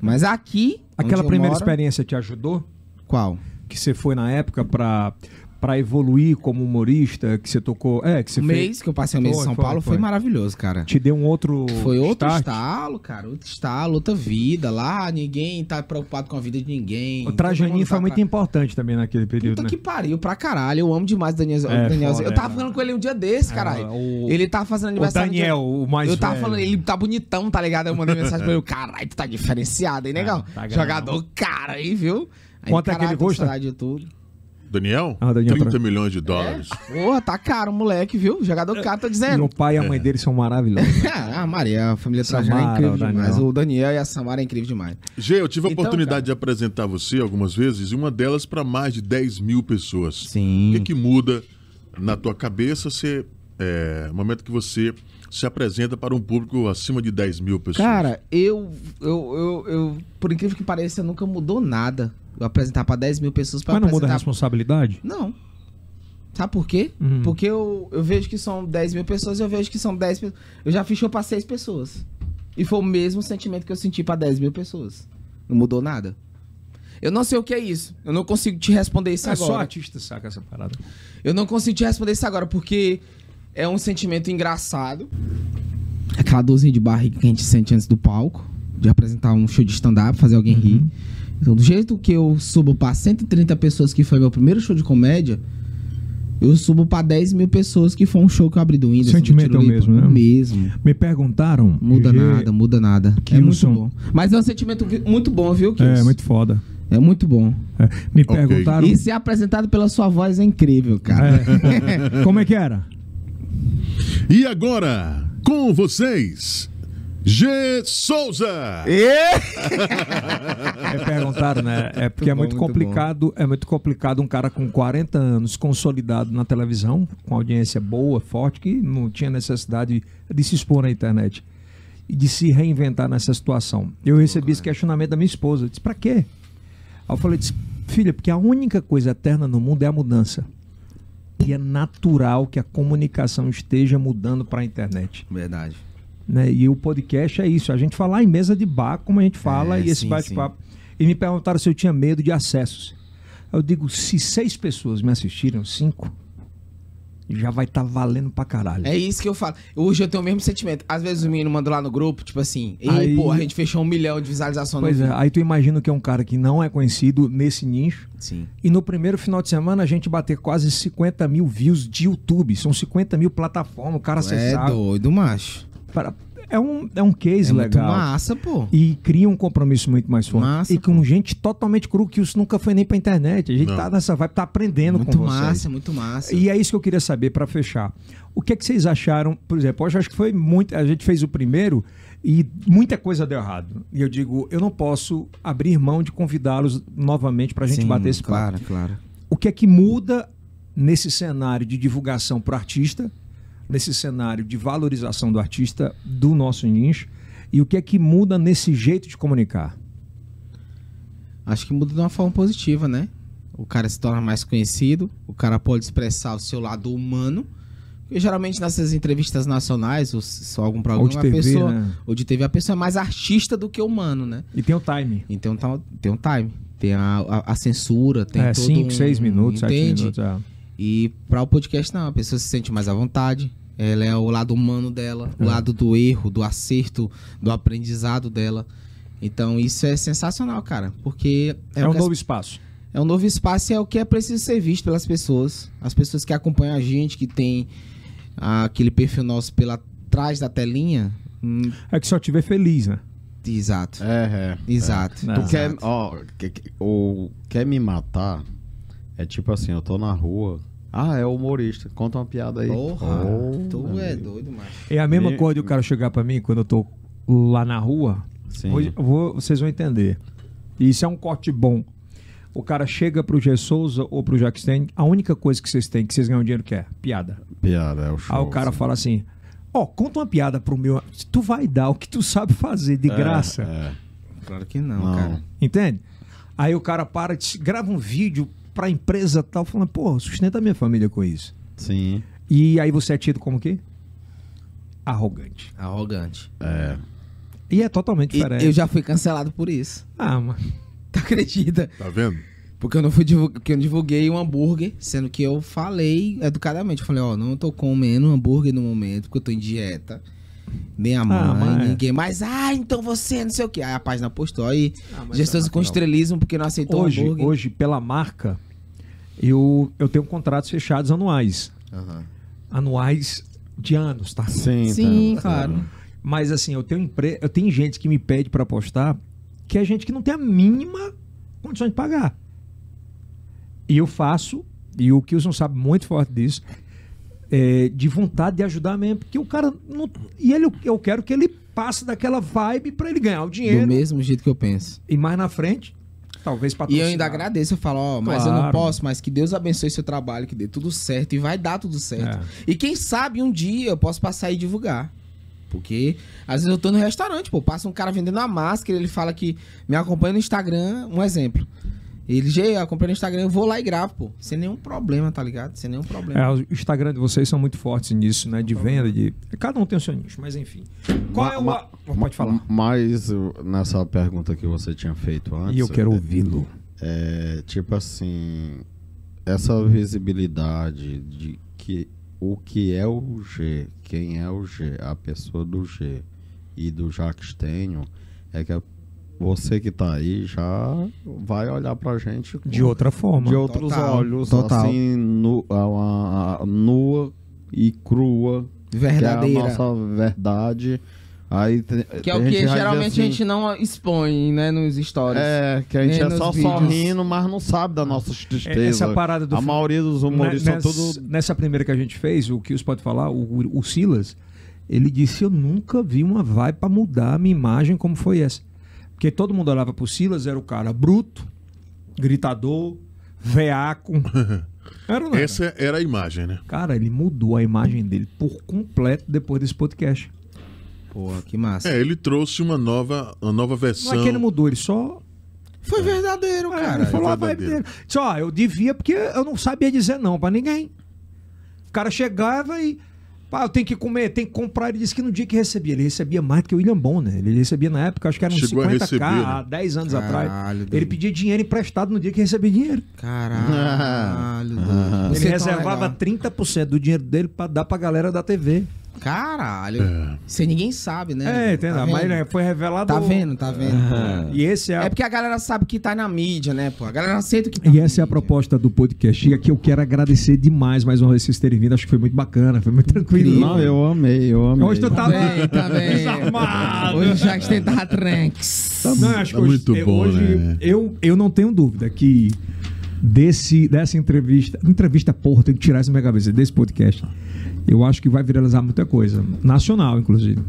Mas aqui... Aquela primeira moro... experiência te ajudou? Qual? Que você foi na época pra... Pra evoluir como humorista, que você tocou... É, que você o fez... mês que eu passei o mês foi, em São foi, Paulo foi. foi maravilhoso, cara. Te deu um outro... Foi outro start. estalo, cara. Outro estalo, outra vida. Lá ninguém tá preocupado com a vida de ninguém. O Trajaninho foi tá muito pra... importante também naquele período, Puta né? que pariu, pra caralho. Eu amo demais o Daniel. É, Daniel. Foda, eu tava é, falando é. com ele um dia desse, caralho. Ah, o... Ele tava fazendo aniversário... O Daniel, dia... o mais Eu tava velho. falando, ele tá bonitão, tá ligado? Eu mandei mensagem pra ele. Caralho, tu tá diferenciado, hein, negão? Ah, tá Jogador cara aí, viu? Aí, Quanto caralho, é que ele gosta? De tudo. Daniel? Ah, Daniel, trinta milhões de dólares. É? Porra, tá caro o moleque, viu? O jogador caro, tá dizendo. E o pai e a mãe é. dele são maravilhosos. Né? ah, a Maria, a família Trajano é incrível o demais. O Daniel e a Samara é incrível demais. Gê, eu tive a então, oportunidade cara... de apresentar você algumas vezes, e uma delas para mais de dez mil pessoas. Sim. O que, que muda na tua cabeça você, é, no momento que você se apresenta para um público acima de dez mil pessoas? Cara, eu, eu, eu, eu por incrível que pareça, nunca mudou nada. Eu apresentar pra dez mil pessoas pra Mas não apresentar... muda a responsabilidade? Não. Sabe por quê? Uhum. Porque eu, eu vejo que são dez mil pessoas e eu vejo que são dez... Eu já fiz show pra seis pessoas. E foi o mesmo sentimento que eu senti pra dez mil pessoas. Não mudou nada. Eu não sei o que é isso. Eu não consigo te responder isso é agora. É só artista saca essa parada. Eu não consigo te responder isso agora, porque é um sentimento engraçado. Aquela dorzinha de barriga que a gente sente antes do palco, de apresentar um show de stand-up, fazer alguém uhum. rir. Então, do jeito que eu subo pra cento e trinta pessoas, que foi meu primeiro show de comédia, eu subo pra dez mil pessoas, que foi um show que eu abri do Whindersson. Sentimento é o mesmo, né? Mesmo. Me perguntaram... Muda nada, muda nada. Que é muito bom. Mas é um sentimento muito bom, viu, Kils? É, muito foda. É muito bom. É. Me okay. perguntaram... E ser apresentado pela sua voz é incrível, cara. É. Como é que era? E agora, com vocês... G. Souza! É perguntaram, né? É porque muito é muito bom, complicado, muito é muito complicado um cara com quarenta anos consolidado na televisão, com audiência boa, forte, que não tinha necessidade de se expor na internet e de se reinventar nessa situação. Eu recebi oh, esse questionamento da minha esposa. Eu disse, pra quê? Aí eu falei, disse, filha, porque a única coisa eterna no mundo é a mudança. E é natural que a comunicação esteja mudando para a internet. Verdade. Né? E o podcast é isso, a gente falar em mesa de bar, como a gente fala, é, e esse bate-papo. E me perguntaram se eu tinha medo de acessos. Eu digo, se seis pessoas me assistiram, cinco, já vai estar tá valendo pra caralho. É isso que eu falo. Hoje eu tenho o mesmo sentimento. Às vezes o menino manda lá no grupo, tipo assim, ei, aí... pô, a gente fechou um milhão de visualizações. Pois é, vídeo. Aí tu imagina que é um cara que não é conhecido nesse nicho. Sim. E no primeiro final de semana a gente bater quase cinquenta mil views de YouTube. São cinquenta mil plataformas, o cara acessava. É doido, macho. Para... É, um, é um case é legal. Muito massa, pô. E cria um compromisso muito mais forte. Massa, e com pô. gente totalmente cru, que isso nunca foi nem pra internet. A gente não. tá nessa vibe, tá aprendendo muito com massa, vocês. Muito massa, muito massa. E é isso que eu queria saber pra fechar. O que é que vocês acharam? Por exemplo, eu acho que foi muito... A gente fez o primeiro e muita coisa deu errado. E eu digo, eu não posso abrir mão de convidá-los novamente pra gente Sim, bater esse papo. Claro, claro. O que é que muda nesse cenário de divulgação pro artista? Nesse cenário de valorização do artista do nosso nicho, e o que é que muda nesse jeito de comunicar? Acho que muda de uma forma positiva, né? O cara se torna mais conhecido, o cara pode expressar o seu lado humano. Porque geralmente nessas entrevistas nacionais, ou só algum programa, ou de T V, a pessoa, né? ou de T V, a pessoa é mais artista do que humano, né? E tem o time. E tem um, tem um time. Tem a, a, a censura, tem é, todo cinco, um, seis minutos, entende? sete minutos. É. E para o podcast, não, a pessoa se sente mais à vontade. Ela é o lado humano dela, o lado do erro, do acerto, do aprendizado dela. Então isso é sensacional, cara, porque... É, é um novo as... espaço. É um novo espaço e é o que é preciso ser visto pelas pessoas. As pessoas que acompanham a gente, que tem ah, aquele perfil nosso pela trás da telinha... Hum... É que só te vê feliz, né? Exato. É, é. Exato. É. Tu Exato. Quer, ó, quer, ou quer me matar, é tipo assim, eu tô na rua... Ah, é humorista. Conta uma piada aí. Porra, oh, tu é doido, macho. É a mesma e... coisa de o cara chegar pra mim quando eu tô lá na rua. Sim. Hoje, vou, vocês vão entender. Isso é um corte bom. O cara chega pro G. Souza ou pro Jackstênio, a única coisa que vocês têm, que vocês ganham dinheiro, que é piada. Piada, é o show. Aí o cara assim. fala assim, ó, oh, conta uma piada pro meu... Tu vai dar o que tu sabe fazer de é, graça. É. Claro que não, não, cara. Entende? Aí o cara para, grava um vídeo... pra empresa tal, falando, pô, sustenta a minha família com isso. Sim. E aí você é tido como o quê? Arrogante. Arrogante. É. E é totalmente diferente. E eu já fui cancelado por isso. Ah, mano. Tá acredita? Tá vendo? Porque eu não fui divulgar, porque eu divulguei um hambúrguer, sendo que eu falei educadamente. Eu falei, ó, oh, não tô comendo hambúrguer no momento, porque eu tô em dieta. Nem a mãe, ah, mas... ninguém mais. Ah, então você, não sei o que. Aí a página postou aí. Ah, gestores com estrelismo porque não aceitou hoje, hambúrguer. Hoje, pela marca, eu, eu tenho contratos fechados anuais. Uhum. Anuais de anos, tá? Sim, Sim tá. claro. Mas assim, eu tenho, empre... eu tenho gente que me pede pra postar que é gente que não tem a mínima condição de pagar. E eu faço, e o Gilson sabe muito forte disso... É, de vontade de ajudar mesmo, porque o cara não... E ele, eu quero que ele passe daquela vibe pra ele ganhar o dinheiro. Do mesmo jeito que eu penso. E mais na frente, talvez patrocinar. E eu ainda agradeço, eu falo, ó, oh, mas claro. eu não posso, mas que Deus abençoe seu trabalho, que dê tudo certo, e vai dar tudo certo. É. E quem sabe um dia eu posso passar e divulgar. Porque às vezes eu tô no restaurante, pô, passa um cara vendendo a máscara, ele fala que me acompanha no Instagram, um exemplo. Ele, Gê, ah, comprei no Instagram, eu vou lá e gravo, pô. Sem nenhum problema, tá ligado? Sem nenhum problema. É, o Instagram de vocês são muito fortes nisso, né? De venda, de... Cada um tem o seu nicho, mas enfim. Qual ma, é o... Uma... Pode falar. Mas nessa pergunta que você tinha feito antes... E eu quero ouvi-lo. É, tipo assim... Essa visibilidade de que... O que é o G, quem é o G, a pessoa do G e do Jackstênio, é que a você que tá aí já vai olhar pra gente... Com, de outra forma. De outros total, olhos, total. Assim, nu, a, a, nua e crua. Verdadeira. Que é a nossa verdade. Aí, que é o que geralmente assim, a gente não expõe, né, nos stories. É, que a gente é só vídeos. Sorrindo, mas não sabe da nossa tristeza. Essa parada do... A maioria dos humoristas são tudo... Nessa primeira que a gente fez, o que os pode falar, o, o Silas, ele disse, eu nunca vi uma vibe pra mudar a minha imagem como foi essa. Porque todo mundo olhava pro Silas, era o cara bruto, gritador, veaco. Era, não era? Essa era a imagem, né? Cara, ele mudou a imagem dele por completo depois desse podcast. Pô, que massa. É, ele trouxe uma nova, uma nova versão. Não é que ele mudou, ele só... Foi verdadeiro, cara. Ele falou a vibe dele. Disse, ó, eu devia porque eu não sabia dizer não pra ninguém. O cara chegava e... Pá, eu tenho que comer, tem que comprar. Ele disse que no dia que recebia, ele recebia mais do que o William Bonner, né? Ele recebia na época, acho que era uns cinquenta mil, né? Há dez anos Caralho atrás. Deus. Ele pedia dinheiro emprestado no dia que recebia dinheiro. Caralho. Deus. Ele reservava tá trinta por cento do dinheiro dele pra dar pra galera da T V. Caralho. É. Você ninguém sabe, né? É, entendeu? Tá, mas né, foi revelado. Tá vendo, tá vendo. Uhum. E esse é, a... é porque a galera sabe que tá na mídia, né, pô? A galera aceita que tá. E na essa mídia. É a proposta do podcast. E aqui eu quero agradecer demais mais uma vez vocês terem vindo. Acho que foi muito bacana, foi muito tranquilo. Não, eu amei, eu amei. Hoje tu tá bem, tá bem. Desarmado. Hoje já que você tá tranks. Tá, não, acho tá que hoje, muito bom, hoje, né? Eu, eu não tenho dúvida que desse, dessa entrevista... Entrevista, porra, tem que tirar isso da minha cabeça. Desse podcast... Eu acho que vai viralizar muita coisa. Nacional, inclusive.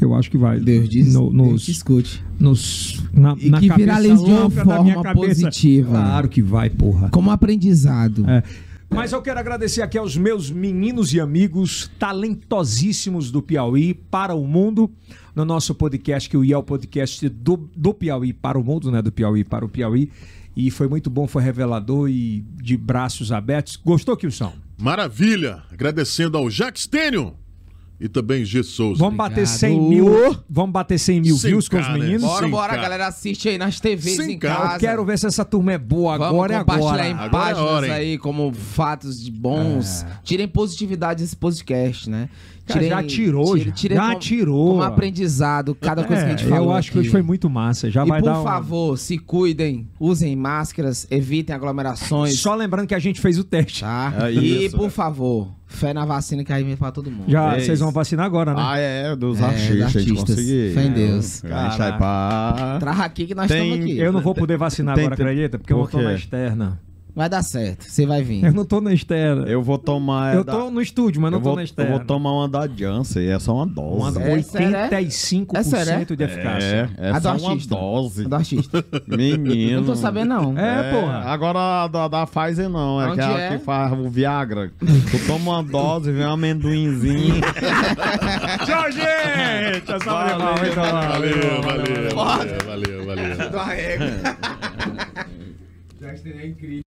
Eu acho que vai. Deus diz, no, nos, Deus discute. Nos, na, e na que cabeça, viralize de uma forma positiva. Claro que vai, porra. Como aprendizado. É. Mas eu quero agradecer aqui aos meus meninos e amigos talentosíssimos do Piauí para o mundo. No nosso podcast, que o I E L Podcast do, do Piauí para o mundo, né? Do Piauí para o Piauí. E foi muito bom, foi revelador e de braços abertos. Gostou, Gilson? Maravilha! Agradecendo ao Jackstênio e também G. Souza. Vamos bater Obrigado. cem mil. Vamos bater cem mil Sem views cá, com os meninos. Né? Bora, Sem bora, cara. Galera. Assiste aí nas T Vs Sem em casa. casa. Eu quero ver se essa turma é boa agora e agora. Vamos compartilhar em agora páginas é hora, aí como fatos de bons. É. Tirem positividade desse podcast, né? Cara, tirei, já tirou, tirei, tirei já como, tirou. Como aprendizado, cada coisa é, que a gente falou. Eu acho aqui. Que hoje foi muito massa. Já e vai por dar um... favor, se cuidem, usem máscaras, evitem aglomerações. Só lembrando que a gente fez o teste. Tá? É isso, e, por é. favor, fé na vacina que aí vem pra todo mundo. Já, é vocês isso. vão vacinar agora, né? Ah, é, dos é, artistas. Dos artistas. Fé em Deus. Pra... Traz aqui que nós Tem... estamos aqui. Eu não vou poder vacinar Tem... agora, acredita? Porque por eu tô na externa. Vai dar certo, você vai vir. Eu não tô na externa. Eu vou tomar... Eu da... tô no estúdio, mas não vou, tô na externa. Eu vou tomar uma da Janssen, é só uma dose. Uma é, oitenta e cinco por cento é? de eficácia. É, é a só do uma dose. A do artista. Menino. Não tô sabendo, não. É, é porra. Agora a da, da Pfizer não, é Onde aquela é? que faz o Viagra. Tu toma uma dose, vem um amendoinzinho. Tchau, gente! Tchau, valeu, valeu, valeu, valeu, valeu, valeu, valeu, valeu, valeu. Tua régua. Já é incrível.